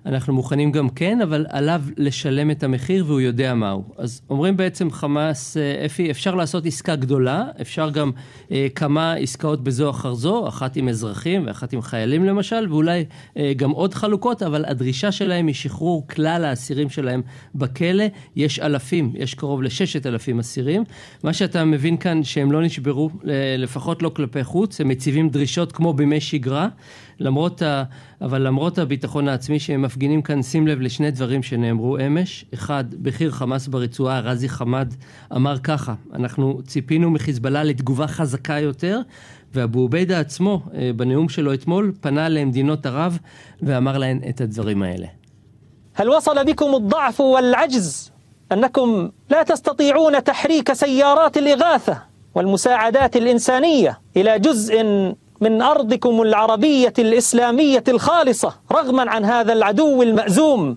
אנחנו מוכנים גם כן, אבל עליו לשלם את המחיר, והוא יודע מהו. אז אומרים בעצם חמאס, אפי, אפשר לעשות עסקה גדולה, אפשר גם אה, כמה עסקאות בזו אחר זו, אחת עם אזרחים ואחת עם חיילים למשל, ואולי אה, גם עוד חלוקות, אבל הדרישה שלהם היא שחרור כלל האסירים שלהם בכלא. יש אלפים, יש קרוב לששת אלפים אסירים. מה שאתה מבין כאן שהם לא נשברו, לפחות לא כלפי חוץ, הם מציבים דרישות כמו בימי שגרה, למרות ה... אבל למרות הביטחון העצמי שהם מפגינים כאן, שים לב לשני דברים שנאמרו אמש. אחד, בכיר חמאס ברצועה, רזי חמד, אמר ככה, אנחנו ציפינו מחיזבאללה לתגובה חזקה יותר, ואבו עוביידה עצמו, בנאום שלו אתמול, פנה למדינות ערב ואמר להן את הדברים האלה. هل وصل بكم الضعف والعجز أنكم لا تستطيعون تحريك سيارات الإغاثة والمساعدات الإنسانية إلى جزء من أرضكم العربية الإسلامية الخالصة رغما عن هذا العدو المأزوم.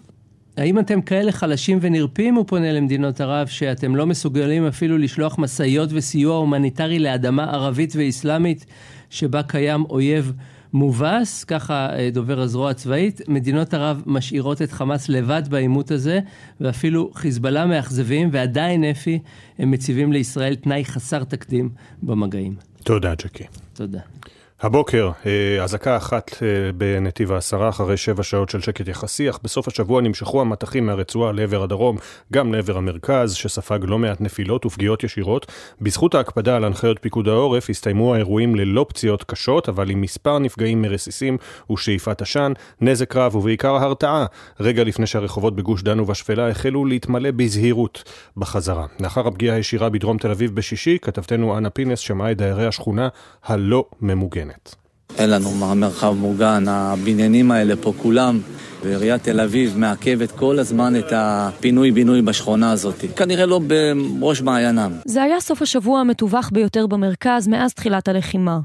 האם אתם כאלה חלשים ונרפים, הוא פונה למדינות ערב, שאתם לא מסוגלים אפילו לשלוח מסעיות וסיוע הומניטרי לאדמה ערבית ואיסלאמית שבה קיים אויב מובס? ככה דובר הזרוע הצבאית. מדינות ערב משאירות את חמאס לבד בעימות הזה, ואפילו חיזבאללה מאכזבים, ועדיין אפי הם מציבים לישראל תנאי חסר תקדים במגעים. תודה ג'קי. תודה. הבוקר, הזקה אחת בנתיב העשרה, אחרי שבע שעות של שקט יחסי, אך בסוף השבוע נמשכו המתחים מהרצועה לעבר הדרום, גם לעבר המרכז, שספג לא מעט נפילות ופגיעות ישירות. בזכות ההקפדה על הנחיות פיקוד העורף, הסתיימו האירועים ללא פציעות קשות, אבל עם מספר נפגעים מרסיסים ושאיפת עשן, נזק רב ובעיקר הרתעה, רגע לפני שהרחובות בגוש דן ובשפלה החלו להתמלא בזהירות בחזרה. לאחר הפגיעה הישירה בדרום תל אביב בשישי, כתבתנו אנה פינס שמעה את דיירי השכונה הלא ממוגנת. אין לנו מרחב מוגן, הבניינים האלה פה כולם, ועיריית תל אביב מעכבת כל הזמן את הפינוי-בינוי בשכונה הזאת, כנראה לא בראש מעיינם. זה היה סוף השבוע המטווח ביותר במרכז מאז תחילת הלחימה.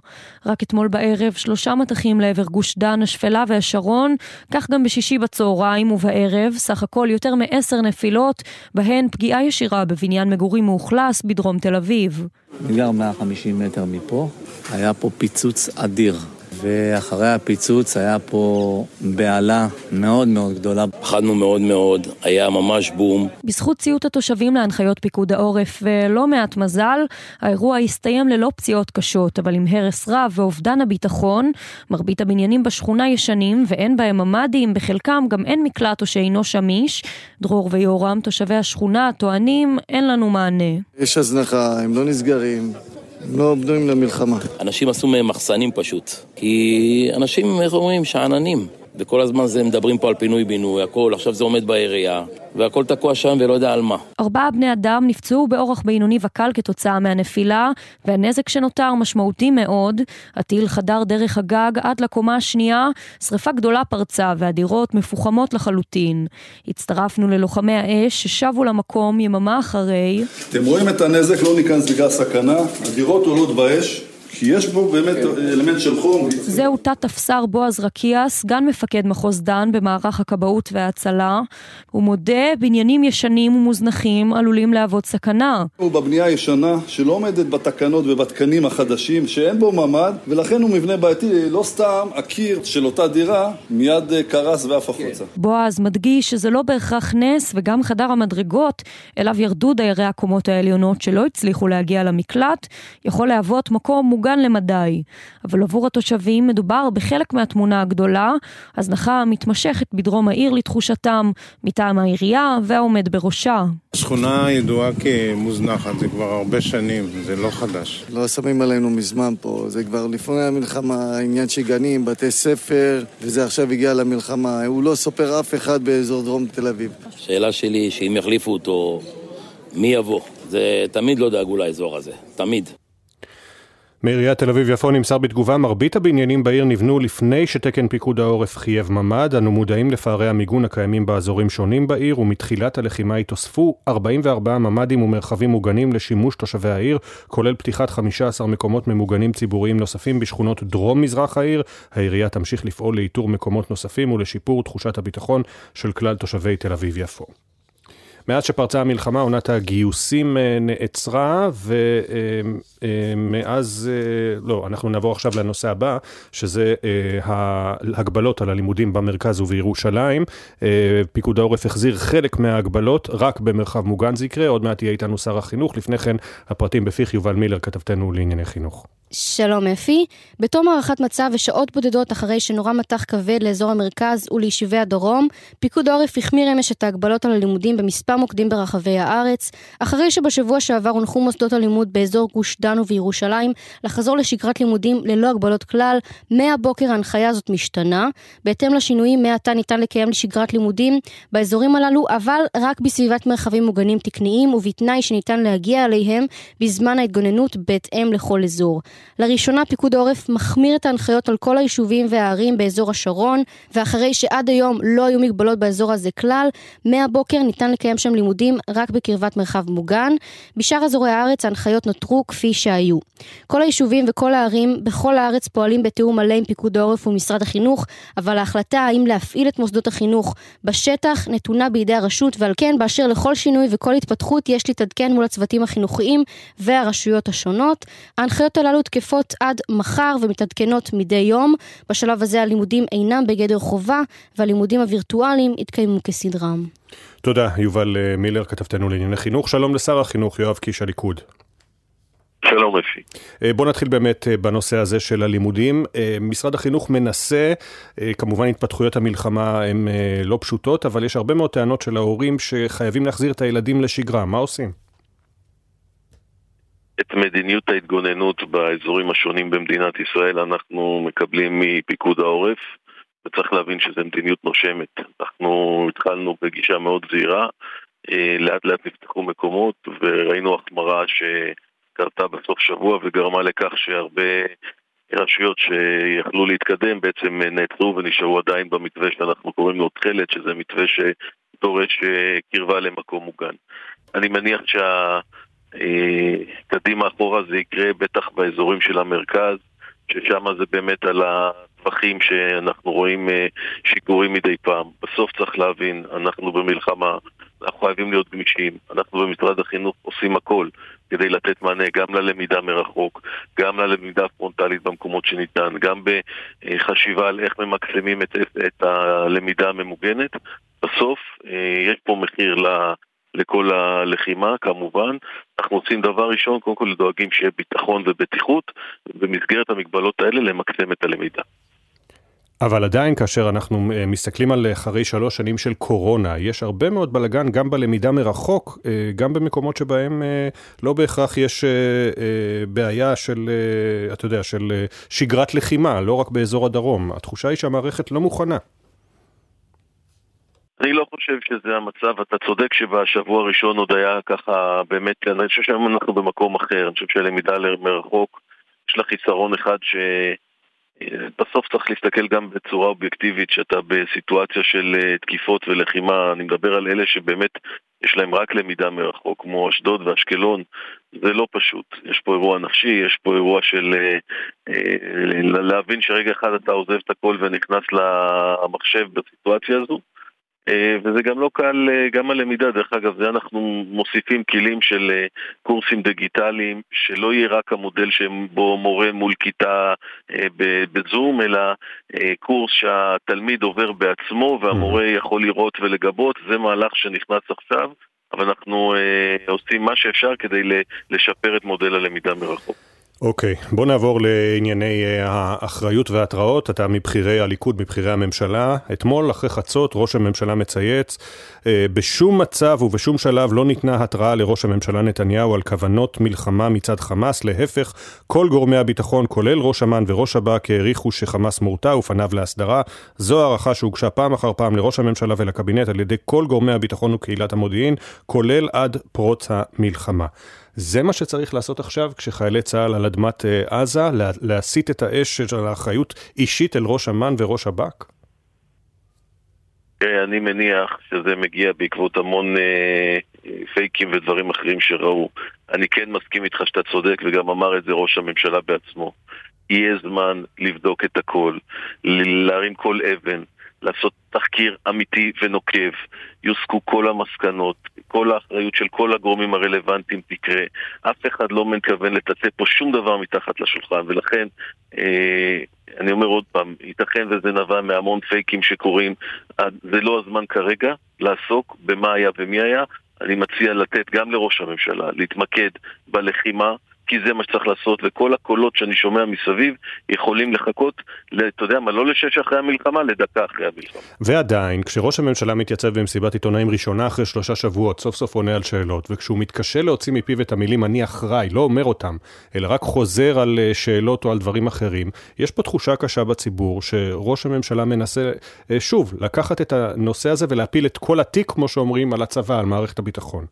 רק אתמול בערב שלושה מטחים לעבר גוש דן, השפלה והשרון, כך גם בשישי בצהריים ובערב, סך הכל יותר מעשר נפילות, בהן פגיעה ישירה בבניין מגורים מאוכלס בדרום תל אביב. נגר מאה וחמישים מטר מפה, היה פה פיצוץ אדיר. ואחרי הפיצוץ היה פה בעלה מאוד מאוד גדולה. פחדנו מאוד מאוד, היה ממש בום. בזכות ציות התושבים להנחיות פיקוד העורף ולא מעט מזל, האירוע הסתיים ללא פציעות קשות, אבל עם הרס רב ואובדן הביטחון. מרבית הבניינים בשכונה ישנים ואין בהם ממדים, בחלקם גם אין מקלט או שאינו שמיש. דרור ויורם, תושבי השכונה, טוענים, אין לנו מענה. יש הזנחה, הם לא נסגרים. לא עובדים למלחמה. אנשים עשו מהם מחסנים פשוט, כי אנשים, איך אומרים, שעננים. וכל הזמן זה מדברים פה על פינוי-בינוי, הכל, עכשיו זה עומד בעירייה, והכל תקוע שם ולא יודע על מה. ארבעה בני אדם נפצעו באורח בינוני וקל כתוצאה מהנפילה, והנזק שנותר משמעותי מאוד. הטיל חדר דרך הגג עד לקומה השנייה, שריפה גדולה פרצה והדירות מפוחמות לחלוטין. הצטרפנו ללוחמי האש ששבו למקום יממה אחרי. אתם רואים את הנזק, לא ניכנס בגלל סכנה, הדירות עולות באש, כי יש בו באמת אלמנט של חום. זהו תת אפסר בועז רקיע, סגן מפקד מחוז דן במערך הכבאות וההצלה. הוא מודה, בניינים ישנים ומוזנחים עלולים להוות סכנה. הוא בבנייה ישנה שלא עומדת בתקנות ובתקנים החדשים, שאין בו ממ"ד, ולכן הוא מבנה בעייתי. לא סתם הקיר של אותה דירה מיד קרס ואף החוצה. בועז מדגיש שזה לא בהכרח נס, וגם חדר המדרגות אליו ירדו דיירי הקומות העליונות שלא הצליחו להגיע למקלט, יכול להוות מקום מוגן גן למדי, אבל עבור התושבים מדובר בחלק מהתמונה הגדולה, הזנחה מתמשכת בדרום העיר לתחושתם, מטעם העירייה והעומד בראשה. השכונה ידועה כמוזנחת, זה כבר הרבה שנים, זה לא חדש. לא שמים עלינו מזמן פה, זה כבר לפני המלחמה, עניין שגנים, בתי ספר, וזה עכשיו הגיע למלחמה, הוא לא סופר אף אחד באזור דרום תל אביב. השאלה שלי, שאם יחליפו אותו, מי יבוא? זה תמיד לא דאגו לאזור הזה, תמיד. מעיריית תל אביב יפו נמסר בתגובה, מרבית הבניינים בעיר נבנו לפני שתקן פיקוד העורף חייב ממ"ד. אנו מודעים לפערי המיגון הקיימים באזורים שונים בעיר, ומתחילת הלחימה התוספו ארבעים וארבעה ממ"דים ומרחבים מוגנים לשימוש תושבי העיר, כולל פתיחת חמישה עשר מקומות ממוגנים ציבוריים נוספים בשכונות דרום-מזרח העיר. העירייה תמשיך לפעול לאיתור מקומות נוספים ולשיפור תחושת הביטחון של כלל תושבי תל אביב יפו. מאז שפרצה המלחמה, עונת הגיוסים נעצרה, ומאז, לא, אנחנו נעבור עכשיו לנושא הבא, שזה ההגבלות על הלימודים במרכז ובירושלים. פיקוד העורף החזיר חלק מההגבלות, רק במרחב מוגן זה יקרה. עוד מעט תהיה איתנו שר החינוך. לפני כן, הפרטים בפיך יובל מילר, כתבתנו לענייני חינוך. שלום אפי, בתום הערכת מצב ושעות בודדות אחרי שנורא מתח כבד לאזור המרכז וליישובי הדרום, פיקוד העורף החמיר אמש את ההגבלות על הלימודים במספר מוקדים ברחבי הארץ, אחרי שבשבוע שעבר הונחו מוסדות הלימוד באזור גוש דן ובירושלים לחזור לשגרת לימודים ללא הגבלות כלל. מהבוקר ההנחיה הזאת משתנה, בהתאם לשינויים מעתה ניתן לקיים לשגרת לימודים באזורים הללו, אבל רק בסביבת מרחבים מוגנים תקניים ובתנאי שניתן להגיע אליהם בזמן ההתגוננות בהתאם לכל אזור. לראשונה פיקוד העורף מחמיר את ההנחיות על כל היישובים והערים באזור השרון, ואחרי שעד היום לא היו מגבלות באזור הזה כלל, מהבוקר ניתן לקיים שם לימודים רק בקרבת מרחב מוגן. בשאר אזורי הארץ ההנחיות נותרו כפי שהיו. כל היישובים וכל הערים בכל הארץ פועלים בתיאום מלא עם פיקוד העורף ומשרד החינוך, אבל ההחלטה האם להפעיל את מוסדות החינוך בשטח נתונה בידי הרשות, ועל כן באשר לכל שינוי וכל התפתחות יש להתעדכן מול הצוותים החינוכיים והרשויות השונות. ההנחיות הללו תקפות עד מחר ומתעדכנות מדי יום. בשלב הזה הלימודים אינם בגדר חובה, והלימודים הווירטואליים התקיימו כסדרם. תודה, יובל מילר, כתבתנו לענייני חינוך. שלום לשר החינוך, יואב קיש, הליכוד. שלום רפי. בוא נתחיל באמת בנושא הזה של הלימודים. משרד החינוך מנסה, כמובן התפתחויות המלחמה הן לא פשוטות, אבל יש הרבה מאוד טענות של ההורים שחייבים להחזיר את הילדים לשגרה. מה עושים? את מדיניות ההתגוננות באזורים השונים במדינת ישראל אנחנו מקבלים מפיקוד העורף, וצריך להבין שזו מדיניות נושמת. אנחנו התחלנו בגישה מאוד זהירה, לאט לאט נפתחו מקומות, וראינו החמרה שקרתה בסוף שבוע וגרמה לכך שהרבה רשויות שיכלו להתקדם בעצם נעצרו ונשארו עדיין במתווה שאנחנו קוראים לו תחלת, שזה מתווה שדורש קרבה למקום מוגן. אני מניח שה... קדימה אחורה זה יקרה בטח באזורים של המרכז, ששם זה באמת על הטווחים שאנחנו רואים שיגורים מדי פעם. בסוף צריך להבין, אנחנו במלחמה, אנחנו חייבים להיות גמישים. אנחנו במשרד החינוך עושים הכל כדי לתת מענה גם ללמידה מרחוק, גם ללמידה פרונטלית במקומות שניתן, גם בחשיבה על איך ממקסמים את, את הלמידה הממוגנת. בסוף יש פה מחיר ל... לכל הלחימה, כמובן. אנחנו רוצים דבר ראשון, קודם כל דואגים שיהיה ביטחון ובטיחות, ובמסגרת המגבלות האלה למקסם את הלמידה. אבל עדיין, כאשר אנחנו מסתכלים על אחרי שלוש שנים של קורונה, יש הרבה מאוד בלגן גם בלמידה מרחוק, גם במקומות שבהם לא בהכרח יש בעיה של, אתה יודע, של שגרת לחימה, לא רק באזור הדרום. התחושה היא שהמערכת לא מוכנה. אני לא חושב שזה המצב, אתה צודק שבשבוע הראשון עוד היה ככה באמת, אני חושב שהיום אנחנו במקום אחר, אני חושב שהלמידה מרחוק, יש לה חיסרון אחד שבסוף צריך להסתכל גם בצורה אובייקטיבית, שאתה בסיטואציה של תקיפות ולחימה, אני מדבר על אלה שבאמת יש להם רק למידה מרחוק, כמו אשדוד ואשקלון, זה לא פשוט, יש פה אירוע נפשי, יש פה אירוע של להבין שרגע אחד אתה עוזב את הכל ונכנס למחשב בסיטואציה הזו, וזה גם לא קל, גם הלמידה, דרך אגב, זה אנחנו מוסיפים כלים של קורסים דיגיטליים, שלא יהיה רק המודל שבו מורה מול כיתה בזום, אלא קורס שהתלמיד עובר בעצמו, והמורה יכול לראות ולגבות, זה מהלך שנכנס עכשיו, אבל אנחנו עושים מה שאפשר כדי לשפר את מודל הלמידה מרחוק. אוקיי, okay, בוא נעבור לענייני האחריות וההתראות. אתה מבחירי הליכוד, מבחירי הממשלה. אתמול אחרי חצות ראש הממשלה מצייץ, בשום מצב ובשום שלב לא ניתנה התראה לראש הממשלה נתניהו על כוונות מלחמה מצד חמאס. להפך, כל גורמי הביטחון, כולל ראש אמ"ן וראש שב"כ, העריכו שחמאס מורתע ופניו להסדרה. זו הערכה שהוגשה פעם אחר פעם לראש הממשלה ולקבינט על ידי כל גורמי הביטחון וקהילת המודיעין, כולל עד פרוץ המלחמה. זה מה שצריך לעשות עכשיו כשחיילי צה"ל על אדמת עזה, להסיט את האש של האחריות אישית אל ראש אמ"ן וראש שב"כ? אני מניח שזה מגיע בעקבות המון פייקים ודברים אחרים שראו. אני כן מסכים איתך שאתה צודק, וגם אמר את זה ראש הממשלה בעצמו. יהיה זמן לבדוק את הכל, להרים כל אבן, לעשות תחקיר אמיתי ונוקב, יוסקו כל המסקנות, כל האחריות של כל הגורמים הרלוונטיים תקרה, אף אחד לא מתכוון לטאטא פה שום דבר מתחת לשולחן, ולכן אה, אני אומר עוד פעם, ייתכן וזה נבע מהמון פייקים שקורים, זה לא הזמן כרגע לעסוק במה היה ומי היה, אני מציע לתת גם לראש הממשלה, להתמקד בלחימה, כי זה מה שצריך לעשות, וכל הקולות שאני שומע מסביב יכולים לחכות, אתה יודע מה, לא לשש אחרי המלחמה, לדקה אחרי המלחמה. ועדיין, כשראש הממשלה מתייצב במסיבת עיתונאים ראשונה אחרי שלושה שבועות, סוף סוף עונה על שאלות, וכשהוא מתקשה להוציא מפיו את המילים אני אחראי, לא אומר אותם, אלא רק חוזר על שאלות או על דברים אחרים, יש פה תחושה קשה בציבור שראש הממשלה מנסה שוב לקחת את הנושא הזה ולהפיל את כל התיק, כמו שאומרים, על הצבא, על מערכת הביטחון.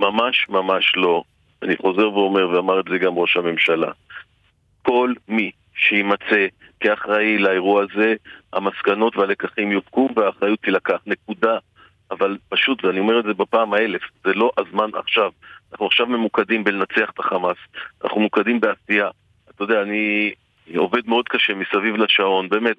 ממש, ממש לא. אני חוזר ואומר, ואמר את זה גם ראש הממשלה, כל מי שימצא כאחראי לאירוע הזה, המסקנות והלקחים יופקו והאחריות תילקח, נקודה. אבל פשוט, ואני אומר את זה בפעם האלף, זה לא הזמן עכשיו. אנחנו עכשיו ממוקדים בלנצח את החמאס, אנחנו ממוקדים בעשייה. אתה יודע, אני עובד מאוד קשה מסביב לשעון, באמת,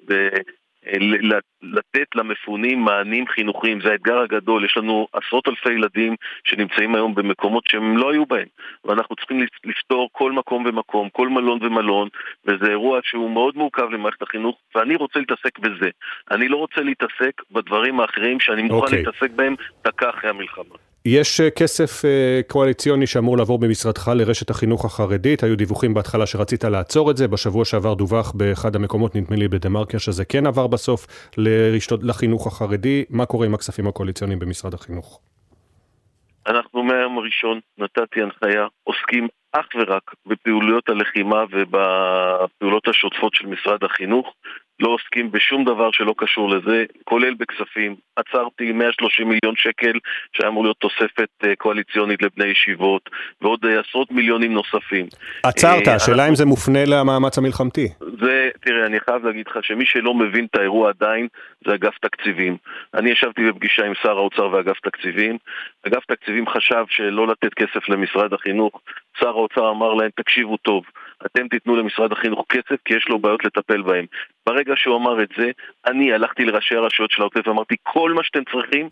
לתת למפונים מענים חינוכיים, זה האתגר הגדול. יש לנו עשרות אלפי ילדים שנמצאים היום במקומות שהם לא היו בהם, ואנחנו צריכים לפתור כל מקום ומקום, כל מלון ומלון, וזה אירוע שהוא מאוד מורכב למערכת החינוך, ואני רוצה להתעסק בזה. אני לא רוצה להתעסק בדברים האחרים שאני מוכן להתעסק בהם דקה אחרי המלחמה. יש כסף קואליציוני שאמור לעבור במשרדך לרשת החינוך החרדית, היו דיווחים בהתחלה שרצית לעצור את זה, בשבוע שעבר דווח באחד המקומות, נדמה לי בדמרקיה, שזה כן עבר בסוף לרשתות לחינוך החרדי. מה קורה עם הכספים הקואליציוניים במשרד החינוך? אנחנו מהיום הראשון נתתי הנחיה, עוסקים אך ורק בפעולות הלחימה ובפעולות השוטפות של משרד החינוך, לא עוסקים בשום דבר שלא קשור לזה, כולל בכספים. עצרתי מאה ושלושים מיליון שקל שהיה אמור להיות תוספת קואליציונית לבני ישיבות, ועוד עשרות מיליונים נוספים. עצרת, השאלה אם זה מופנה למאמץ המלחמתי. זה, תראה, אני חייב להגיד לך שמי שלא מבין את האירוע עדיין, זה אגף תקציבים. אני ישבתי בפגישה עם שר האוצר ואגף תקציבים. אגף תקציבים חשב שלא לתת כסף למשרד החינוך. שר האוצר אמר להם, תקשיבו טוב, אתם תיתנו למשרד החינוך כסף כי יש לו בעיות לטפל בהם. ברגע שהוא אמר את זה, אני הלכתי לראשי הרשויות של העוטף ואמרתי, כל מה שאתם צריכים,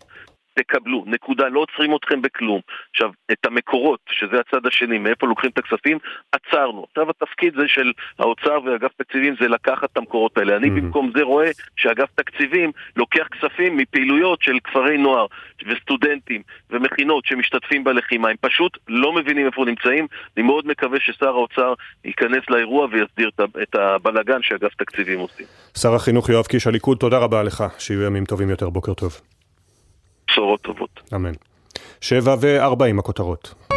תקבלו, נקודה, לא עוצרים אתכם בכלום. עכשיו, את המקורות, שזה הצד השני, מאיפה לוקחים את הכספים, עצרנו. עכשיו התפקיד זה של האוצר ואגף תקציבים, זה לקחת את המקורות האלה. אני במקום זה רואה שאגף תקציבים לוקח כספים מפעילויות של כפרי נוער וסטודנטים ומכינות שמשתתפים בלחימה. הם פשוט לא מבינים איפה נמצאים. אני מאוד מקווה ששר האוצר ייכנס לאירוע ויסדיר את הבלגן שאגף תקציבים עושים. שר החינוך יואב קיש, הליכוד, תודה רבה לך. שיהיו ימים טובים יותר. בוקר טוב. בשורות טובות. אמן. שבע וארבעים הכותרות.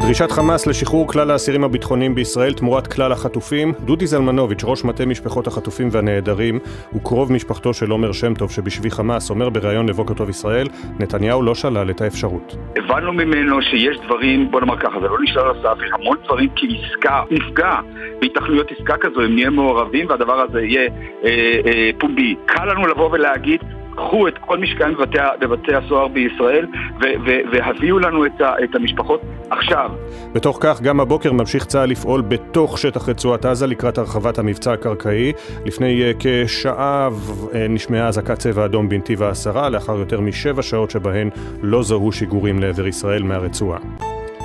דרישת חמאס לשחרור כלל האסירים הביטחוניים בישראל תמורת כלל החטופים. דודי זלמנוביץ', ראש מטה משפחות החטופים והנעדרים, הוא קרוב משפחתו של עומר שם טוב שבשבי חמאס, אומר בריאיון לבוקר טוב ישראל, נתניהו לא שלל את האפשרות. הבנו ממנו שיש דברים, בוא נאמר ככה, זה לא נשאר לסף, יש המון דברים כעסקה, נפגע, בהתנחלויות עסקה כזו, הם נהיה מעורבים והדבר הזה יהיה אה, אה, פומבי. קל לנו לבוא ולהגיד, קחו את כל משקעים בבתי הסוהר בישראל והביאו לנו את המשפחות עכשיו. בתוך כך גם הבוקר ממשיך צה"ל לפעול בתוך שטח רצועת עזה לקראת הרחבת המבצע הקרקעי. לפני כשעה נשמעה אזעקת צבע אדום בנתיב העשרה, לאחר יותר משבע שעות שבהן לא זוהו שיגורים לעבר ישראל מהרצועה.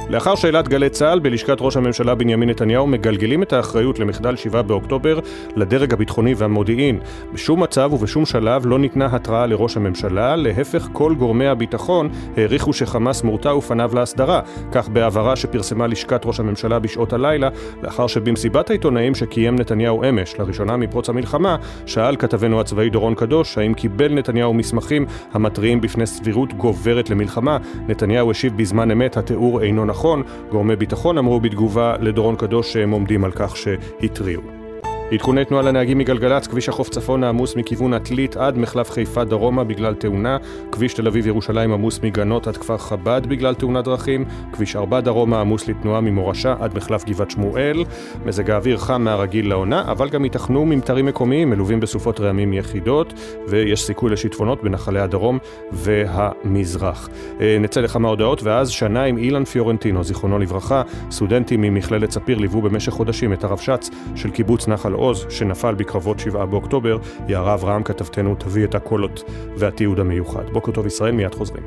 לאחר שאלת גלי צה"ל, בלשכת ראש הממשלה בנימין נתניהו מגלגלים את האחריות למחדל שבעה באוקטובר לדרג הביטחוני והמודיעין. בשום מצב ובשום שלב לא ניתנה התראה לראש הממשלה, להפך כל גורמי הביטחון העריכו שחמאס מורתע ופניו להסדרה, כך בעברה שפרסמה לשכת ראש הממשלה בשעות הלילה, לאחר שבמסיבת העיתונאים שקיים נתניהו אמש, לראשונה מפרוץ המלחמה, שאל כתבנו הצבאי דורון קדוש, האם קיבל נתניהו מסמכים המתריעים בפני סבירות גוברת למלחמה. נתניהו השיב בזמן אמת, התיאור אינו נכון. נכון, גורמי ביטחון אמרו בתגובה לדורון קדוש שהם עומדים על כך שהתריעו. עדכוני תנועה לנהגים מגלגלץ, כביש החוף צפון העמוס מכיוון עתלית עד מחלף חיפה דרומה בגלל תאונה, כביש תל אביב ירושלים עמוס מגנות עד כפר חב"ד בגלל תאונת דרכים, כביש ארבע דרומה עמוס לתנועה ממורשה עד מחלף גבעת שמואל, מזג האוויר חם מהרגיל לעונה, אבל גם ייתכנו ממטרים מקומיים מלווים בסופות רעמים יחידות, ויש סיכוי לשיטפונות בנחלי הדרום והמזרח. נצא לכמה הודעות ואז שנה עם אילן פיורנטינו, זיכרונו לברכה, סטודנטים ממכללת ספיר ליוו במשך חודשים את הרבש"ץ של קיבוץ נחל עוז שנפל בקרבות שבעה באוקטובר. יערה אברהם כתבתנו תביא את הקולות והתיעוד המיוחד. בוקר טוב ישראל, מיד חוזרים.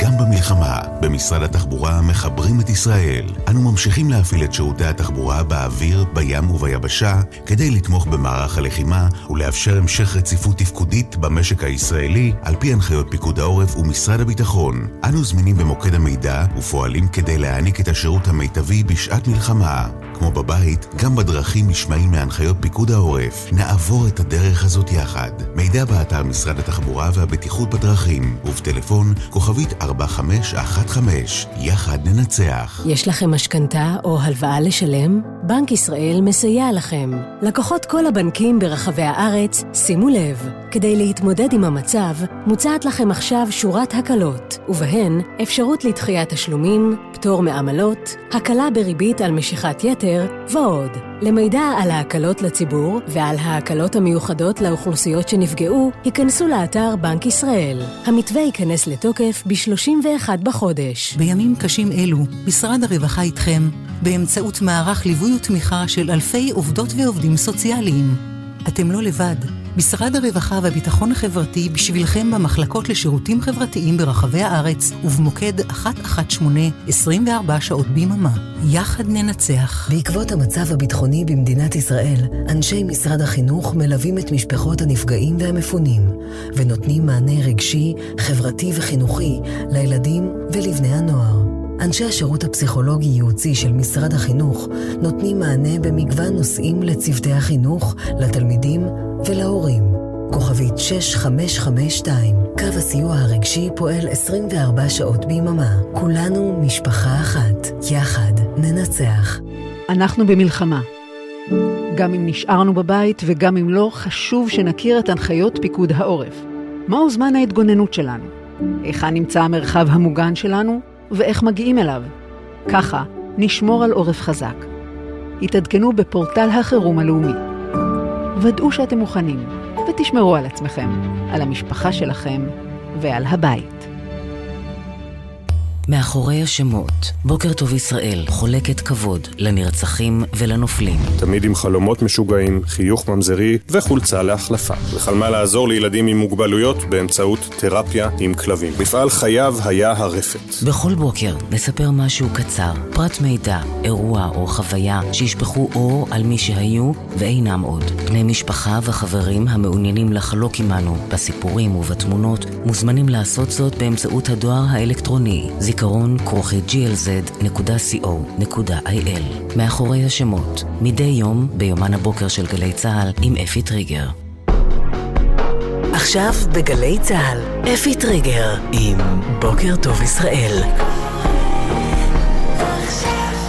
גם במלחמה במשרד התחבורה מחברים את ישראל. אנו ממשיכים להפעיל את שירותי התחבורה באוויר, בים וביבשה כדי לתמוך במערך הלחימה ולאפשר המשך רציפות תפקודית במשק הישראלי על פי הנחיות פיקוד העורף ומשרד הביטחון. אנו זמינים במוקד המידע ופועלים כדי להעניק את השירות המיטבי בשעת מלחמה. כמו בבית, גם בדרכים נשמעים מהנחיות פיקוד העורף. נעבור את הדרך הזאת יחד. מידע באתר משרד התחבורה והבטיחות בדרכים, ובטלפון כוכבית ארבע חמש אחת חמש. יחד ננצח. יש לכם משכנתה או הלוואה לשלם? בנק ישראל מסייע לכם. לקוחות כל הבנקים ברחבי הארץ, שימו לב, כדי להתמודד עם המצב, מוצעת לכם עכשיו שורת הקלות, ובהן אפשרות לדחיית תשלומים, פטור מעמלות, הקלה בריבית על משיכת יתר ועוד. למידע על ההקלות לציבור ועל ההקלות המיוחדות לאוכלוסיות שנפגעו, ייכנסו לאתר בנק ישראל. המתווה ייכנס לתוקף ב-שלושים ואחד בחודש. בימים קשים אלו, משרד הרווחה איתכם, באמצעות מערך ליווי ותמיכה של אלפי עובדות ועובדים סוציאליים. אתם לא לבד. משרד הרווחה והביטחון החברתי בשבילכם במחלקות לשירותים חברתיים ברחבי הארץ ובמוקד אחת אחת שמונה עשרים וארבע שעות ביממה. יחד ננצח. בעקבות המצב הביטחוני במדינת ישראל, אנשי משרד החינוך מלווים את משפחות הנפגעים והמפונים ונותנים מענה רגשי, חברתי וחינוכי לילדים ולבני הנוער. אנשי השירות הפסיכולוגי-ייעוצי של משרד החינוך נותנים מענה במגוון נושאים לצוותי החינוך, לתלמידים ולהורים. כוכבית שש חמש חמש שתיים. קו הסיוע הרגשי פועל עשרים וארבע שעות ביממה. כולנו משפחה אחת. יחד ננצח. אנחנו במלחמה. גם אם נשארנו בבית וגם אם לא, חשוב שנכיר את הנחיות פיקוד העורף. מהו זמן ההתגוננות שלנו? איך נמצא המרחב המוגן שלנו? ואיך מגיעים אליו. ככה נשמור על עורף חזק. התעדכנו בפורטל החירום הלאומי. ודאו שאתם מוכנים, ותשמרו על עצמכם, על המשפחה שלכם ועל הבית. מאחורי השמות, בוקר טוב ישראל חולקת כבוד לנרצחים ולנופלים. תמיד עם חלומות משוגעים, חיוך ממזרי וחולצה להחלפה. וחלמה לעזור לילדים עם מוגבלויות באמצעות תרפיה עם כלבים. מפעל חייו היה הרפת. בכל בוקר נספר משהו קצר, פרט מידע, אירוע או חוויה שישפכו אור על מי שהיו ואינם עוד. בני משפחה וחברים המעוניינים לחלוק עמנו בסיפורים ובתמונות מוזמנים לעשות זאת באמצעות הדואר האלקטרוני. זיכרון כרוכי ג'י אל זד נקודה סי או נקודה איי אל. מאחורי השמות, מדי יום ביומן הבוקר של גלי צהל עם אפי טריגר. עכשיו בגלי צהל, אפי טריגר עם בוקר טוב ישראל.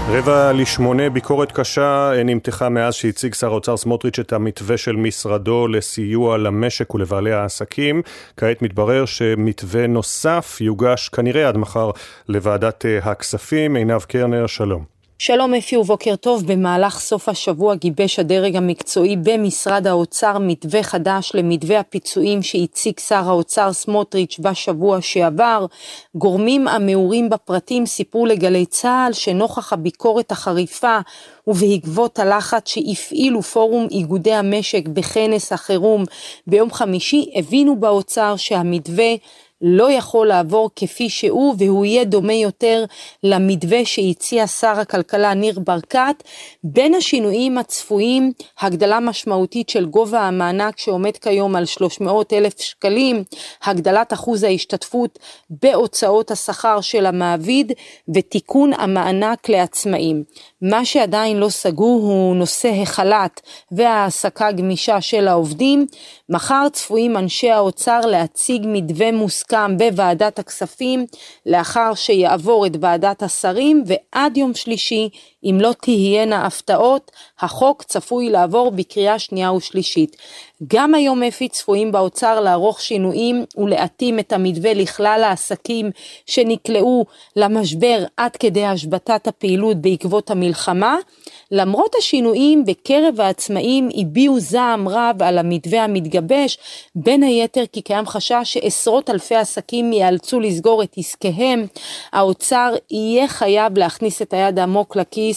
רבע לשמונה, ביקורת קשה נמתחה מאז שהציג שר האוצר סמוטריץ' את המתווה של משרדו לסיוע למשק ולבעלי העסקים. כעת מתברר שמתווה נוסף יוגש כנראה עד מחר לוועדת הכספים. עינב קרנר, שלום. שלום אפי ובוקר טוב. במהלך סוף השבוע גיבש הדרג המקצועי במשרד האוצר מתווה חדש למתווה הפיצויים שהציג שר האוצר סמוטריץ' בשבוע שעבר. גורמים המעורים בפרטים סיפרו לגלי צהל שנוכח הביקורת החריפה ובעקבות הלחץ שהפעילו פורום איגודי המשק בכנס החירום ביום חמישי, הבינו באוצר שהמתווה לא יכול לעבור כפי שהוא, והוא יהיה דומה יותר למתווה שהציע שר הכלכלה ניר ברקת. בין השינויים הצפויים, הגדלה משמעותית של גובה המענק שעומד כיום על שלוש מאות אלף שקלים, הגדלת אחוז ההשתתפות בהוצאות השכר של המעביד, ותיקון המענק לעצמאים. מה שעדיין לא סגור הוא נושא החל"ת וההעסקה גמישה של העובדים. מחר צפויים אנשי האוצר להציג מתווה מוסכם בוועדת הכספים, לאחר שיעבור את ועדת השרים, ועד יום שלישי, אם לא תהיינה הפתעות, החוק צפוי לעבור בקריאה שנייה ושלישית. גם היום אפי צפויים באוצר לערוך שינויים ולהתאים את המתווה לכלל העסקים שנקלעו למשבר עד כדי השבתת הפעילות בעקבות המלחמה. למרות השינויים, בקרב העצמאים הביעו זעם רב על המתווה המתגבש, בין היתר כי קיים חשש שעשרות אלפי עסקים יאלצו לסגור את עסקיהם. האוצר יהיה חייב להכניס את היד עמוק לכיס,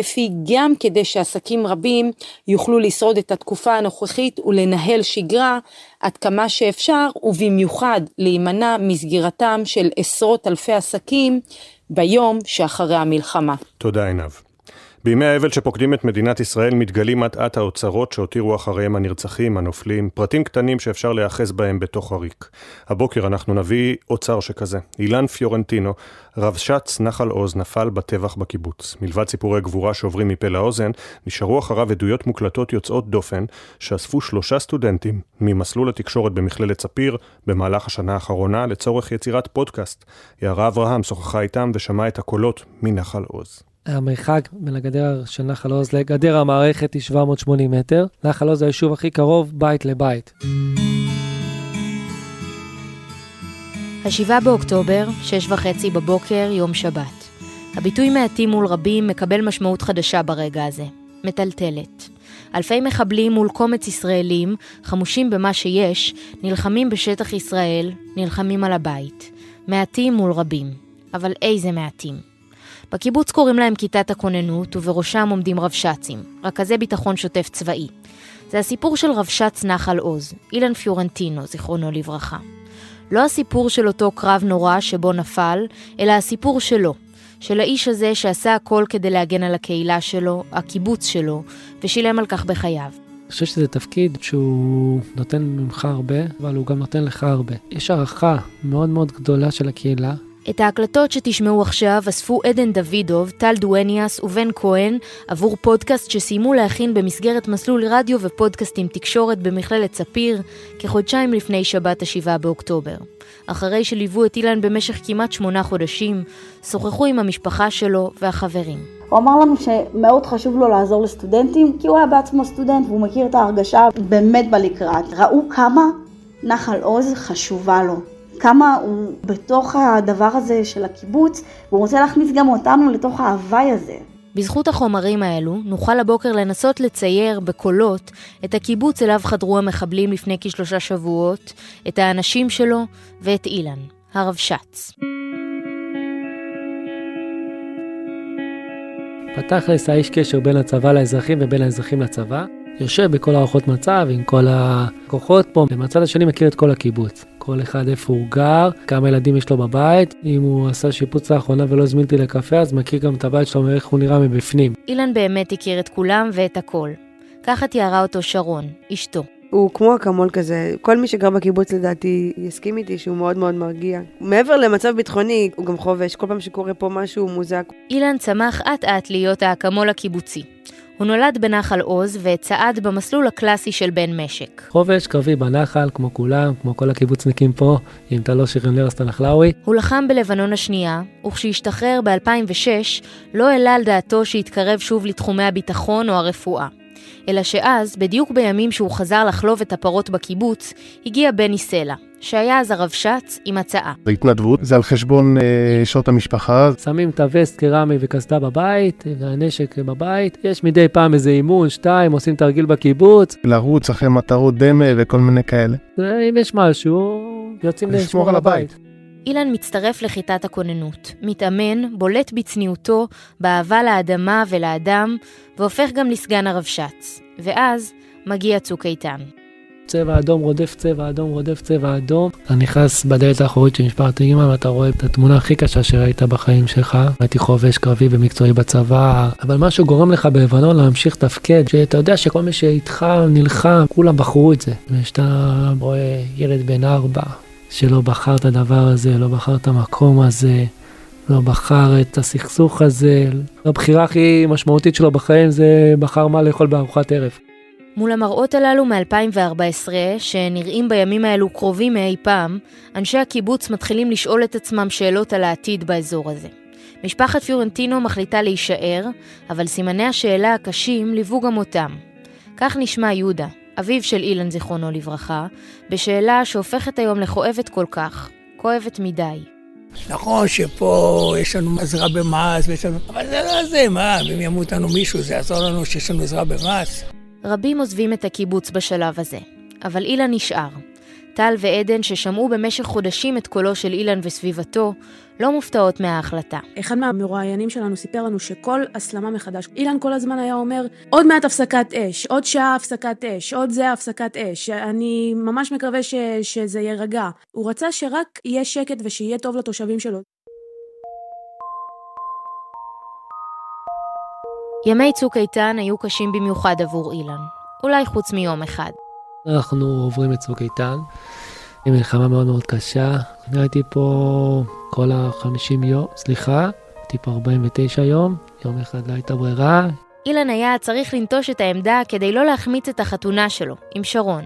אפי, גם כדי שעסקים רבים יוכלו לשרוד את התקופה הנוכחית ולנהל שגרה עד כמה שאפשר, ובמיוחד להימנע מסגירתם של עשרות אלפי עסקים ביום שאחרי המלחמה. תודה עינב. בימי האבל שפוקדים את מדינת ישראל מתגלים עד עד האוצרות שהותירו אחריהם הנרצחים, הנופלים, פרטים קטנים שאפשר להיאחז בהם בתוך הריק. הבוקר אנחנו נביא אוצר שכזה. אילן פיורנטינו, רב שץ נחל עוז, נפל בטבח בקיבוץ. מלבד סיפורי גבורה שעוברים מפה לאוזן, נשארו אחריו עדויות מוקלטות יוצאות דופן שאספו שלושה סטודנטים ממסלול התקשורת במכללת ספיר במהלך השנה האחרונה לצורך יצירת פודקאסט. יערה אברהם שוחחה איתם ושמעה את הקולות מנחל עוז. המרחק בין הגדר של נחל עוז לגדר המערכת היא שבע מאות ושמונים מטר. נחל עוז זה היישוב הכי קרוב, בית לבית. השבעה באוקטובר, שש וחצי בבוקר, יום שבת. הביטוי מעטים מול רבים מקבל משמעות חדשה ברגע הזה. מטלטלת. אלפי מחבלים מול קומץ ישראלים, חמושים במה שיש, נלחמים בשטח ישראל, נלחמים על הבית. מעטים מול רבים. אבל איזה מעטים. בקיבוץ קוראים להם כיתת הכוננות, ובראשם עומדים רבשצים, רכזי ביטחון שוטף צבאי. זה הסיפור של רבשץ נחל עוז, אילן פיורנטינו, זיכרונו לברכה. לא הסיפור של אותו קרב נורא שבו נפל, אלא הסיפור שלו, של האיש הזה שעשה הכל כדי להגן על הקהילה שלו, הקיבוץ שלו, ושילם על כך בחייו. אני חושב שזה תפקיד שהוא נותן ממך הרבה, אבל הוא גם נותן לך הרבה. יש ערכה מאוד מאוד גדולה של הקהילה. את ההקלטות שתשמעו עכשיו אספו עדן דוידוב, טל דואניאס ובן כהן עבור פודקאסט שסיימו להכין במסגרת מסלול רדיו ופודקאסטים תקשורת במכללת ספיר כחודשיים לפני שבת השבעה באוקטובר. אחרי שליוו את אילן במשך כמעט שמונה חודשים, שוחחו עם המשפחה שלו והחברים. הוא אמר לנו שמאוד חשוב לו לעזור לסטודנטים, כי הוא היה בעצמו סטודנט והוא מכיר את ההרגשה באמת בלקראת. ראו כמה נחל עוז חשובה לו. כמה הוא בתוך הדבר הזה של הקיבוץ, והוא רוצה להכניס גם אותנו לתוך ההווי הזה. בזכות החומרים האלו, נוכל הבוקר לנסות לצייר בקולות את הקיבוץ אליו חדרו המחבלים לפני כשלושה שבועות, את האנשים שלו ואת אילן, הרב שץ. פתח לסע איש קשר בין הצבא לאזרחים ובין האזרחים לצבא. יושב בכל הערכות מצב עם כל הכוחות פה. במצד השני מכיר את כל הקיבוץ. כל אחד איפה הוא גר, כמה ילדים יש לו בבית. אם הוא עשה שיפוץ לאחרונה ולא הזמינתי לקפה, אז מכיר גם את הבית שלו, איך הוא נראה מבפנים. אילן באמת הכיר את כולם ואת הכל. ככה תיארה אותו שרון, אשתו. הוא כמו הקמול כזה, כל מי שגר בקיבוץ לדעתי יסכים איתי שהוא מאוד מאוד מרגיע. מעבר למצב ביטחוני, הוא גם חובש, כל פעם שקורה פה משהו הוא מוזק. אילן צמח עת עת להיות הקמול הקיבוצי. הוא נולד בנחל עוז והצעד במסלול הקלאסי של בן משק. חובש קרבי בנחל, כמו כולם, כמו כל הקיבוצניקים פה, אם אתה לא שריונר אז אתה נחלאוי. הוא לחם בלבנון השנייה, וכשהשתחרר ב-אלפיים ושש, לא העלה על דעתו שהתקרב שוב לתחומי הביטחון או הרפואה. אלא שאז, בדיוק בימים שהוא חזר לחלוב את הפרות בקיבוץ, הגיע בני סלע, שהיה אז הרב שץ עם הצעה. זה התנדבות, זה על חשבון אה, שעות המשפחה. שמים את הווסט קרמי וקסדה בבית, והנשק בבית. יש מדי פעם איזה אימון, שתיים, עושים תרגיל בקיבוץ. לרוץ אחרי מטרות דמה וכל מיני כאלה. אם יש משהו, יוצאים לשמור על הבית. הבית. אילן מצטרף לחיטת הכוננות, מתאמן, בולט בצניעותו, באהבה לאדמה ולאדם, והופך גם לסגן הרב שץ. ואז מגיע צוק איתן. צבע אדום רודף צבע אדום רודף צבע אדום. אתה נכנס בדלת האחורית של משפחת אימא, ואתה רואה את התמונה הכי קשה שראית בחיים שלך. הייתי חובש קרבי ומקצועי בצבא, אבל משהו גורם לך בלבנון להמשיך תפקד, שאתה יודע שכל מי שאיתך נלחם, כולם בחרו את זה. ושאתה רואה ילד בן ארבע, שלא בחר את הדבר הזה, לא בחר את המקום הזה, לא בחר את הסכסוך הזה. הבחירה הכי משמעותית שלו בחיים זה בחר מה לאכול בארוחת ערב. מול המראות הללו מ-אלפיים וארבע עשרה, שנראים בימים האלו קרובים מאי פעם, אנשי הקיבוץ מתחילים לשאול את עצמם שאלות על העתיד באזור הזה. משפחת פיורנטינו מחליטה להישאר, אבל סימני השאלה הקשים ליוו גם אותם. כך נשמע יהודה, אביו של אילן זיכרונו לברכה, בשאלה שהופכת היום לכואבת כל כך, כואבת מדי. נכון שפה יש לנו עזרה במס, ויש לנו... אבל זה לא זה, מה? אם ימות אותנו מישהו, זה יעזור לנו שיש לנו עזרה במס. רבים עוזבים את הקיבוץ בשלב הזה, אבל אילן נשאר. טל ועדן ששמעו במשך חודשים את קולו של אילן וסביבתו, לא מופתעות מההחלטה. אחד מהמרואיינים שלנו סיפר לנו שכל הסלמה מחדש, אילן כל הזמן היה אומר, עוד מעט הפסקת אש, עוד שעה הפסקת אש, עוד זה הפסקת אש, אני ממש מקווה ש- שזה ירגע. הוא רצה שרק יהיה שקט ושיהיה טוב לתושבים שלו. ימי צוק איתן היו קשים במיוחד עבור אילן, אולי חוץ מיום אחד. אנחנו עוברים את צוק איתן, היא מלחמה מאוד מאוד קשה. אני הייתי פה כל ה-חמישים יום, סליחה, הייתי פה ארבעים ותשע יום, יום אחד לא הייתה ברירה. אילן היה צריך לנטוש את העמדה כדי לא להחמיץ את החתונה שלו, עם שרון.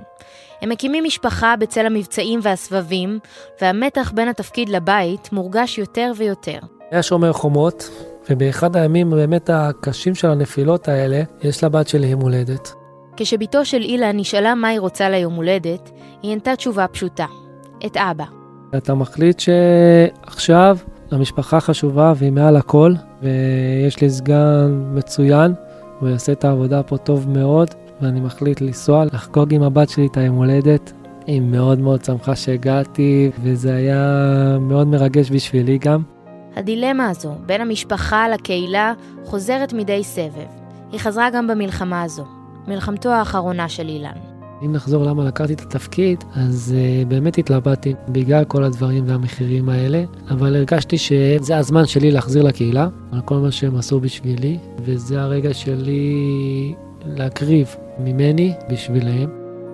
הם מקימים משפחה בצל המבצעים והסבבים, והמתח בין התפקיד לבית מורגש יותר ויותר. היה שומר חומות, ובאחד הימים באמת הקשים של הנפילות האלה, יש לבת שלי יום הולדת. כשביתו של אילן נשאלה מה היא רוצה ליום הולדת, היא ענתה תשובה פשוטה, את אבא. אתה מחליט שעכשיו המשפחה חשובה והיא מעל הכל, ויש לי סגן מצוין, הוא יעשה את העבודה פה טוב מאוד, ואני מחליט לנסוע לחגוג עם הבת שלי את היום הולדת. היא מאוד מאוד שמחה שהגעתי, וזה היה מאוד מרגש בשבילי גם. הדילמה הזו בין המשפחה לקהילה חוזרת מדי סבב. היא חזרה גם במלחמה הזו, מלחמתו האחרונה של אילן. אם נחזור למה לקחתי את התפקיד, אז uh, באמת התלבטתי בגלל כל הדברים והמחירים האלה, אבל הרגשתי שזה הזמן שלי להחזיר לקהילה, על כל מה שהם עשו בשבילי, וזה הרגע שלי להקריב ממני בשבילהם.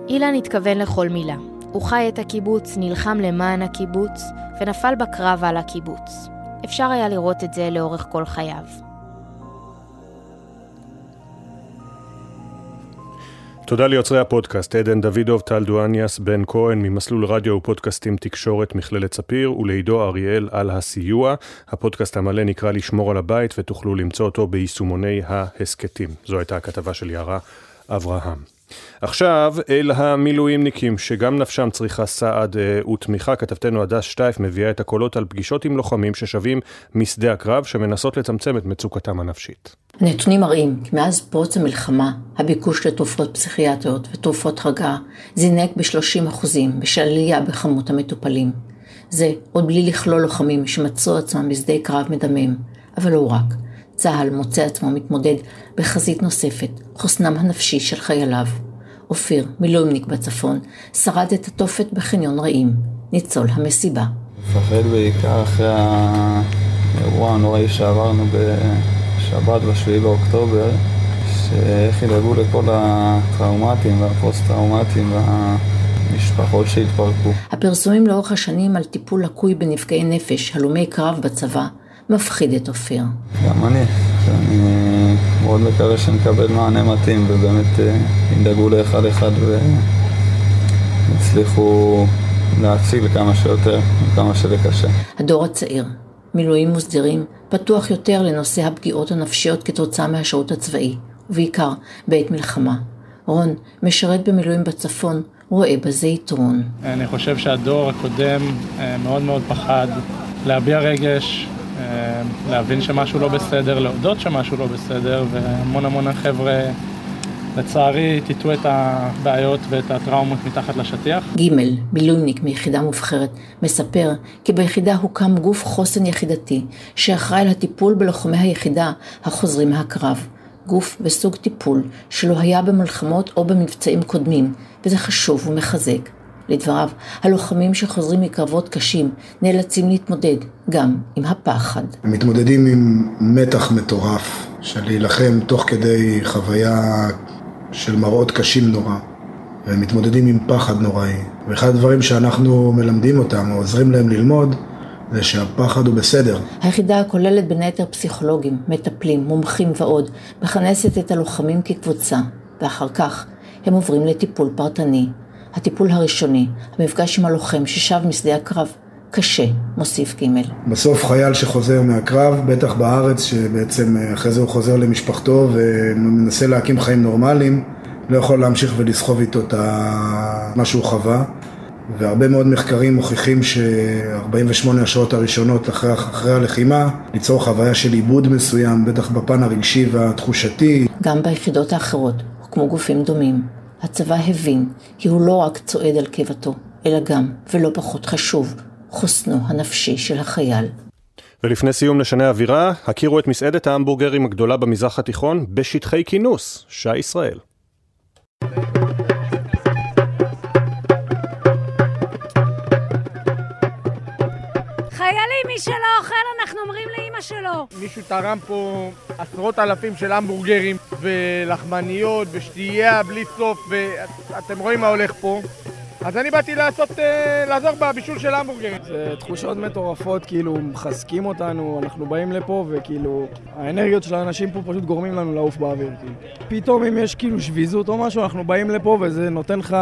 אילן התכוון לכל מילה. הוא חי את הקיבוץ, נלחם למען הקיבוץ, ונפל בקרב על הקיבוץ. אפשר היה לראות את זה לאורך כל חייו. תודה ליוצרי הפודקאסט, עדן דוידוב, טל דואניאס, בן כהן, ממסלול רדיו ופודקאסטים תקשורת מכללת ספיר, ולעידו אריאל על הסיוע. הפודקאסט המלא נקרא לשמור על הבית, ותוכלו למצוא אותו ביישומוני ההסקטים. זו הייתה הכתבה של יערה אברהם. עכשיו אל המילואימניקים, שגם נפשם צריכה סעד אה, ותמיכה. כתבתנו עדה שטייף מביאה את הקולות על פגישות עם לוחמים ששווים משדה הקרב, שמנסות לצמצם את מצוקתם הנפשית. הנתונים מראים כי מאז פרוץ המלחמה, הביקוש לתרופות פסיכיאטריות ותרופות הרגעה זינק ב-שלושים אחוז בשל עלייה בכמות המטופלים. זה עוד בלי לכלול לוחמים שמצאו עצמם בשדה קרב מדמם, אבל לא רק. צהל מוצא עצמו מתמודד בחזית נוספת, חוסנם הנפשי של חייליו. אופיר, מילואימניק בצפון, שרד את התופת בחניון רעים, ניצול המסיבה. מפחד בעיקר אחרי האירוע הנוראי שעברנו בשבת בשביעי באוקטובר, שאיך ילגו לכל הטראומטים והפוסט-טראומטים והמשפחות שהתפרקו. הפרסומים לאורך השנים על טיפול לקוי בנפגעי נפש, הלומי קרב בצבא, מפחיד את אופיר. גם אני, שאני מאוד מקווה שנקבל מענה מתאים, ובאמת ידאגו לאחד אחד והצליחו להציל כמה שיותר, כמה שזה קשה. הדור הצעיר, מילואים מוסדרים, פתוח יותר לנושא הפגיעות הנפשיות כתוצאה מהשירות הצבאי, ובעיקר בעת מלחמה. רון, משרת במילואים בצפון, רואה בזה יתרון. אני חושב שהדור הקודם מאוד מאוד פחד להביע רגש, להבין שמשהו לא בסדר, להודות שמשהו לא בסדר, והמון המון החבר'ה לצערי טיטו את הבעיות ואת הטראומות מתחת לשטיח. ג' מילואימניק מיחידה מובחרת מספר כי ביחידה הוקם גוף חוסן יחידתי שאחראי לטיפול בלוחמי היחידה החוזרים מהקרב. גוף וסוג טיפול שלא היה במלחמות או במבצעים קודמים, וזה חשוב ומחזק. לדבריו, הלוחמים שחוזרים מקרבות קשים נאלצים להתמודד גם עם הפחד. הם מתמודדים עם מתח מטורף של להילחם תוך כדי חוויה של מראות קשים נורא. והם מתמודדים עם פחד נוראי. ואחד הדברים שאנחנו מלמדים אותם או עוזרים להם ללמוד זה שהפחד הוא בסדר. היחידה הכוללת בין היתר פסיכולוגים, מטפלים, מומחים ועוד, מכנסת את הלוחמים כקבוצה, ואחר כך הם עוברים לטיפול פרטני. הטיפול הראשוני, המפגש עם הלוחם ששב משדה הקרב, קשה, מוסיף גימל. בסוף חייל שחוזר מהקרב, בטח בארץ, שבעצם אחרי זה הוא חוזר למשפחתו ומנסה להקים חיים נורמליים, לא יכול להמשיך ולסחוב איתו את מה שהוא חווה. והרבה מאוד מחקרים מוכיחים ש-ארבעים ושמונה השעות הראשונות אחרי, אחרי הלחימה, ליצור חוויה של עיבוד מסוים, בטח בפן הרגשי והתחושתי. גם ביחידות האחרות, כמו גופים דומים. הצבא הבין כי הוא לא רק צועד על קיבתו, אלא גם, ולא פחות חשוב, חוסנו הנפשי של החייל. ולפני סיום נשנה אווירה, הכירו את מסעדת ההמבורגרים הגדולה במזרח התיכון בשטחי כינוס, שי ישראל. חיילים, מי שלא אוכל אנחנו אומרים לאמא שלו. מישהו תרם פה עשרות אלפים של המבורגרים ולחמניות ושתייה בלי סוף, ואתם רואים מה הולך פה. אז אני באתי לעשות, לעזור בבישול של המבורגרים. זה תחושות מטורפות, כאילו מחזקים אותנו, אנחנו באים לפה וכאילו האנרגיות של האנשים פה פשוט גורמים לנו לעוף באוויר. כאילו. פתאום אם יש כאילו שביזות או משהו, אנחנו באים לפה וזה נותן לך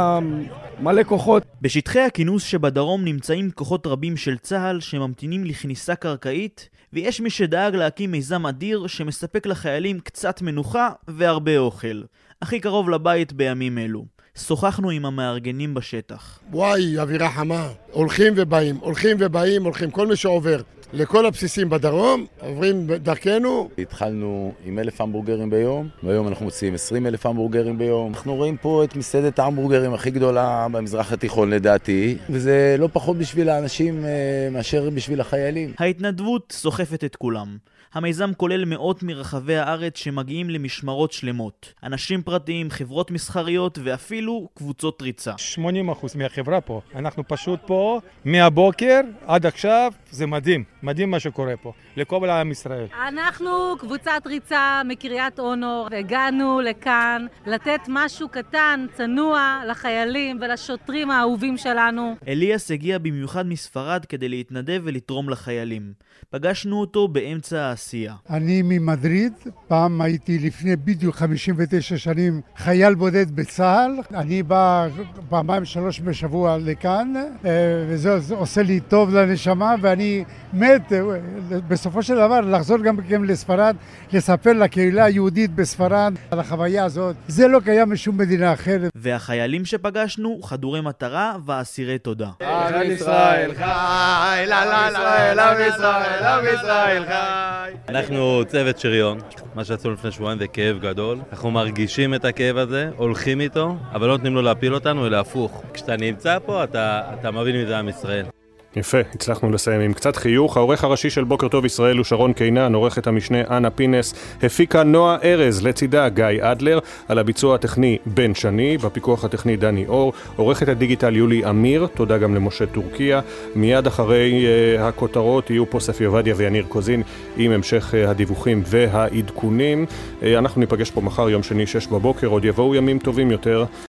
מלא כוחות. בשטחי הכינוס שבדרום נמצאים כוחות רבים של צה"ל שממתינים לכניסה קרקעית, ויש מי שדאג להקים מיזם אדיר שמספק לחיילים קצת מנוחה והרבה אוכל. הכי קרוב לבית בימים אלו. שוחחנו עם המארגנים בשטח. וואי, אווירה חמה. הולכים ובאים, הולכים ובאים, הולכים. כל מי שעובר לכל הבסיסים בדרום, עוברים דרכנו. התחלנו עם אלף המבורגרים ביום, והיום אנחנו מוציאים עשרים אלף המבורגרים ביום. אנחנו רואים פה את מסעדת ההמבורגרים הכי גדולה במזרח התיכון לדעתי, וזה לא פחות בשביל האנשים מאשר בשביל החיילים. ההתנדבות סוחפת את כולם. המיזם כולל מאות מרחבי הארץ שמגיעים למשמרות שלמות. אנשים פרטיים, חברות מסחריות ואפילו קבוצות ריצה. שמונים אחוז מהחברה פה. אנחנו פשוט פה מהבוקר עד עכשיו. זה מדהים. מדהים מה שקורה פה. לכל עם ישראל. אנחנו קבוצת ריצה מקריית אונור. הגענו לכאן לתת משהו קטן, צנוע, לחיילים ולשוטרים האהובים שלנו. אליאס הגיע במיוחד מספרד כדי להתנדב ולתרום לחיילים. פגשנו אותו באמצע העשייה. אני ממדריד, פעם הייתי לפני בדיוק חמישים ותשע שנים חייל בודד בצה"ל. אני בא פעמיים שלוש בשבוע לכאן, וזה עושה לי טוב לנשמה, ואני מת בסופו של דבר לחזור גם לספרד, לספר לקהילה היהודית בספרד על החוויה הזאת. זה לא קיים משום מדינה אחרת. והחיילים שפגשנו חדורי מטרה ואסירי תודה. עם ישראל חי, עם ישראל, עם ישראל, עם ישראל חי. אנחנו צוות שריון, מה שעשינו לפני שבועיים זה כאב גדול. אנחנו מרגישים את הכאב הזה, הולכים איתו, אבל לא נותנים לו להפיל אותנו, אלא הפוך. כשאתה נמצא פה, אתה, אתה מבין מזה עם ישראל. יפה, הצלחנו לסיים עם קצת חיוך. העורך הראשי של בוקר טוב ישראל הוא שרון קינן, עורכת המשנה אנה פינס, הפיקה נועה ארז, לצידה גיא אדלר, על הביצוע הטכני בן שני, בפיקוח הטכני דני אור, עורכת הדיגיטל יולי אמיר, תודה גם למשה טורקיה. מיד אחרי uh, הכותרות יהיו פה ספי עובדיה ויניר קוזין עם המשך uh, הדיווחים והעדכונים. uh, אנחנו ניפגש פה מחר יום שני שש בבוקר, עוד יבואו ימים טובים יותר.